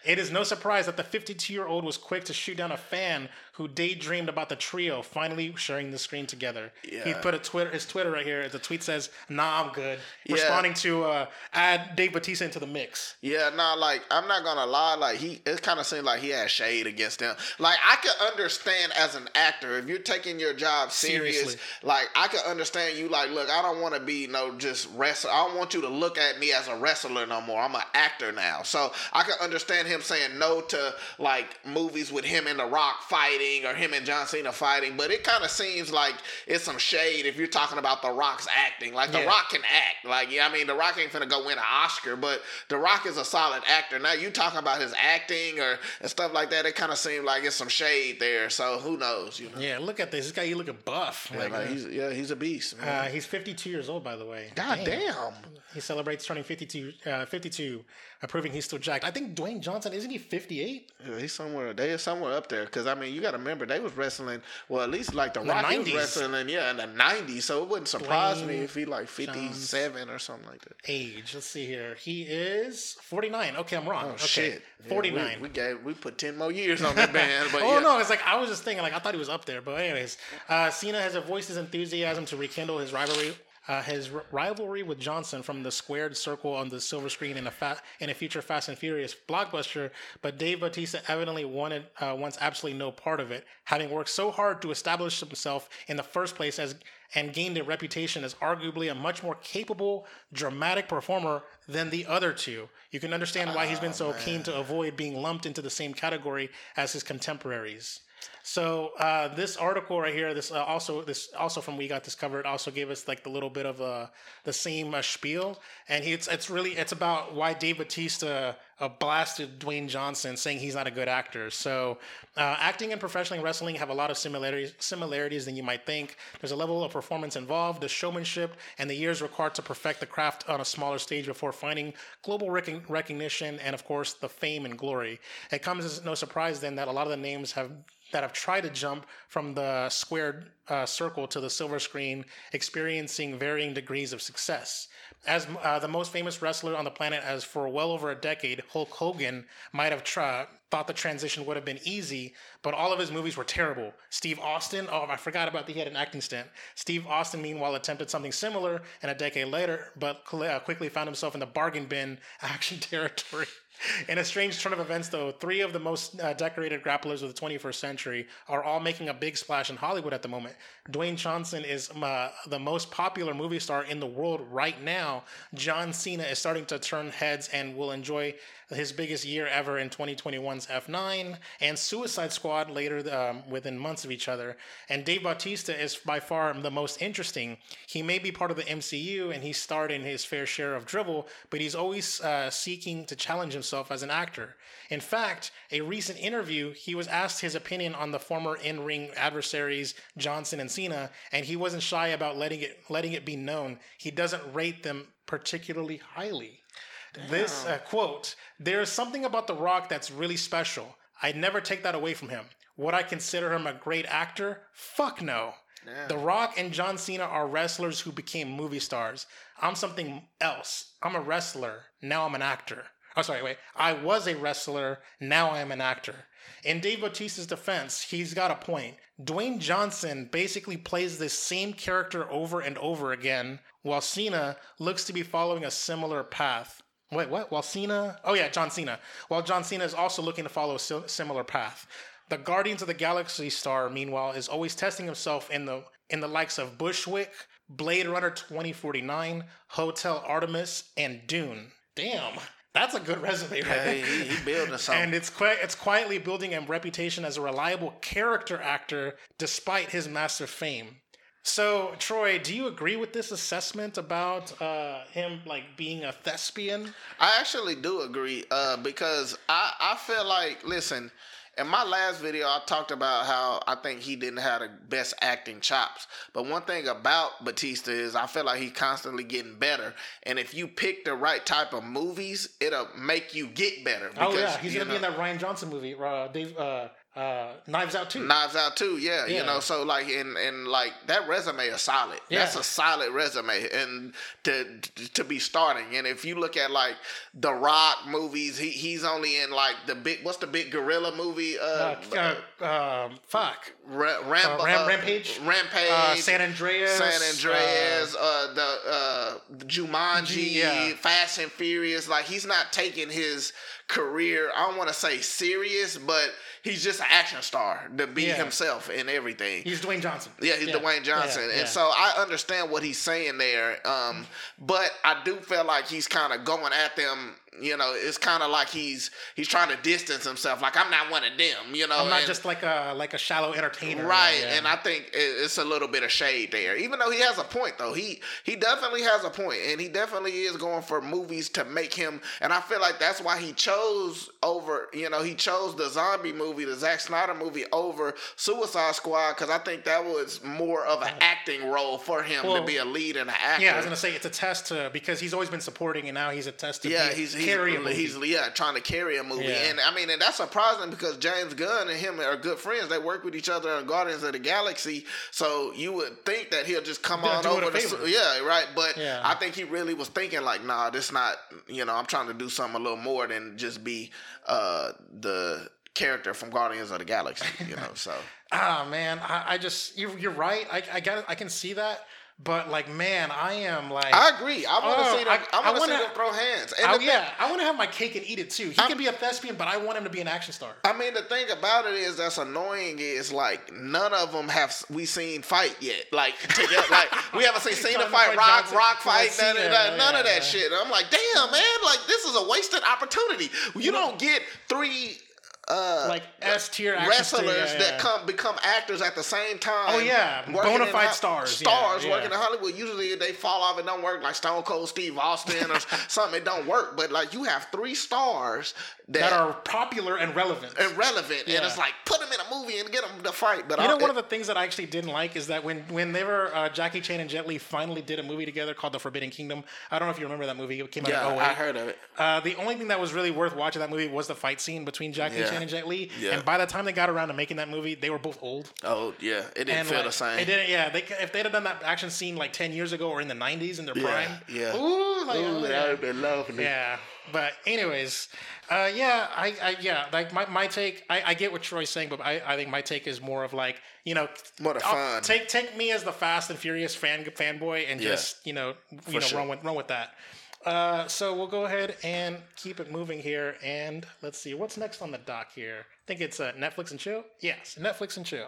It is no surprise that the fifty-two-year-old was quick to shoot down a fan who daydreamed about the trio finally sharing the screen together. Yeah. He put a Twitter, his Twitter right here. The tweet says, nah, I'm good. Yeah. Responding to uh, add Dave Bautista into the mix. Yeah, nah, like, I'm not going to lie. Like, he, it kind of seemed like he had shade against them. Like, I could understand as an actor, if you're taking your job serious, Seriously. like, I could understand you, like, look, I don't want to be no just wrestler. I don't want you to look at me as a wrestler no more. I'm an actor now. So, I could understand him. Him saying no to like movies with him and The Rock fighting or him and John Cena fighting, but it kind of seems like it's some shade if you're talking about The Rock's acting. Like, The yeah. Rock can act. Like, yeah, I mean, The Rock ain't finna go win an Oscar, but The Rock is a solid actor. Now, you talking about his acting or and stuff like that, it kind of seems like it's some shade there, so who knows, you know? Yeah, look at this. This guy, you looking buff. Yeah, like, like, he's, yeah he's a beast. Man. Uh, he's fifty-two years old, by the way. God damn. damn. He celebrates turning fifty-two, uh, fifty-two, proving he's still jacked. I think Dwayne Johnson Isn't he fifty-eight? Yeah, he's somewhere. They are somewhere up there. Because I mean, you got to remember they was wrestling. Well, at least like the, the Rock was wrestling. Yeah, in the nineties. So it wouldn't surprise Dwayne me if he like fifty-seven Jones. Or something like that. Age. Let's see here. He is forty-nine. Okay, I'm wrong. Oh, okay. Shit. forty-nine. Yeah, we, we gave we put ten more years on the band. But oh yeah. no, it's like I was just thinking. Like I thought he was up there. But anyways, uh, Cena has a voiced his enthusiasm to rekindle his rivalry. Uh, his r- rivalry with Johnson from the squared circle on the silver screen in a fa- in a future Fast and Furious blockbuster, but Dave Bautista evidently wanted uh, wants absolutely no part of it, having worked so hard to establish himself in the first place as and gained a reputation as arguably a much more capable, dramatic performer than the other two. You can understand why he's been so oh, man. keen to avoid being lumped into the same category as his contemporaries. So uh, this article right here, this uh, also this also from We Got This Covered, also gave us like the little bit of uh, the same uh, spiel, and he, it's it's really it's about why Dave Bautista uh, blasted Dwayne Johnson, saying he's not a good actor. So uh, acting and professional wrestling have a lot of similarities similarities than you might think. There's a level of performance involved, the showmanship, and the years required to perfect the craft on a smaller stage before finding global rec- recognition and, of course, the fame and glory. It comes as no surprise then that a lot of the names have that have tried to jump from the squared uh, circle to the silver screen, experiencing varying degrees of success. As uh, the most famous wrestler on the planet, as for well over a decade, Hulk Hogan might have tried. Thought the transition would have been easy, but all of his movies were terrible. Steve Austin, oh, I forgot about the, he had an acting stint. Steve Austin, meanwhile, attempted something similar, and a decade later, but quickly found himself in the bargain bin action territory. In a strange turn of events, though, three of the most uh, decorated grapplers of the twenty-first century are all making a big splash in Hollywood at the moment. Dwayne Johnson is uh, the most popular movie star in the world right now. John Cena is starting to turn heads and will enjoy his biggest year ever in twenty twenty-one's F nine, and Suicide Squad later um, within months of each other. And Dave Bautista is by far the most interesting. He may be part of the M C U, and he starred in his fair share of drivel, but he's always uh, seeking to challenge himself as an actor. In fact, a recent interview, he was asked his opinion on the former in-ring adversaries Johnson and Cena, and he wasn't shy about letting it letting it be known he doesn't rate them particularly highly. Damn. This uh, quote, "There's something about The Rock that's really special. I'd never take that away from him. Would I consider him a great actor? Fuck no. Damn. The Rock and John Cena are wrestlers who became movie stars. I'm something else. I'm a wrestler. Now I'm an actor. Oh, sorry, wait. I was a wrestler. Now I am an actor." In Dave Bautista's defense, he's got a point. Dwayne Johnson basically plays this same character over and over again, while Cena looks to be following a similar path. Wait, what? While Cena... Oh, yeah, John Cena. While John Cena is also looking to follow a similar path. The Guardians of the Galaxy star, meanwhile, is always testing himself in the in the likes of Bushwick, Blade Runner twenty forty-nine, Hotel Artemis, and Dune. Damn. That's a good resume, right? Hey, he, he building something. And it's qui- it's quietly building a reputation as a reliable character actor despite his massive fame. So, Troy, do you agree with this assessment about uh, him like being a thespian? I actually do agree uh, because I, I feel like, listen, in my last video, I talked about how I think he didn't have the best acting chops. But one thing about Bautista is I feel like he's constantly getting better. And if you pick the right type of movies, it'll make you get better. Because, oh, yeah. He's going to be in that Ryan Johnson movie, uh, Dave... Uh... Uh, Knives Out two. Knives Out two, yeah, yeah. You know, so like, and, and like that resume is solid. Yeah. That's a solid resume, and to to be starting. And if you look at like the Rock movies, he he's only in like the big. What's the big gorilla movie? Uh, uh, uh, uh fuck. Ra- Ramp- uh, Ram- Rampage. Rampage. Uh, San Andreas. San Andreas. Uh, uh the uh Jumanji. G- yeah. Fast and Furious. Like he's not taking his career, I don't want to say serious, but he's just an action star to be yeah. himself in everything. He's Dwayne Johnson. Yeah, he's yeah. Dwayne Johnson. Yeah. And yeah. so I understand what he's saying there, um, but I do feel like he's kind of going at them. You know, it's kind of like he's he's trying to distance himself. Like, I'm not one of them, you know. I'm not and, just like a like a shallow entertainer. Right, yeah. And I think it's a little bit of shade there. Even though he has a point, though. He he definitely has a point, and he definitely is going for movies to make him. And I feel like that's why he chose over, you know, he chose the zombie movie, the Zack Snyder movie, over Suicide Squad, because I think that was more of an acting role for him well, to be a lead and an actor. Yeah, I was going to say, it's a test to, because he's always been supporting, and now he's a test to yeah, be, he's, he's carry a movie. He's yeah, trying to carry a movie, yeah. and I mean, and that's surprising because James Gunn and him are good friends. They work with each other on Guardians of the Galaxy, so you would think that he'll just come yeah, on over. The, yeah, right. But yeah. I think he really was thinking like, nah, this not. You know, I'm trying to do something a little more than just be uh, the character from Guardians of the Galaxy. You know, so ah man, I, I just you, you're right. I, I got it. I can see that. But like, man, I am like. I agree. I want to oh, see them. I, I want to see them throw hands. And I, the yeah, thing, I want to have my cake and eat it too. He I'm, can be a thespian, but I want him to be an action star. I mean, the thing about it is that's annoying is like none of them have we seen fight yet. Like, together, like we haven't seen Cena fight, Rock, Johnson, Rock fight, Cena, that, that, none yeah, of that yeah. shit. And I'm like, damn, man, like this is a wasted opportunity. You yeah. don't get three uh, like S-tier wrestlers yeah, yeah. that come become actors at the same time. Oh yeah, bona fide in, stars. Stars yeah, yeah. working in Hollywood. Usually they fall off and don't work, like Stone Cold Steve Austin or something. It don't work. But like you have three stars that, that are popular and relevant. And relevant, yeah. and it's like put them in a movie and get them to fight. But you I, know, one it, of the things that I actually didn't like is that when when they were uh, Jackie Chan and Jet Li finally did a movie together called The Forbidden Kingdom. I don't know if you remember that movie. It came out. Yeah, in oh eight. I heard of it. Uh, the only thing that was really worth watching that movie was the fight scene between Jackie yeah. Chan and Jet Li. Yeah. And by the time they got around to making that movie, they were both old. Oh yeah, it didn't and, feel like, the same. It didn't. Yeah, they, if they'd have done that action scene like ten years ago or in the nineties in their yeah, prime, yeah, ooh, like, ooh, that would have been lovely. Yeah, but anyways, uh, yeah, I, I, yeah, like my, my take, I, I get what Troy's saying, but I, I think my take is more of like, you know, more fun. Take take me as the Fast and Furious fan fanboy and yeah. just you know you For know sure. run with run with that. Uh, so we'll go ahead and keep it moving here, and let's see what's next on the dock here. I think it's uh, Netflix and Chill. Yes, Netflix and Chill.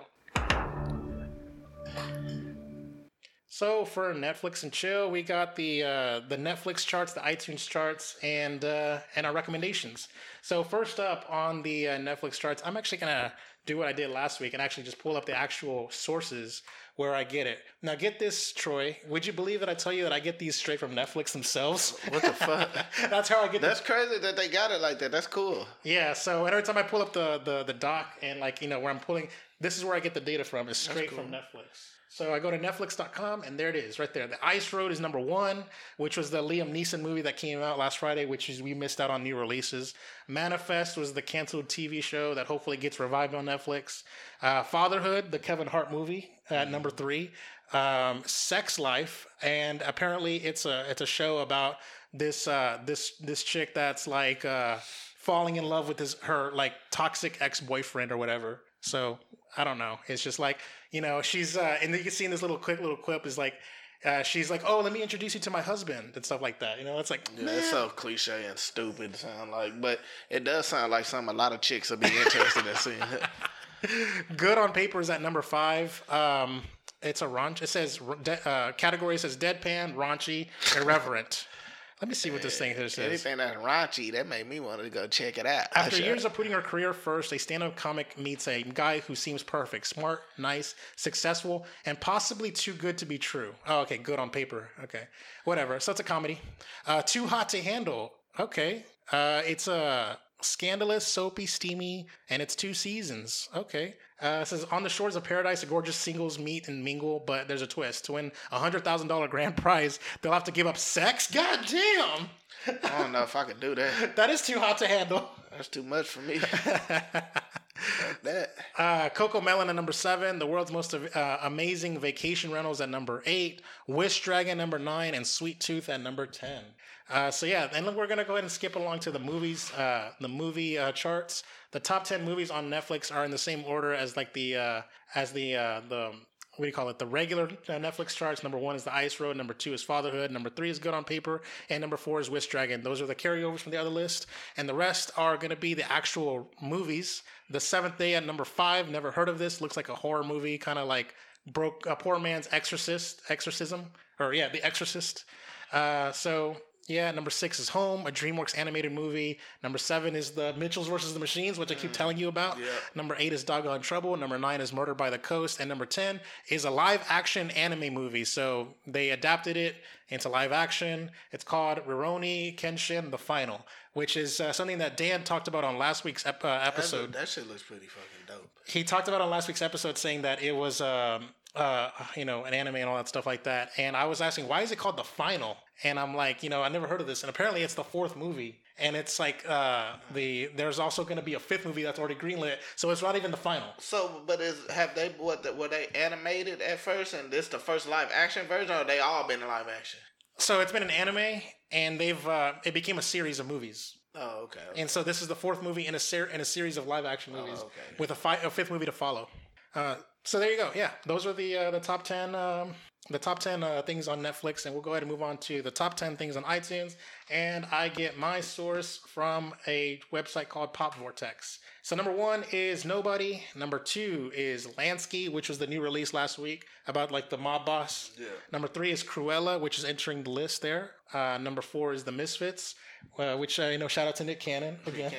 So for Netflix and Chill, we got the uh, the Netflix charts, the iTunes charts, and uh, and our recommendations. So first up on the uh, Netflix charts, I'm actually gonna do what I did last week and actually just pull up the actual sources where I get it. Now get this, Troy. Would you believe that I tell you that I get these straight from Netflix themselves? What the fuck? That's how I get That's this. Crazy that they got it like that. That's cool. Yeah, so every time I pull up the, the, the doc and like, you know, where I'm pulling, this is where I get the data from. It's straight cool. from Netflix. So I go to Netflix dot com and there it is right there. The Ice Road is number one, which was the Liam Neeson movie that came out last Friday, which is we missed out on new releases. Manifest was the canceled T V show that hopefully gets revived on Netflix. Uh, Fatherhood, the Kevin Hart movie at number three. Um, Sex Life, and apparently it's a it's a show about this uh, this this chick that's like uh, falling in love with his her like toxic ex-boyfriend or whatever. So I don't know. It's just like, you know, she's uh, and you can see in this little quick little clip is like uh, she's like, oh, let me introduce you to my husband and stuff like that. You know, it's like yeah, it's so cliche and stupid. Sound like, but it does sound like something a lot of chicks would be interested in seeing. Good on Paper is at number five. Um, it's a raunch. It says uh, category says deadpan, raunchy, irreverent. Let me see what this thing here says. Anything that's raunchy, that made me want to go check it out. After sure. years of putting her career first, a stand-up comic meets a guy who seems perfect, smart, nice, successful, and possibly too good to be true. Oh, okay, Good on Paper. Okay, whatever. So it's a comedy. Uh, Too Hot to Handle. Okay. Uh, it's a scandalous, soapy, steamy, and it's two seasons. Okay. Uh, it says, on the shores of paradise, the gorgeous singles meet and mingle, but there's a twist. To win a one hundred thousand dollars grand prize, they'll have to give up sex? God damn! I don't know if I could do that. That is too hot to handle. That's too much for me. Like that. Uh, Coco Melon at number seven, the world's most uh, amazing vacation rentals at number eight, Wish Dragon number nine, and Sweet Tooth at number ten. Uh, so yeah, and we're gonna go ahead and skip along to the movies, uh, the movie uh, charts. The top ten movies on Netflix are in the same order as like the uh, as the uh, the. What do you call it? The regular Netflix charts. Number one is The Ice Road. Number two is Fatherhood. Number three is Good on Paper. And number four is Wish Dragon. Those are the carryovers from the other list. And the rest are going to be the actual movies. The Seventh Day at number five. Never heard of this. Looks like a horror movie. Kind of like broke a poor man's exorcist, exorcism. Or yeah, The Exorcist. Uh, so... Yeah, number six is Home, a DreamWorks animated movie. Number seven is The Mitchells versus the Machines, which I keep telling you about. Yeah. Number eight is Doggone Trouble. Number nine is Murder by the Coast. And number ten is a live-action anime movie. So they adapted it into live action. It's called Rurouni Kenshin The Final, which is uh, something that Dan talked about on last week's ep- uh, episode. That, that shit looks pretty fucking dope. He talked about on last week's episode saying that it was... Um, Uh, you know, an anime and all that stuff like that. And I was asking, why is it called The Final? And I'm like, you know, I never heard of this. And apparently it's the fourth movie. And it's like uh, the there's also going to be a fifth movie that's already greenlit. So it's not even the final. So, but is have they what were they animated at first? And this the first live action version, or have they all been live action? So it's been an anime, and they've uh, it became a series of movies. Oh, okay. okay. And so this is the fourth movie in a ser- in a series of live action movies, oh, okay. with a, fi- a fifth movie to follow. Uh, so there you go. Yeah, those are the uh, the top ten um, the top ten uh, things on Netflix, and we'll go ahead and move on to the top ten things on iTunes. And I get my source from a website called Pop Vortex. So number one is Nobody. Number two is Lansky, which was the new release last week about like the mob boss. Yeah. Number three is Cruella, which is entering the list there. Uh, number four is The Misfits, uh, which, uh, you know, shout out to Nick Cannon again.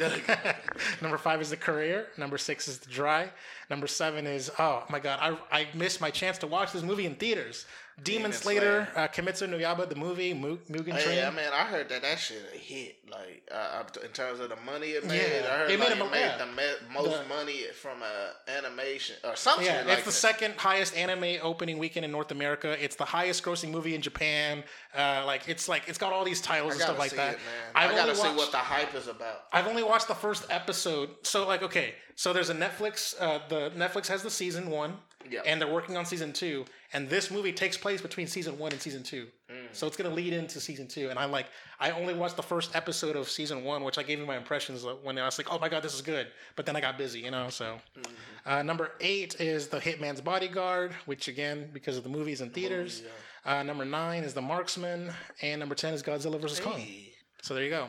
Nick Cannon. Number five is The Courier. Number six is The Dry. Number seven is, oh, my God, I, I missed my chance to watch this movie in theaters. Demon, Demon Slayer, Slayer. Uh, Kimetsu no Yaiba, the movie, Mugen Train. Yeah, man, I heard that that shit hit, like, uh, in terms of the money it made. Yeah. I heard it, like, made, it made yeah. the me- most the, money from uh, animation or something yeah, like that. It's the second highest anime opening weekend in North America. It's the highest grossing movie in Japan. Uh, like, it's like, it's got all these titles and stuff like see that. It, I've I gotta only see watched, what the hype is about. I've only watched the first episode. So, like, okay, so there's a Netflix, uh, the Netflix has the season one. Yep. And they're working on season two, and this movie takes place between season one and season two, mm. so it's gonna lead into season two. And I like, I only watched the first episode of season one, which I gave you my impressions of when I was like, oh my God, this is good. But then I got busy, you know. So mm-hmm. uh, number eight is The Hitman's Bodyguard, which again, because of the movies in theaters. Oh, yeah. uh, number nine is The Marksman, and number ten is Godzilla versus hey. Kong. So there you go.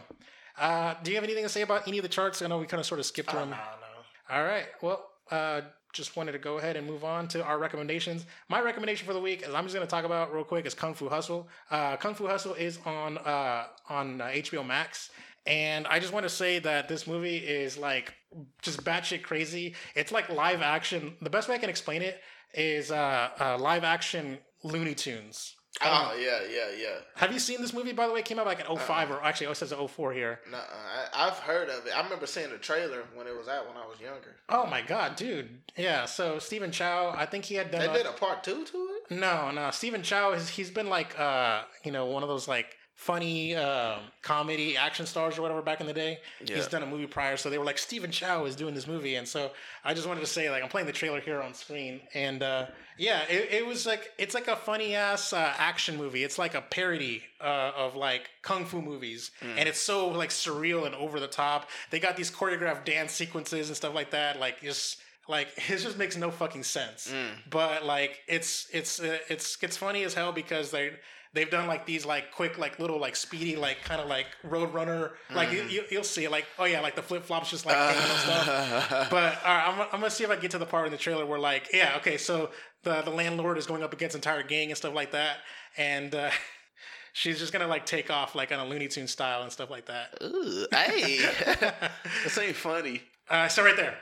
Uh, do you have anything to say about any of the charts? I know we kind of sort of skipped uh, them. No, no. All right. Well. Uh, Just wanted to go ahead and move on to our recommendations. My recommendation for the week, as I'm just going to talk about real quick, is Kung Fu Hustle. Uh, Kung Fu Hustle is on uh, on uh, H B O Max, and I just want to say that this movie is like just batshit crazy. It's like live action. The best way I can explain it is uh, uh, live action Looney Tunes. Oh, know. yeah, yeah, yeah. Have you seen this movie, by the way? It came out like in oh five, uh-uh. or actually, oh, it says oh four here. No, I've heard of it. I remember seeing the trailer when it was out when I was younger. Oh, my God, dude. Yeah, so Stephen Chow, I think he had done... They a, did a part two to it? No, no. Stephen Chow, has, he's been like, uh, you know, one of those like funny uh, comedy action stars or whatever back in the day. Yeah. He's done a movie prior, so they were like, Stephen Chow is doing this movie. And so I just wanted to say, like, I'm playing the trailer here on screen, and... Uh, yeah, it, it was like, it's like a funny ass uh, action movie. It's like a parody uh, of like kung fu movies. Mm. And it's so like surreal and over the top. They got these choreographed dance sequences and stuff like that. Like just like, it just makes no fucking sense. Mm. But like, it's, it's, uh, it's, it's funny as hell because they They've done like these like quick like little like speedy like kind of like Roadrunner like mm. you, you'll see it like oh yeah like the flip flops just like uh. hanging and stuff. But all right, I'm I'm gonna see if I get to the part in the trailer where like yeah okay so the the landlord is going up against entire gang and stuff like that, and uh, she's just gonna like take off like on a Looney Tunes style and stuff like that. Ooh, hey, this ain't funny. Uh, so right there.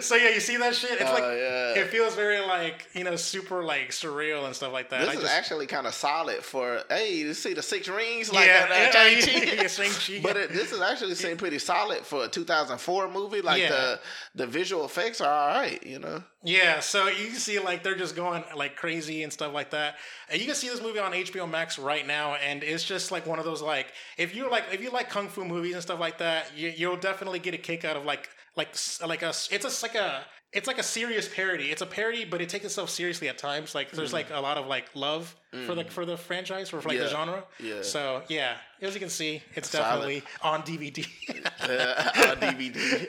So yeah, you see that shit? It's uh, like yeah. It feels very like, you know, super like surreal and stuff like that. This I is just... actually kind of solid for hey, you see the six rings like yeah. that, that Shang-Chi. But it, this is actually seemed pretty solid for a two thousand four movie. Like yeah. the the visual effects are all right, you know. Yeah, so you can see like they're just going like crazy and stuff like that. And you can see this movie on H B O Max right now, and it's just like one of those like if you like if you like kung fu movies and stuff like that, you, you'll definitely get a kick out of like. Like like a it's a, like a it's like a serious parody. It's a parody, but it takes itself seriously at times. Like there's mm. like a lot of like love mm. for like for the franchise or for like yeah. the genre. Yeah. So yeah, as you can see, it's Solid. definitely on D V D. uh, on D V D.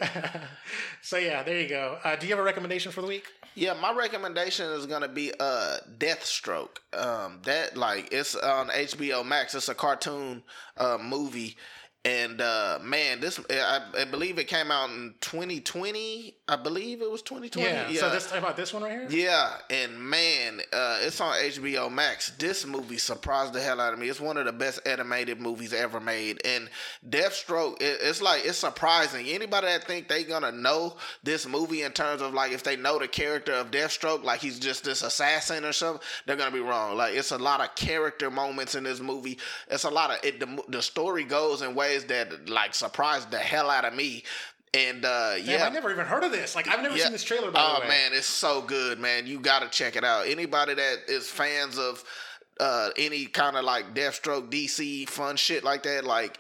So yeah, there you go. Uh, do you have a recommendation for the week? Yeah, my recommendation is gonna be uh, Deathstroke. Um, that like it's on H B O Max. It's a cartoon uh, movie. And, uh, man, this, I, I believe it came out in twenty twenty. I believe it was twenty twenty. Yeah. yeah. So this, about this one right here? Yeah. And man, uh, it's on H B O Max. This movie surprised the hell out of me. It's one of the best animated movies ever made. And Deathstroke, it, it's like, it's surprising. Anybody that think they gonna know this movie in terms of like, if they know the character of Deathstroke, like he's just this assassin or something, they're gonna be wrong. Like it's a lot of character moments in this movie. It's a lot of it. The, the story goes in ways that like surprised the hell out of me. And uh Damn, yeah, I never even heard of this. Like I've never yeah. seen this trailer. By oh the way. Man, it's so good, man. You got to check it out. Anybody that is fans of uh any kind of like Deathstroke, D C, fun shit like that, like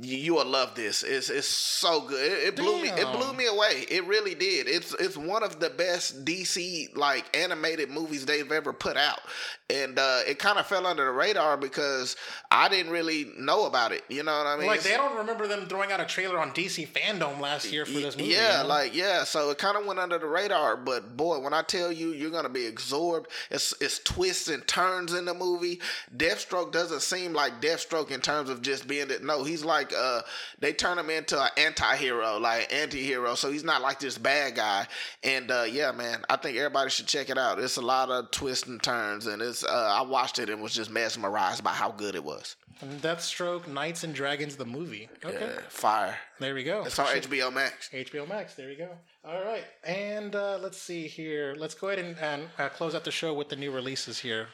you, you will love this. It's it's so good. It, it blew Damn. me. It blew me away. It really did. It's it's one of the best D C like animated movies they've ever put out. And uh, it kind of fell under the radar because I didn't really know about it. You know what I mean? Like, they don't remember them throwing out a trailer on D C Fandom last year for this movie. Yeah, you know? like, yeah. So it kind of went under the radar. But, boy, when I tell you, you're going to be absorbed. It's, it's twists and turns in the movie. Deathstroke doesn't seem like Deathstroke in terms of just being... that. No, he's like like uh, they turn him into an anti-hero, like anti-hero. So he's not like this bad guy. And uh, yeah, man, I think everybody should check it out. It's a lot of twists and turns, and it's uh, I watched it and was just mesmerized by how good it was. And Deathstroke, Knights and Dragons, the movie. Okay. Yeah, fire. There we go. It's on H B O Max. H B O Max. There we go. All right. And uh, let's see here. Let's go ahead and, and uh, close out the show with the new releases here.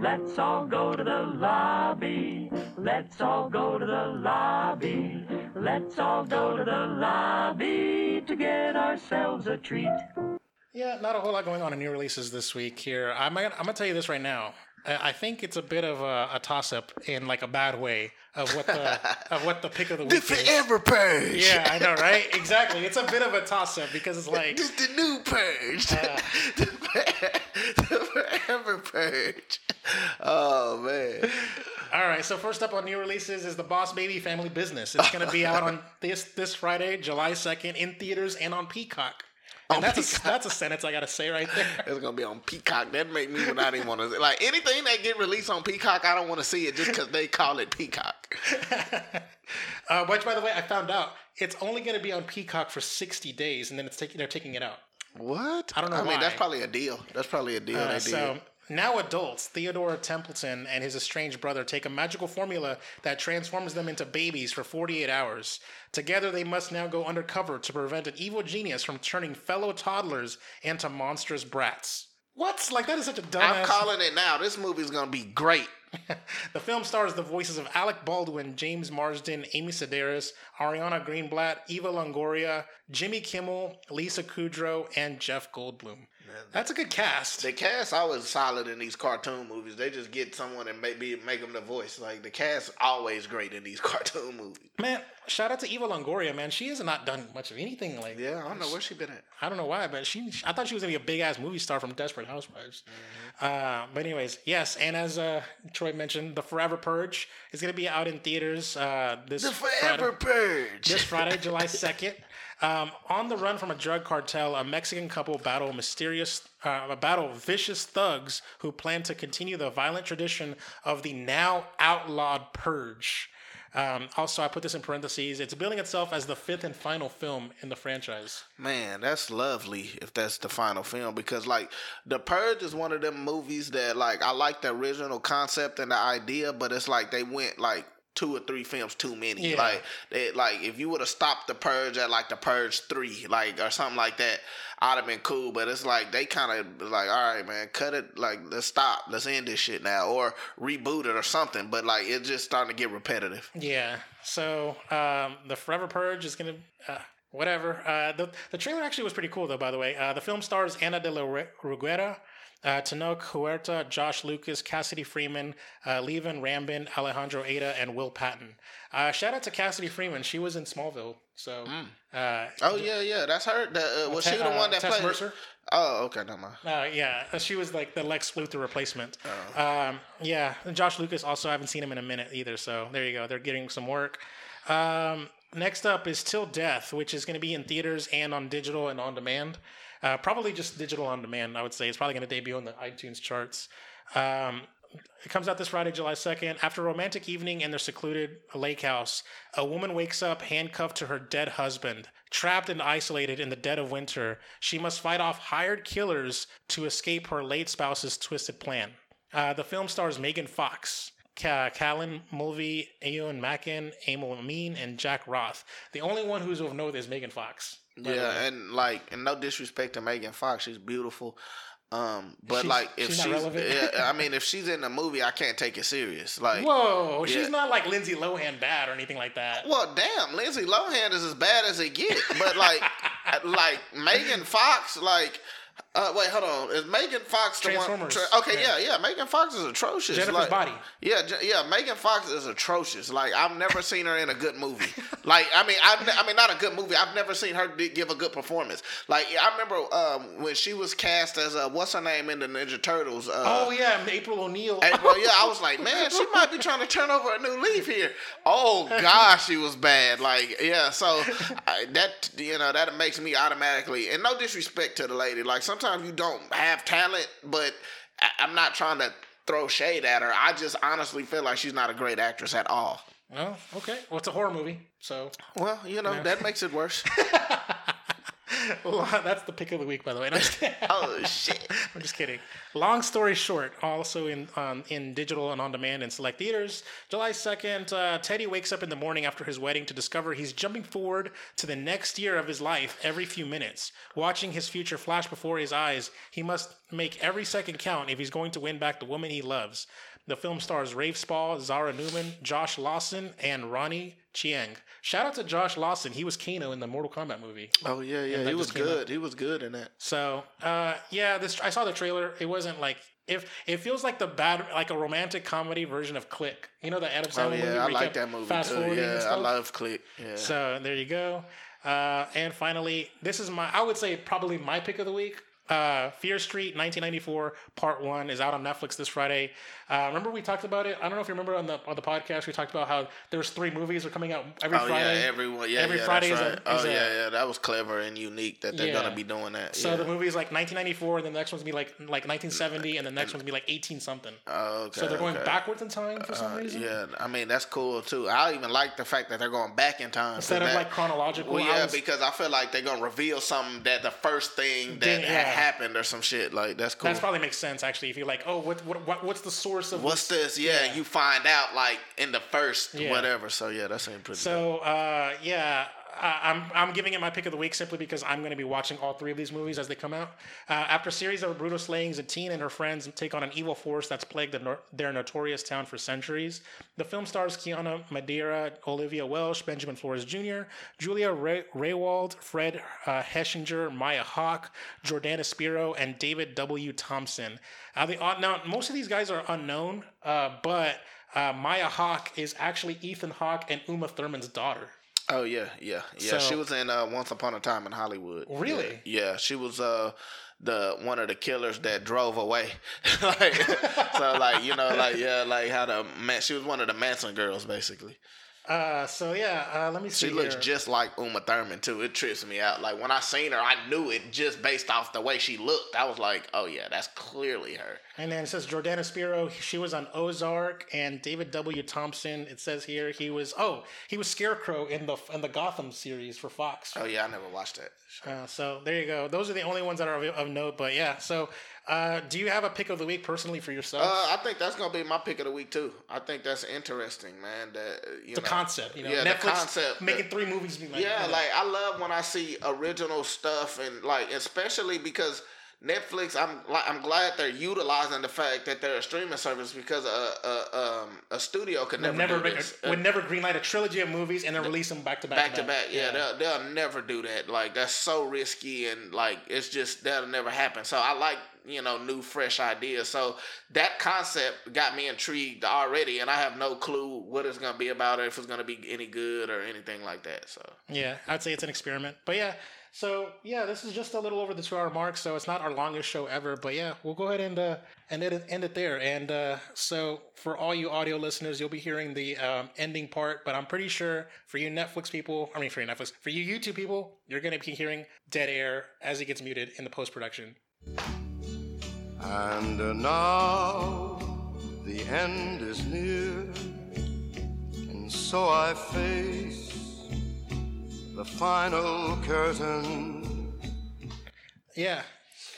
Let's all go to the lobby. Let's all go to the lobby. Let's all go to the lobby to get ourselves a treat. Yeah, not a whole lot going on in new releases this week here. I'm, I'm going to tell you this right now. I think it's a bit of a, a toss-up in like a bad way of what the of what the pick of the week is. This is the ever purge. Yeah, I know, right? Exactly. It's a bit of a toss-up because it's like this is the new purge. Uh, the forever purge. Oh man. All right. So first up on new releases is The Boss Baby Family Business. It's going to be out on this this Friday, July second, in theaters and on Peacock. And that's a, that's a sentence I gotta say right there. It's gonna be on Peacock. That make me not even want to like anything that get released on Peacock. I don't want to see it just because they call it Peacock. uh, which, by the way, I found out it's only gonna be on Peacock for sixty days, and then it's taking they're taking it out. What? I don't know. I why. mean, that's probably a deal. That's probably a deal. Uh, they so did. Now adults, Theodore Templeton and his estranged brother take a magical formula that transforms them into babies for forty-eight hours. Together, they must now go undercover to prevent an evil genius from turning fellow toddlers into monstrous brats. What? Like, that is such a dumbass... I'm calling it now. This movie's gonna be great. The film stars the voices of Alec Baldwin, James Marsden, Amy Sedaris, Ariana Greenblatt, Eva Longoria, Jimmy Kimmel, Lisa Kudrow, and Jeff Goldblum. That's a good cast. The cast always solid in these cartoon movies. They just get someone and maybe make them the voice. Like, the cast always great in these cartoon movies. Man, shout out to Eva Longoria, man. She has not done much of anything. Like, yeah, I don't know where she been at. I don't know why, but she. I thought she was gonna be a big ass movie star from Desperate Housewives. Mm-hmm. Uh, but anyways, yes. And as uh, Troy mentioned, The Forever Purge is gonna be out in theaters uh, this. The Forever Friday, Purge. This Friday, July second. Um, on the run from a drug cartel, a Mexican couple battle mysterious, uh, a battle vicious thugs who plan to continue the violent tradition of the now outlawed purge. Um, also, I put this in parentheses. It's building itself as the fifth and final film in the franchise. Man, that's lovely if that's the final film, because like The Purge is one of them movies that like I like the original concept and the idea, but it's like they went like two or three films too many. Yeah. Like they, like if you would have stopped The Purge at like The Purge three, like or something like that, I'd have been cool. But it's like they kind of like, all right, man, cut it. Like let's stop, let's end this shit now, or reboot it or something. But like it's just starting to get repetitive. Yeah. So um, the Forever Purge is gonna. Uh... Whatever. Uh, the the trailer actually was pretty cool, though, by the way. Uh, the film stars Ana de la Reguera, uh, Tinoch Huerta, Josh Lucas, Cassidy Freeman, uh, Levan Rambin, Alejandro Ada, and Will Patton. Uh, shout out to Cassidy Freeman. She was in Smallville. So. Mm. Uh, oh, yeah, yeah. That's her. The, uh, was te- she the one that uh, played? Tess Mercer? Oh, okay. Never mind. Uh, yeah. She was like the Lex Luthor replacement. Oh. Um, yeah. And Josh Lucas also, I haven't seen him in a minute either. So there you go. They're getting some work. Um, Next up is Till Death, which is going to be in theaters and on digital and on demand. Uh, probably just digital on demand, I would say. It's probably going to debut on the iTunes charts. Um, it comes out this Friday, July second. After a romantic evening in their secluded lake house, a woman wakes up handcuffed to her dead husband. Trapped and isolated in the dead of winter, she must fight off hired killers to escape her late spouse's twisted plan. Uh, the film stars Megan Fox, Callan Mulvey, Eowyn Macken, Emil Amin, and Jack Roth. The only one who's of note is Megan Fox. Yeah, and like, and no disrespect to Megan Fox, she's beautiful. Um, but she's, like, if she's, she's yeah, I mean, if she's in the movie, I can't take it serious. Like, whoa, yeah. She's not like Lindsay Lohan bad or anything like that. Well, damn, Lindsay Lohan is as bad as it gets. But like, like Megan Fox, like. Uh, wait, hold on. Is Megan Fox the one? Tra- okay, yeah. yeah, yeah. Megan Fox is atrocious. Jennifer's like, body. Yeah, yeah. Megan Fox is atrocious. Like I've never seen her in a good movie. Like I mean, I've ne- I mean, not a good movie. I've never seen her give a good performance. Like I remember um, when she was cast as a, what's her name in the Ninja Turtles? Uh, oh yeah, April O'Neil. April, yeah, I was like, man, she might be trying to turn over a new leaf here. Oh gosh, she was bad. Like yeah, so I, that you know that makes me automatically, and no disrespect to the lady, like. Sometimes you don't have talent, but I'm not trying to throw shade at her. I just honestly feel like she's not a great actress at all. Well, okay. Well, it's a horror movie, so. Well, you know, you know. That makes it worse. Well, that's the pick of the week, by the way. No, oh, shit. I'm just kidding. Long story short, also in um, in digital and on demand and select theaters, July second, uh, Teddy wakes up in the morning after his wedding to discover he's jumping forward to the next year of his life every few minutes. Watching his future flash before his eyes, he must make every second count if he's going to win back the woman he loves. The film stars Rafe Spall, Zara Newman, Josh Lawson, and Ronnie Chiang. Shout out to Josh Lawson. He was Kano in the Mortal Kombat movie. Oh, yeah, yeah. He was good. Out. He was good in that. So, uh, yeah, this I saw the trailer. It wasn't like... If it feels like the bad, like a romantic comedy version of Click, you know, the Adam Sandler movie. Oh yeah, movie I like that movie fast too. Yeah, I love Click. Yeah. So there you go. Uh, and finally, this is my, I would say probably my pick of the week. Uh, Fear Street nineteen ninety-four Part One is out on Netflix this Friday. Uh, remember we talked about it? I don't know if you remember on the on the podcast we talked about how there's three movies are coming out every oh, Friday. Yeah, every yeah, every yeah, Friday. Is right. a, is oh a, yeah, yeah, that was clever and unique that they're yeah. gonna be doing that. So yeah. the movie's like nineteen ninety-four, and the next one's gonna be like like nineteen seventy, and the next one's gonna be like eighteen something. Oh, okay. So they're going okay. backwards in time for some uh, reason. Yeah, I mean that's cool too. I even like the fact that they're going back in time instead of that. Like chronological. Well, yeah, was, because I feel like they're gonna reveal something that the first thing that. Then, yeah. happened or some shit like that's cool. That probably makes sense actually. If you're like, oh, what, what, what what's the source of what's this? this? Yeah, yeah, you find out like in the first yeah. whatever. So yeah, that's pretty. So good. uh, yeah, I, I'm I'm giving it my pick of the week simply because I'm going to be watching all three of these movies as they come out. Uh, after a series of brutal slayings, a teen and her friends take on an evil force that's plagued the no- their notorious town for centuries. The film stars Kiana Madeira, Olivia Welsh, Benjamin Flores Junior, Julia Ray- Raywald, Fred uh, Heschinger, Maya Hawke, Jordana Spiro, and David W. Thompson. Uh, they, uh, now, most of these guys are unknown, uh, but uh, Maya Hawke is actually Ethan Hawke and Uma Thurman's daughter. Oh, yeah, yeah, yeah. So, she was in uh, Once Upon a Time in Hollywood. Really? Yeah, yeah. She was uh, the one of the killers that drove away. like, so, like, you know, like, yeah, like how the man, she was one of the Manson girls, basically. Uh, so, yeah, uh, let me see. She looks here. Just like Uma Thurman, too. It trips me out. Like, when I seen her, I knew it just based off the way she looked. I was like, oh, yeah, that's clearly her. And then it says Jordana Spiro, she was on Ozark, and David W. Thompson. It says here he was oh he was Scarecrow in the in the Gotham series for Fox. Oh yeah, I never watched that. Sure. Uh, so there you go. Those are the only ones that are of, of note. But yeah, so uh, do you have a pick of the week personally for yourself? Uh, I think that's gonna be my pick of the week too. I think that's interesting, man. That you the know, concept, you know, yeah, Netflix the concept making three movies. Be like, yeah, you know. Like I love when I see original stuff and like especially because. Netflix, I'm I'm glad they're utilizing the fact that they're a streaming service because a a, um, a studio could never, never do this. Would never greenlight a trilogy of movies and then release them back to back. Back to back, back. yeah. yeah. They'll, they'll never do that. Like, that's so risky and, like, it's just, that'll never happen. So I like, you know, new, fresh ideas. So that concept got me intrigued already, and I have no clue what it's going to be about or if it's going to be any good or anything like that. So yeah, I'd say it's an experiment. But yeah. So, yeah, this is just a little over the two-hour mark, so it's not our longest show ever. But, yeah, we'll go ahead and uh, and end it, end it there. And uh, so for all you audio listeners, you'll be hearing the um, ending part. But I'm pretty sure for you Netflix people, I mean, for you Netflix, for you YouTube people, you're going to be hearing dead air as it gets muted in the post-production. And uh, now the end is near, and so I face the final curtain. Yeah,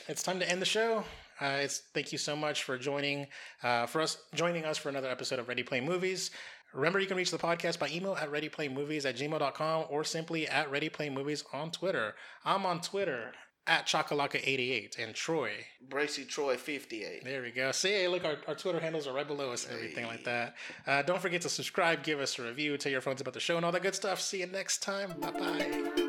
it's time to end the show. Uh, it's thank you so much for joining uh, for us joining us for another episode of Ready Play Movies. Remember, you can reach the podcast by email at readyplaymovies at gmail dot com or simply at readyplaymovies on Twitter. I'm on Twitter at Chakalaka eighty-eight and Troy. Bracey Troy fifty-eight. There we go. See, hey, look, our, our Twitter handles are right below us and hey. everything like that. Uh, don't forget to subscribe, give us a review, tell your friends about the show and all that good stuff. See you next time. Bye-bye.